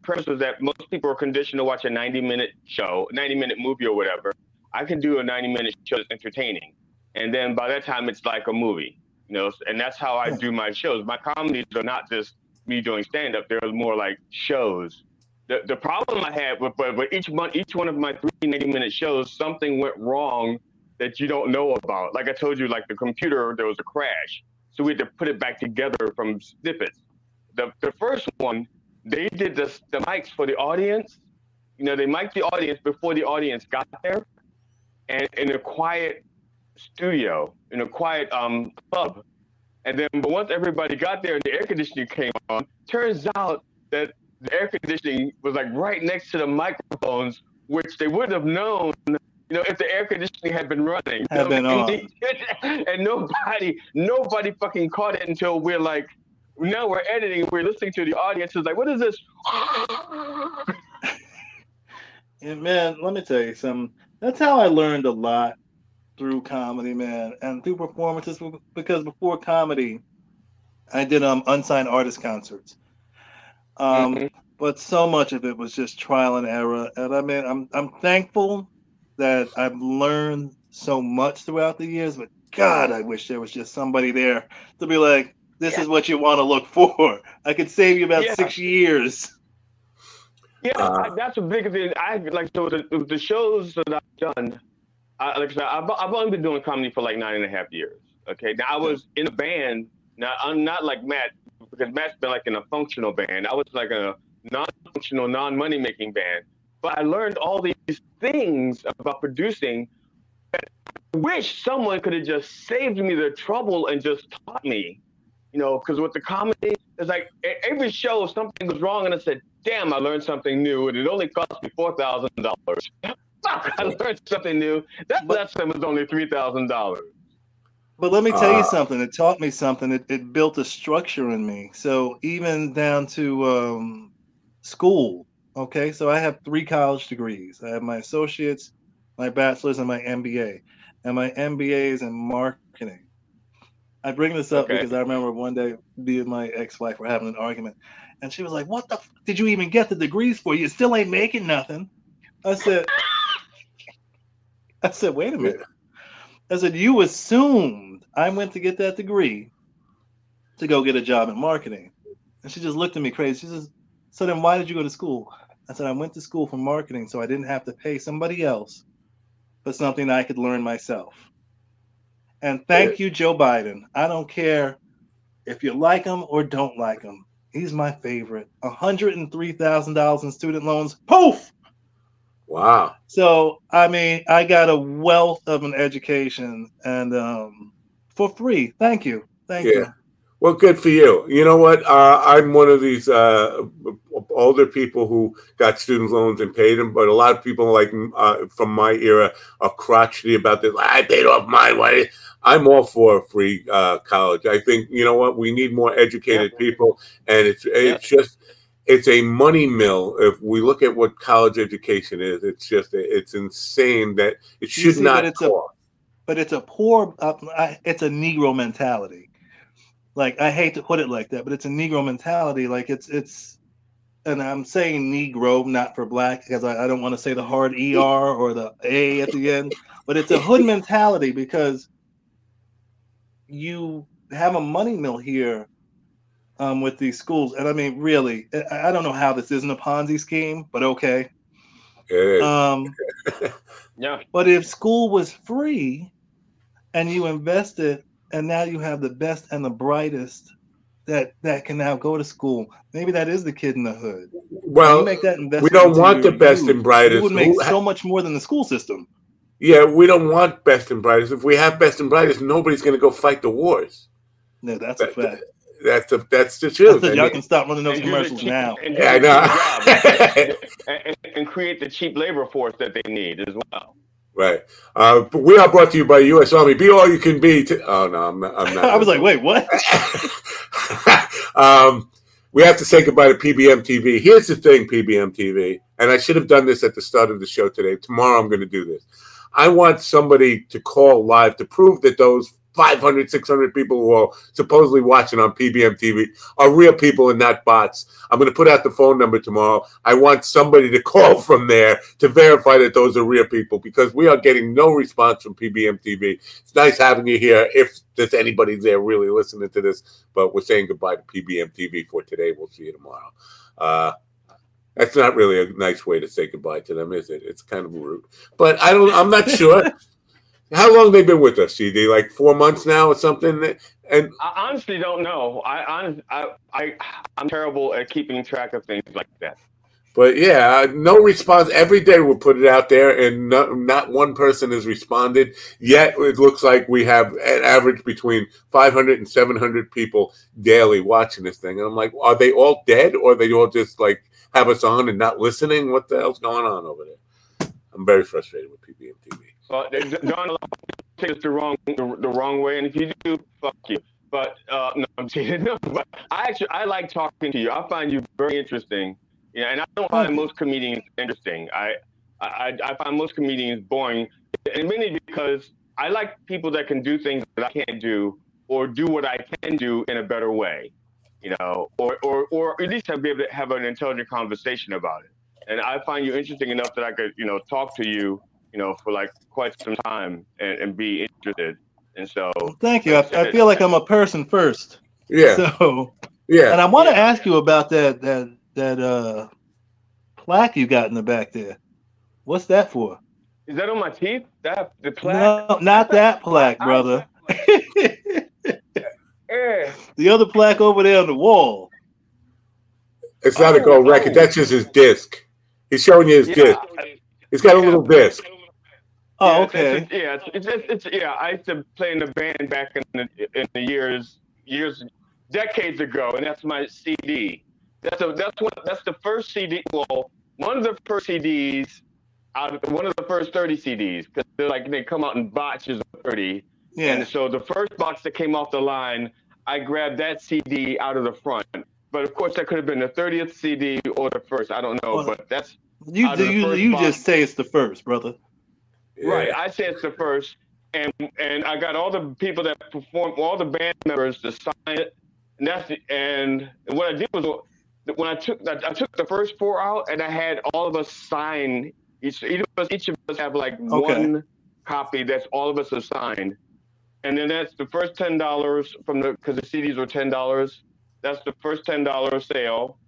premise was that most people are conditioned to watch a 90-minute show, 90-minute movie or whatever. I can do a 90-minute show that's entertaining, and then by that time it's like a movie, you know. And that's how I do my shows. My comedies are not just me doing stand-up; they're more like shows. The problem I had with each one of my 3 90-minute shows, something went wrong that you don't know about. Like I told you, like the computer, there was a crash, so we had to put it back together from snippets. The first one, they did the mics for the audience. You know, they mic'd the audience before the audience got there, and in a quiet studio, in a quiet pub. And then, but once everybody got there and the air conditioning came on, turns out that the air conditioning was like right next to the microphones, which they would have known, you know, if the air conditioning had been running. On. And nobody fucking caught it until we're like, now we're editing, we're listening to the audience. It's like, what is this? And man, let me tell you something. That's how I learned a lot through comedy, man, and through performances. Because before comedy, I did unsigned artist concerts. But so much of it was just trial and error. And I mean, I'm thankful that I've learned so much throughout the years. But God, I wish there was just somebody there to be like, this is what you want to look for. I could save you about 6 years. Yeah, that's a big thing. I like, so the shows that I've done. I've only been doing comedy for like 9.5 years. Okay, now I was in a band. Now I'm not like Matt, because Matt's been like in a functional band. I was like a non-functional, non-money making band. But I learned all these things about producing I wish someone could have just saved me the trouble and just taught me, you know, because with the comedy, it's like every show something was wrong, and I said, damn, I learned something new, and it only cost me $4,000. Fuck, I learned something new. That lesson was only $3,000. But let me tell you something. It taught me something. It built a structure in me. So even down to school, okay? So I have 3 college degrees. I have my associate's, my bachelor's, and my MBA. And my MBA is in marketing. I bring this up because I remember one day me and my ex-wife were having an argument. And she was like, what the f did you even get the degrees for? You still ain't making nothing. I said, wait a minute. I said, you assumed I went to get that degree to go get a job in marketing. And she just looked at me crazy. She says, so then why did you go to school? I said, I went to school for marketing so I didn't have to pay somebody else for something I could learn myself. And thank you, Joe Biden. I don't care if you like him or don't like him. He's my favorite. $103,000 in student loans. Poof! Wow. So, I mean, I got a wealth of an education and for free. Thank you. Thank you. Well, good for you. You know what? I'm one of these older people who got student loans and paid them, but a lot of people like from my era are crotchety about this. I paid off my way. I'm all for free college. I think, you know what? We need more educated people, and it's just... It's a money mill. If we look at what college education is, it's insane that it should not cost. But it's a poor, it's a Negro mentality. Like, I hate to put it like that, but it's a Negro mentality. Like it's, and I'm saying Negro, not for black, because I don't want to say the hard ER or the A at the end, but it's a hood mentality because you have a money mill here. With these schools, and I mean, really, I don't know how this isn't a Ponzi scheme, but okay. Yeah. But if school was free, and you invested, and now you have the best and the brightest that can now go to school. Maybe that is the kid in the hood. Well, you make that investment. We don't want the best and brightest. You would make so much more than the school system. Yeah, we don't want best and brightest. If we have best and brightest, nobody's going to go fight the wars. No, that's a fact. That's the truth. Y'all can stop running those commercials now. And create the cheap labor force that they need as well. Right. But we are brought to you by U.S. Army. Be all you can be. Oh, no, I'm not. I was like, wait, what? We have to say goodbye to PBM TV. Here's the thing, PBM TV, and I should have done this at the start of the show today. Tomorrow I'm going to do this. I want somebody to call live to prove that those 500, 600 people who are supposedly watching on PBM TV are real people and not bots. I'm going to put out the phone number tomorrow. I want somebody to call from there to verify that those are real people because we are getting no response from PBM TV. It's nice having you here if there's anybody there really listening to this, but we're saying goodbye to PBM TV for today. We'll see you tomorrow. That's not really a nice way to say goodbye to them, is it? It's kind of rude. But I'm not sure. How long they've been with us, CD? Like 4 months now or something? And I honestly don't know. I'm terrible at keeping track of things like that. But yeah, no response. Every day we'll put it out there, and not one person has responded. Yet it looks like we have an average between 500 and 700 people daily watching this thing. And I'm like, are they all dead, or are they all just like have us on and not listening? What the hell's going on over there? I'm very frustrated with PBM TV. Don't take us the wrong way, and if you do, fuck you. But no, I'm kidding. No, but I like talking to you. I find you very interesting. Yeah, and I don't find most comedians interesting. I find most comedians boring, and mainly because I like people that can do things that I can't do, or do what I can do in a better way, you know, or at least be able to have an intelligent conversation about it. And I find you interesting enough that I could, you know, talk to you. You know, for like quite some time and be interested. And so, thank you. I feel like I'm a person first. Yeah. So, yeah. And I want to ask you about that plaque you got in the back there. What's that for? Is that on my teeth? That the plaque? No, not that plaque, brother. The other plaque over there on the wall. It's not a gold record. That's just his disc. He's showing you his disc. It's got a little disc. Oh, okay. It's I used to play in the band back in the years, decades ago, and that's my CD. That's the first CD. Well, one of the first CDs out of one of the first 30 CDs, because they're like they come out in boxes of 30. Yeah. And so the first box that came off the line, I grabbed that CD out of the front. But of course, that could have been the 30th CD or the first. I don't know, but that's you just say it's the first, brother. Right, I say it's the first, and I got all the people that performed, all the band members to sign it. And what I did was when I took the first four out, and I had all of us sign. Each of us have like one copy that's all of us assigned, and then that's the first $10 because the CDs were $10. That's the first $10 sale,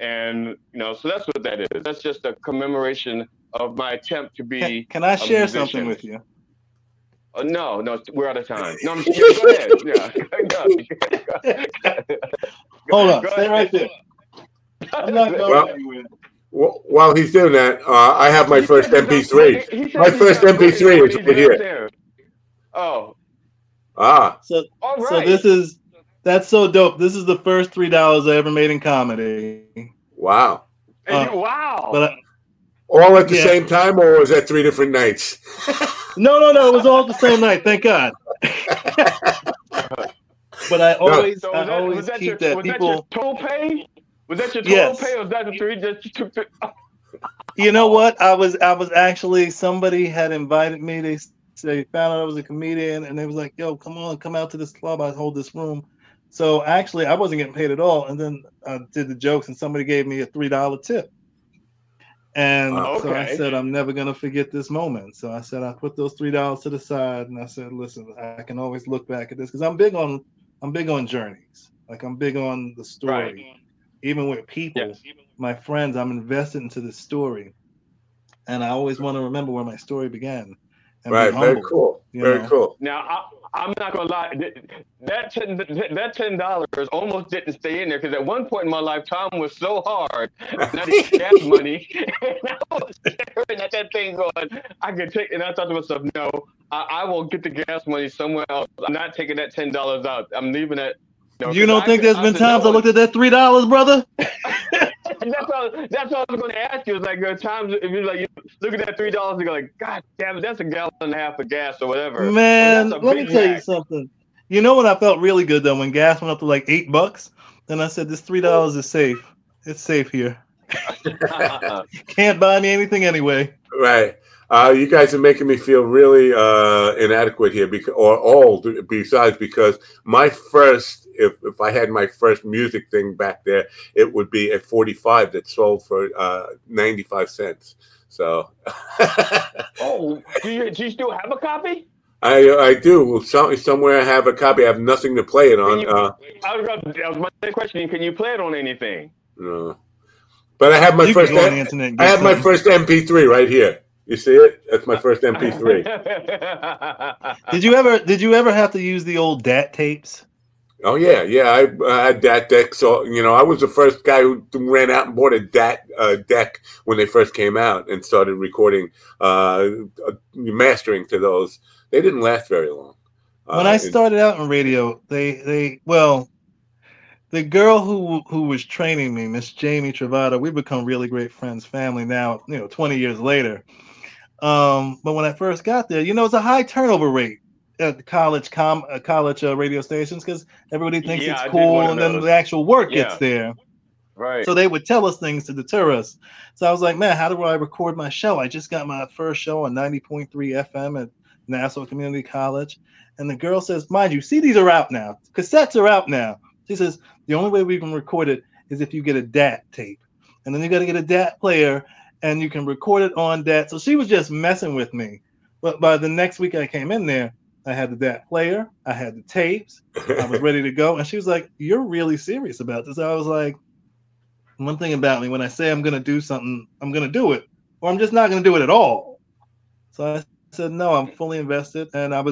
and so that's what that is. That's just a commemoration of my attempt to be. Can I share something with you? No, we're out of time. No, I'm just, go ahead. Yeah. Hold on, stay right there. I'm not going anywhere. While he's doing that, I have my first MP3. My first MP3 is right here. Oh. Ah. So, all right. So that's so dope. This is the first $3 I ever made in comedy. Wow. Wow. But all at the same time, or was that three different nights? No. It was all the same night. Thank God. But I always, so I always that keep your, that was people. That your toll pay? Was that your toll pay? Or was that the three? You know what? I was actually, somebody had invited me. They found out I was a comedian, and they was like, "Yo, come on, come out to this club. I hold this room." So actually, I wasn't getting paid at all, and then I did the jokes, and somebody gave me a $3 tip. And so I said, "I'm never gonna forget this moment." So I said, I put those $3 to the side, and I said, "Listen, I can always look back at this because I'm big on journeys. Like I'm big on the story, right. Even with people, my friends. I'm invested into the story, and I always want to remember where my story began." Right, humble, very cool. Very cool. Now, I'm not going to lie. That $10 almost didn't stay in there because at one point in my life, Tom was so hard. And I didn't have money. And I was staring at that thing going, I could take, and I thought to myself, no, I will get the gas money somewhere else. I'm not taking that $10 out. I'm leaving that. You don't think there's been times I looked at that $3, brother? That's all I was going to ask you. It's like there are times if you're like you look at that $3 and you're like, God damn it, that's a gallon and a half of gas or whatever. Man, let me tell you something. You know what I felt really good though when gas went up to like $8, then I said this $3 is safe. It's safe here. Can't buy me anything anyway. Right. You guys are making me feel really inadequate here, because my first, if I had my first music thing back there, it would be a 45 that sold for 95 cents. So, do you still have a copy? I do. Somewhere I have a copy. I have nothing to play it on. That was my question. Can you play it on anything? No, but I have my first. I have my first MP3 right here. You see it? That's my first MP3. Did you ever have to use the old DAT tapes? Oh yeah. I had DAT decks. So, I was the first guy who ran out and bought a DAT deck when they first came out and started recording, mastering to those. They didn't last very long. When I started out in radio, the girl who was training me, Miss Jamie Travada, we've become really great friends, family now. 20 years later. But when I first got there, it's a high turnover rate at college radio stations because everybody thinks it's cool, and then the actual work gets there. Right. So they would tell us things to deter us. So I was like, man, how do I record my show? I just got my first show on 90.3 FM at Nassau Community College. And the girl says, mind you, CDs are out now. Cassettes are out now. She says, the only way we can record it is if you get a DAT tape. And then you got to get a DAT player, and you can record it on DAT. So she was just messing with me. But by the next week I came in there, I had the DAT player, I had the tapes, I was ready to go. And she was like, you're really serious about this. I was like, one thing about me, when I say I'm going to do something, I'm going to do it, or I'm just not going to do it at all. So I said, no, I'm fully invested. And I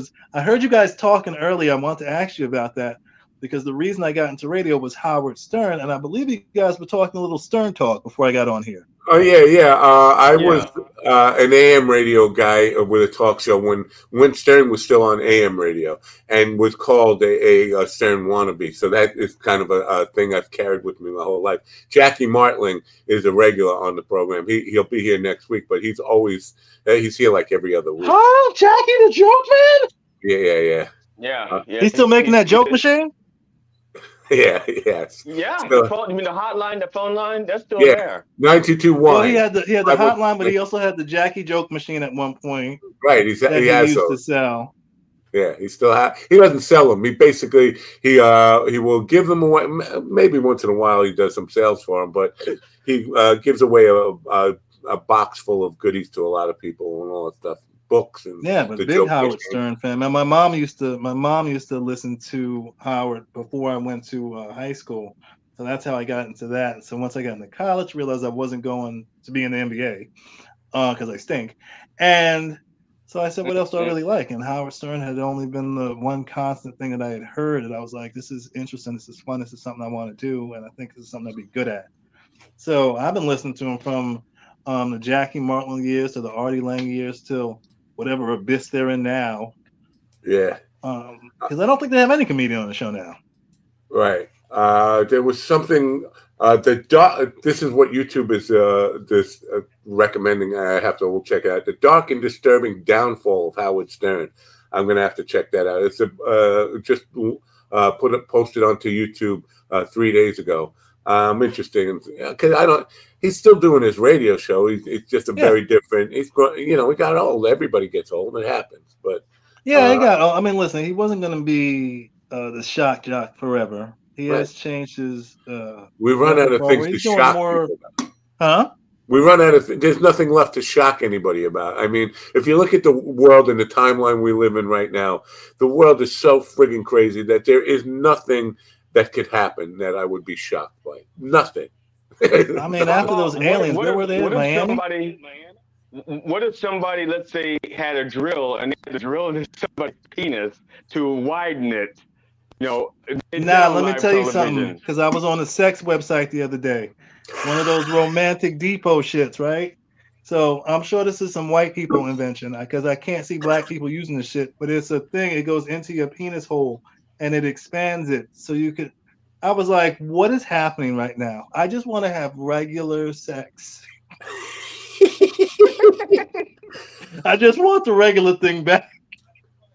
heard you guys talking earlier. I want to ask you about that, because the reason I got into radio was Howard Stern, and I believe you guys were talking a little Stern talk before I got on here. Oh yeah, yeah. I was an AM radio guy with a talk show when Stern was still on AM radio and was called a Stern wannabe. So that is kind of a thing I've carried with me my whole life. Jackie Martling is a regular on the program. He'll be here next week, but he's always he's here like every other week. Huh? Jackie the joke man? Yeah. He's still making that joke machine. So, you mean the hotline, the phone line? That's still there. 92.1. Well, he had the hotline, but he also had the Jackie joke machine at one point. Right, he used to sell. Yeah, he still has. He doesn't sell them. He basically he will give them away. Maybe once in a while he does some sales for them, but he gives away a box full of goodies to a lot of people and all that stuff. Books and but big Howard machine. Stern fan. And my mom used to listen to Howard before I went to high school, so that's how I got into that. So once I got into college, realized I wasn't going to be in the NBA because I stink, and so I said, "What else do I really like?" And Howard Stern had only been the one constant thing that I had heard, and I was like, "This is interesting. This is fun. This is something I want to do, and I think this is something I'd be good at." So I've been listening to him from the Jackie Martling years to the Artie Lang years till whatever abyss they're in now. Yeah. Because I don't think they have any comedian on the show now. Right. There was something, this is what YouTube is recommending. I have to check it out. The Dark and Disturbing Downfall of Howard Stern. I'm going to have to check that out. It's posted onto YouTube 3 days ago. Interesting, because he's still doing his radio show. It's just a very different. He's growing. We got old. Everybody gets old. It happens. But he got old. I mean, listen, he wasn't going to be the shock jock forever. He has changed his. We run out of things to shock people. Huh? We run out of. There's nothing left to shock anybody about. I mean, if you look at the world and the timeline we live in right now, the world is so friggin' crazy that there is nothing that could happen that I would be shocked by. Nothing. I mean, after those aliens, where were they? Miami? What if somebody, let's say, had a drill and they had to drill into somebody's penis to widen it? Let me tell you something, because I was on a sex website the other day. One of those Romantic Depot shits, right? So I'm sure this is some white people invention, because I can't see black people using this shit, but it's a thing. It goes into your penis hole and it expands it. So you could, I was like, what is happening right now? I just want to have regular sex. I just want the regular thing back.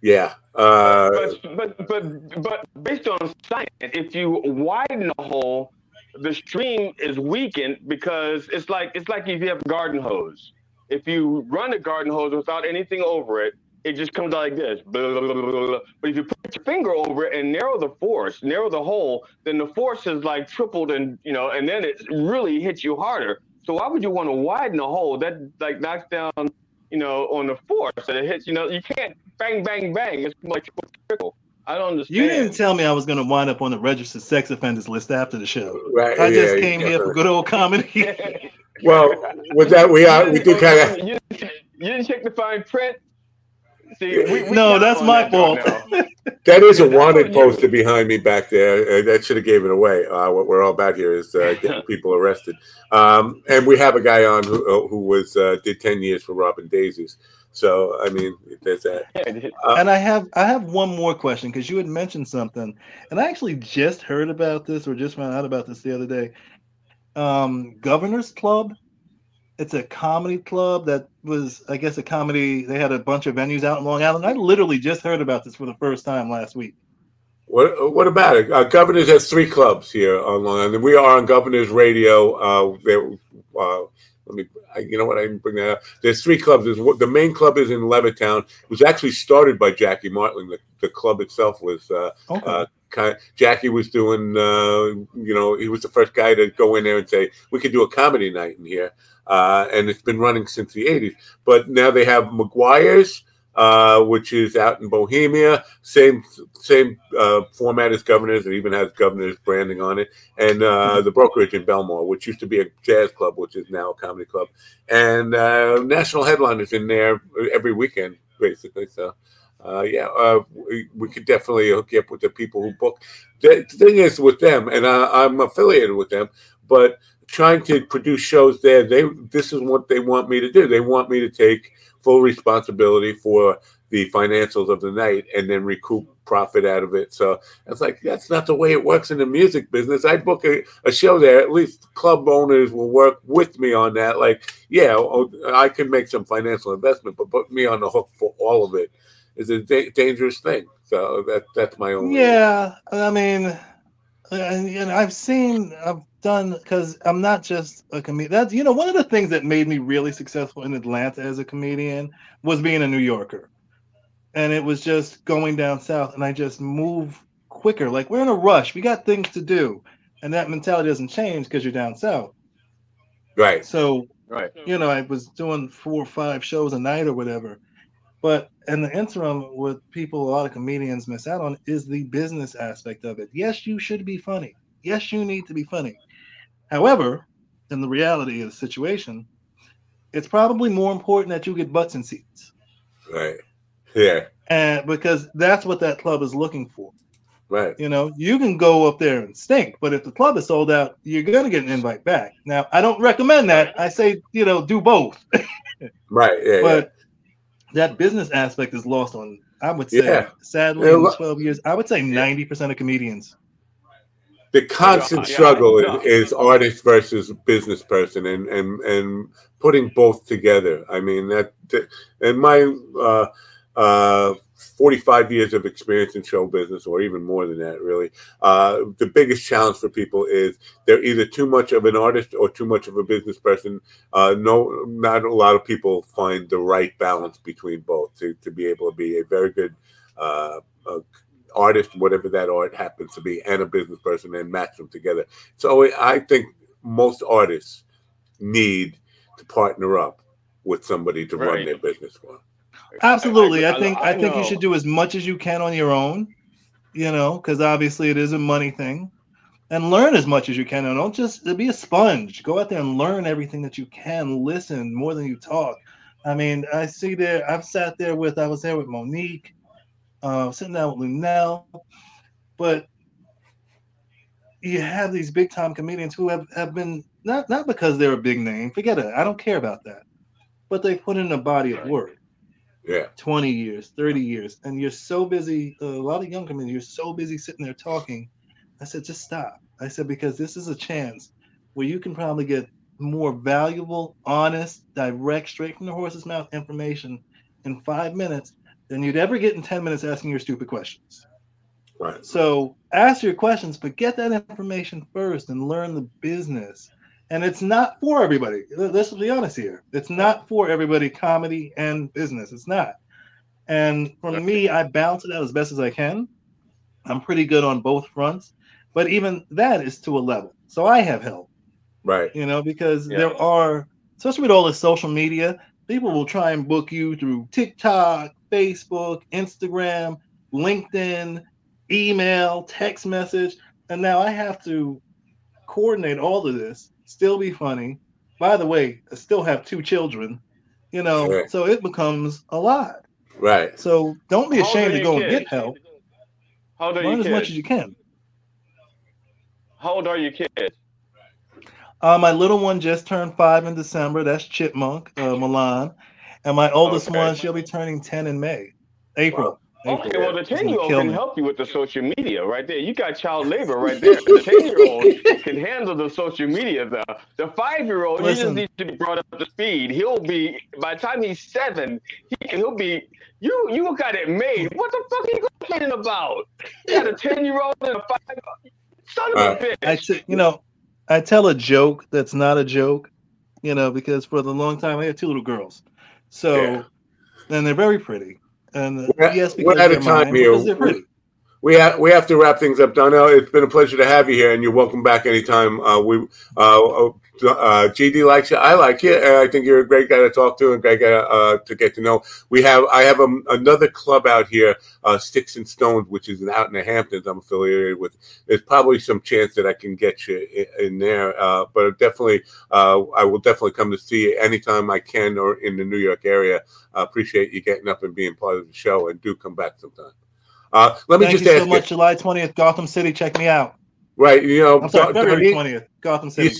Yeah. But based on science, if you widen the hole, the stream is weakened because it's like if you have a garden hose. If you run a garden hose without anything over it, it just comes out like this. Blah, blah, blah, blah. But if you put your finger over it and narrow the hole, then the force is like tripled, and and then it really hits you harder. So why would you want to widen the hole? That like knocks down, on the force that it hits. You can't bang, bang, bang. It's like triple. I don't understand. You didn't tell me I was going to wind up on the registered sex offenders list after the show. Right? I just came here for good old comedy. Well, with that we do kind of. You didn't check the fine print. See, we that's my fault. That is a wanted poster behind me back there. That should have gave it away. What we're all about here is getting people arrested. And we have a guy on who was did 10 years for robbing daisies. So I mean, there's that. And I have one more question, because you had mentioned something, and I actually just heard about this or just found out about this the other day. Governor's Club. It's a comedy club that was, I guess, a comedy. They had a bunch of venues out in Long Island. I literally just heard about this for the first time last week. What about it? Governors has 3 clubs here on Long Island. We are on Governors Radio. I didn't bring that up. There's 3 clubs. The main club is in Levittown. It was actually started by Jackie Martling. The club itself was Jackie was doing, he was the first guy to go in there and say, we could do a comedy night in here. And it's been running since the 80s. But now they have McGuire's, which is out in Bohemia. Same format as Governor's. It even has Governor's branding on it. And the Brokerage in Belmore, which used to be a jazz club, which is now a comedy club. And National Headliners in there every weekend, basically. So. We could definitely hook you up with the people who book. The thing is with them, and I'm affiliated with them, but trying to produce shows there, this is what they want me to do. They want me to take full responsibility for the financials of the night and then recoup profit out of it. So it's like, that's not the way it works in the music business. I book a show there. At least club owners will work with me on that. Like, yeah, I can make some financial investment, but put me on the hook for all of it is a dangerous thing. So that's my own. Yeah. I mean, and I've done, because I'm not just a comedian. That's, one of the things that made me really successful in Atlanta as a comedian was being a New Yorker. And it was just going down south, and I just move quicker. Like, we're in a rush. We got things to do. And that mentality doesn't change because you're down south. Right. So, I was doing 4 or 5 shows a night or whatever. But in the interim, what a lot of comedians miss out on is the business aspect of it. Yes, you should be funny. Yes, you need to be funny. However, in the reality of the situation, it's probably more important that you get butts in seats. Right. Yeah. And because that's what that club is looking for. Right. You can go up there and stink, but if the club is sold out, you're going to get an invite back. Now, I don't recommend that. I say, do both. Right. Yeah. But that business aspect is lost on, I would say, sadly, in 12 years, I would say 90% of comedians. The constant struggle is artist versus business person and putting both together. I mean, and my, 45 years of experience in show business, or even more than that, really. The biggest challenge for people is they're either too much of an artist or too much of a business person. Not a lot of people find the right balance between both to be able to be a very good artist, whatever that art happens to be, and a business person, and match them together. So I think most artists need to partner up with somebody to run their business for. Absolutely. I think you should do as much as you can on your own, because obviously it is a money thing, and learn as much as you can. And don't just be a sponge. Go out there and learn everything that you can. Listen more than you talk. I mean, I was there with Monique, sitting down with Lunel, but you have these big time comedians who have been not because they're a big name. Forget it. I don't care about that, but they put in a body of work. Yeah, 20 years, 30 years. And you're so busy. A lot of young comedians, you're so busy sitting there talking. I said, just stop. I said, because this is a chance where you can probably get more valuable, honest, direct, straight from the horse's mouth information in 5 minutes than you'd ever get in 10 minutes asking your stupid questions. Right. So ask your questions, but get that information first and learn the business. And it's not for everybody. Let's be honest here. It's not for everybody, comedy and business. It's not. And for me, I balance it out as best as I can. I'm pretty good on both fronts. But even that is to a level. So I have help. Right. Because there are, especially with all this social media, people will try and book you through TikTok, Facebook, Instagram, LinkedIn, email, text message. And now I have to coordinate all of this. Still be funny. By the way, I still have 2 children, right. So it becomes a lot. Right. So don't be ashamed to go and get help. How old are your kids? Learn as much as you can. How old are your kids? My little one just turned 5 in December. That's Chipmunk, Milan. And my oldest one, she'll be turning 10 in April. Wow. Okay, well, the 10-year-old can help you with the social media right there. You got child labor right there. The 10-year-old can handle the social media, though. The 5-year-old, he just needs to be brought up to speed. He'll be, by the time he's 7, he'll be, you got it made. What the fuck are you complaining about? You got a 10-year-old and a 5-year-old. Son of a bitch. I tell a joke that's not a joke, because for the long time I had 2 little girls. So, and they're very pretty. And we're out of time here. We have to wrap things up, Darnell. It's been a pleasure to have you here, and you're welcome back anytime. GD likes you. I like you, and I think you're a great guy to talk to and great guy to get to know. I have another club out here, Sticks and Stones, which is out in the Hamptons. I'm affiliated with. There's probably some chance that I can get you in there, but definitely, I will definitely come to see you anytime I can or in the New York area. I appreciate you getting up and being part of the show, and do come back sometime. Thank you so much. July 20th, Gotham City. Check me out. Right, February 20th, Gotham City.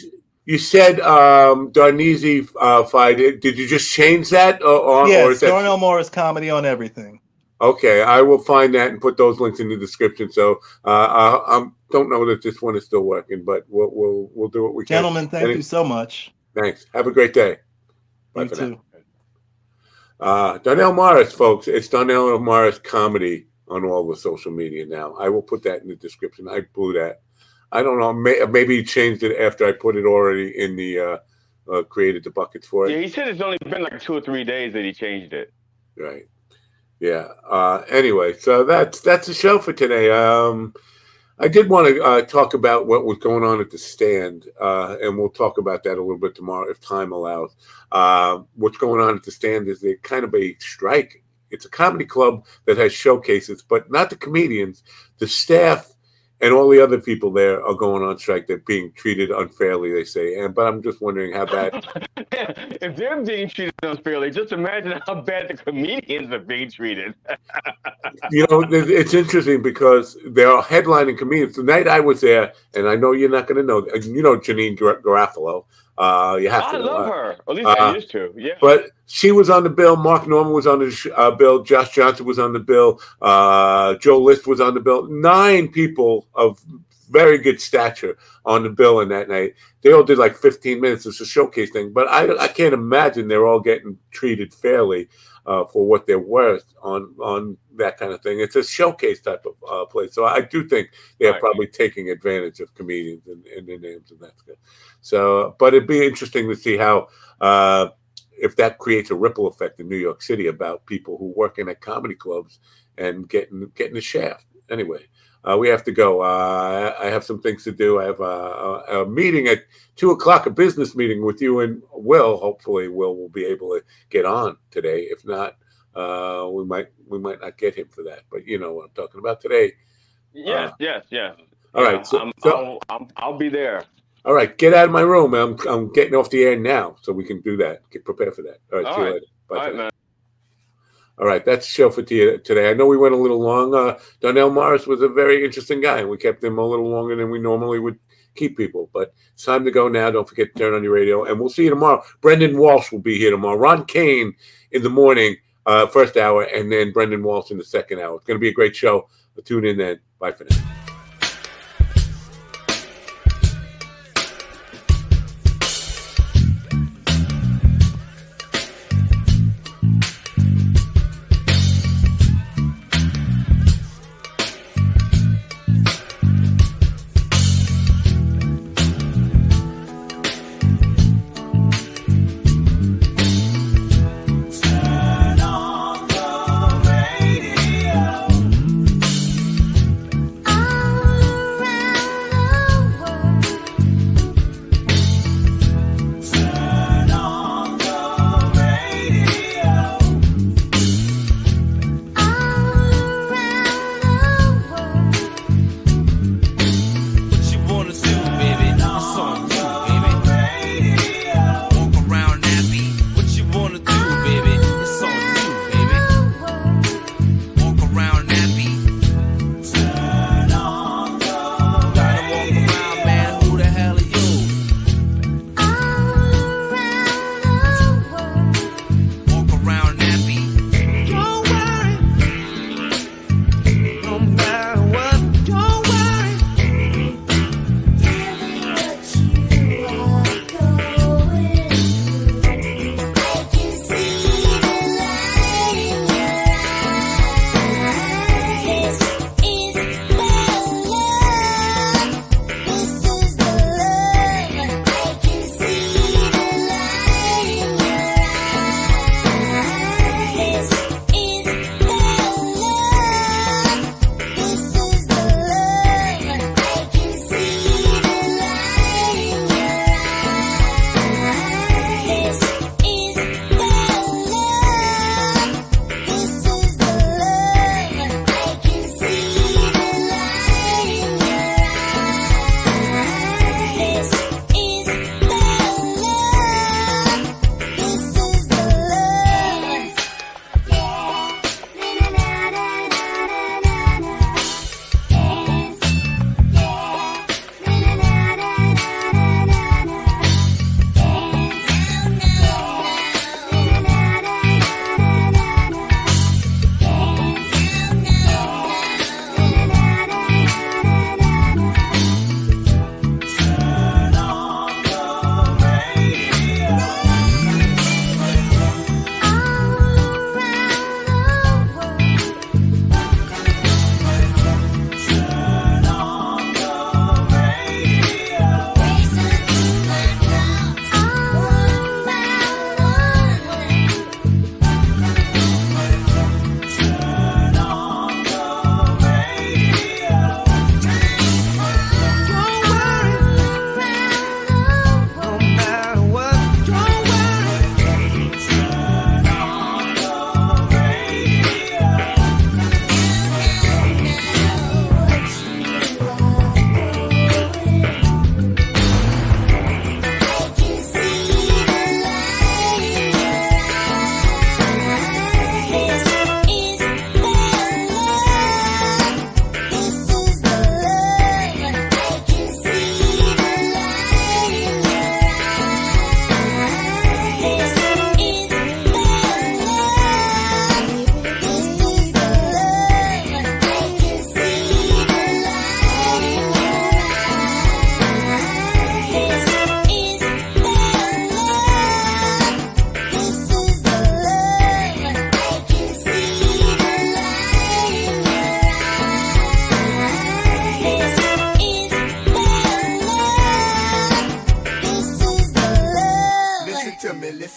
You said Darnese fight. Did you just change that? Yes, Darnell Morris comedy on everything. Okay, I will find that and put those links in the description. So I don't know that this one is still working, but we'll do what we can. Gentlemen, thank you so much. Thanks. Have a great day. Bye you for too. Now. Darnell Morris, folks. It's Darnell Morris comedy on all the social media now. I will put that in the description. I blew that. I don't know. Maybe he changed it after I put it already in the created the buckets for it. Yeah, he said it's only been like 2 or 3 days that he changed it. Right. Yeah. Anyway, so that's the show for today. I did want to talk about what was going on at the stand, and we'll talk about that a little bit tomorrow if time allows. What's going on at the stand is they're kind of a strike. It's a comedy club that has showcases, but not the comedians. The staff and all the other people there are going on strike. They're being treated unfairly, they say. But I'm just wondering how bad. If they're being treated unfairly, just imagine how bad the comedians are being treated. You know, it's interesting because there are headlining comedians. The night I was there, and I know you're not going to know. You know Janine Garofalo. I love her. At least I used to. Yeah. But she was on the bill. Mark Norman was on the bill. Josh Johnson was on the bill. Joe List was on the bill. 9 people of very good stature on the bill in that night. They all did like 15 minutes. It's a showcase thing. But I can't imagine they're all getting treated fairly for what they're worth on that kind of thing. It's a showcase type of place. So I do think they're probably taking advantage of comedians and their names, and that's good. So, but it'd be interesting to see how if that creates a ripple effect in New York City about people who work in at comedy clubs and getting a shaft. Anyway, we have to go. I have some things to do. I have a meeting at 2 o'clock, a business meeting with you and Will. Hopefully Will will be able to get on today. If not, we might not get him for that. But you know what I'm talking about today. Yes. All right. So, I'll be there. All right. Get out of my room. I'm getting off the air now, so we can do that. Get prepared for that. All right. See you later. Bye. All right, man. All right, that's the show for today. I know we went a little long. Darnell Morris was a very interesting guy, and we kept him a little longer than we normally would keep people. But it's time to go now. Don't forget to turn on your radio, and we'll see you tomorrow. Brendan Walsh will be here tomorrow. Ron Kane in the morning, first hour, and then Brendan Walsh in the second hour. It's going to be a great show. Tune in then. Bye for now.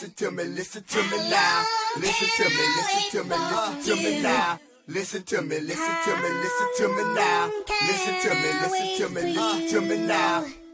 listen to me now. Listen to me now.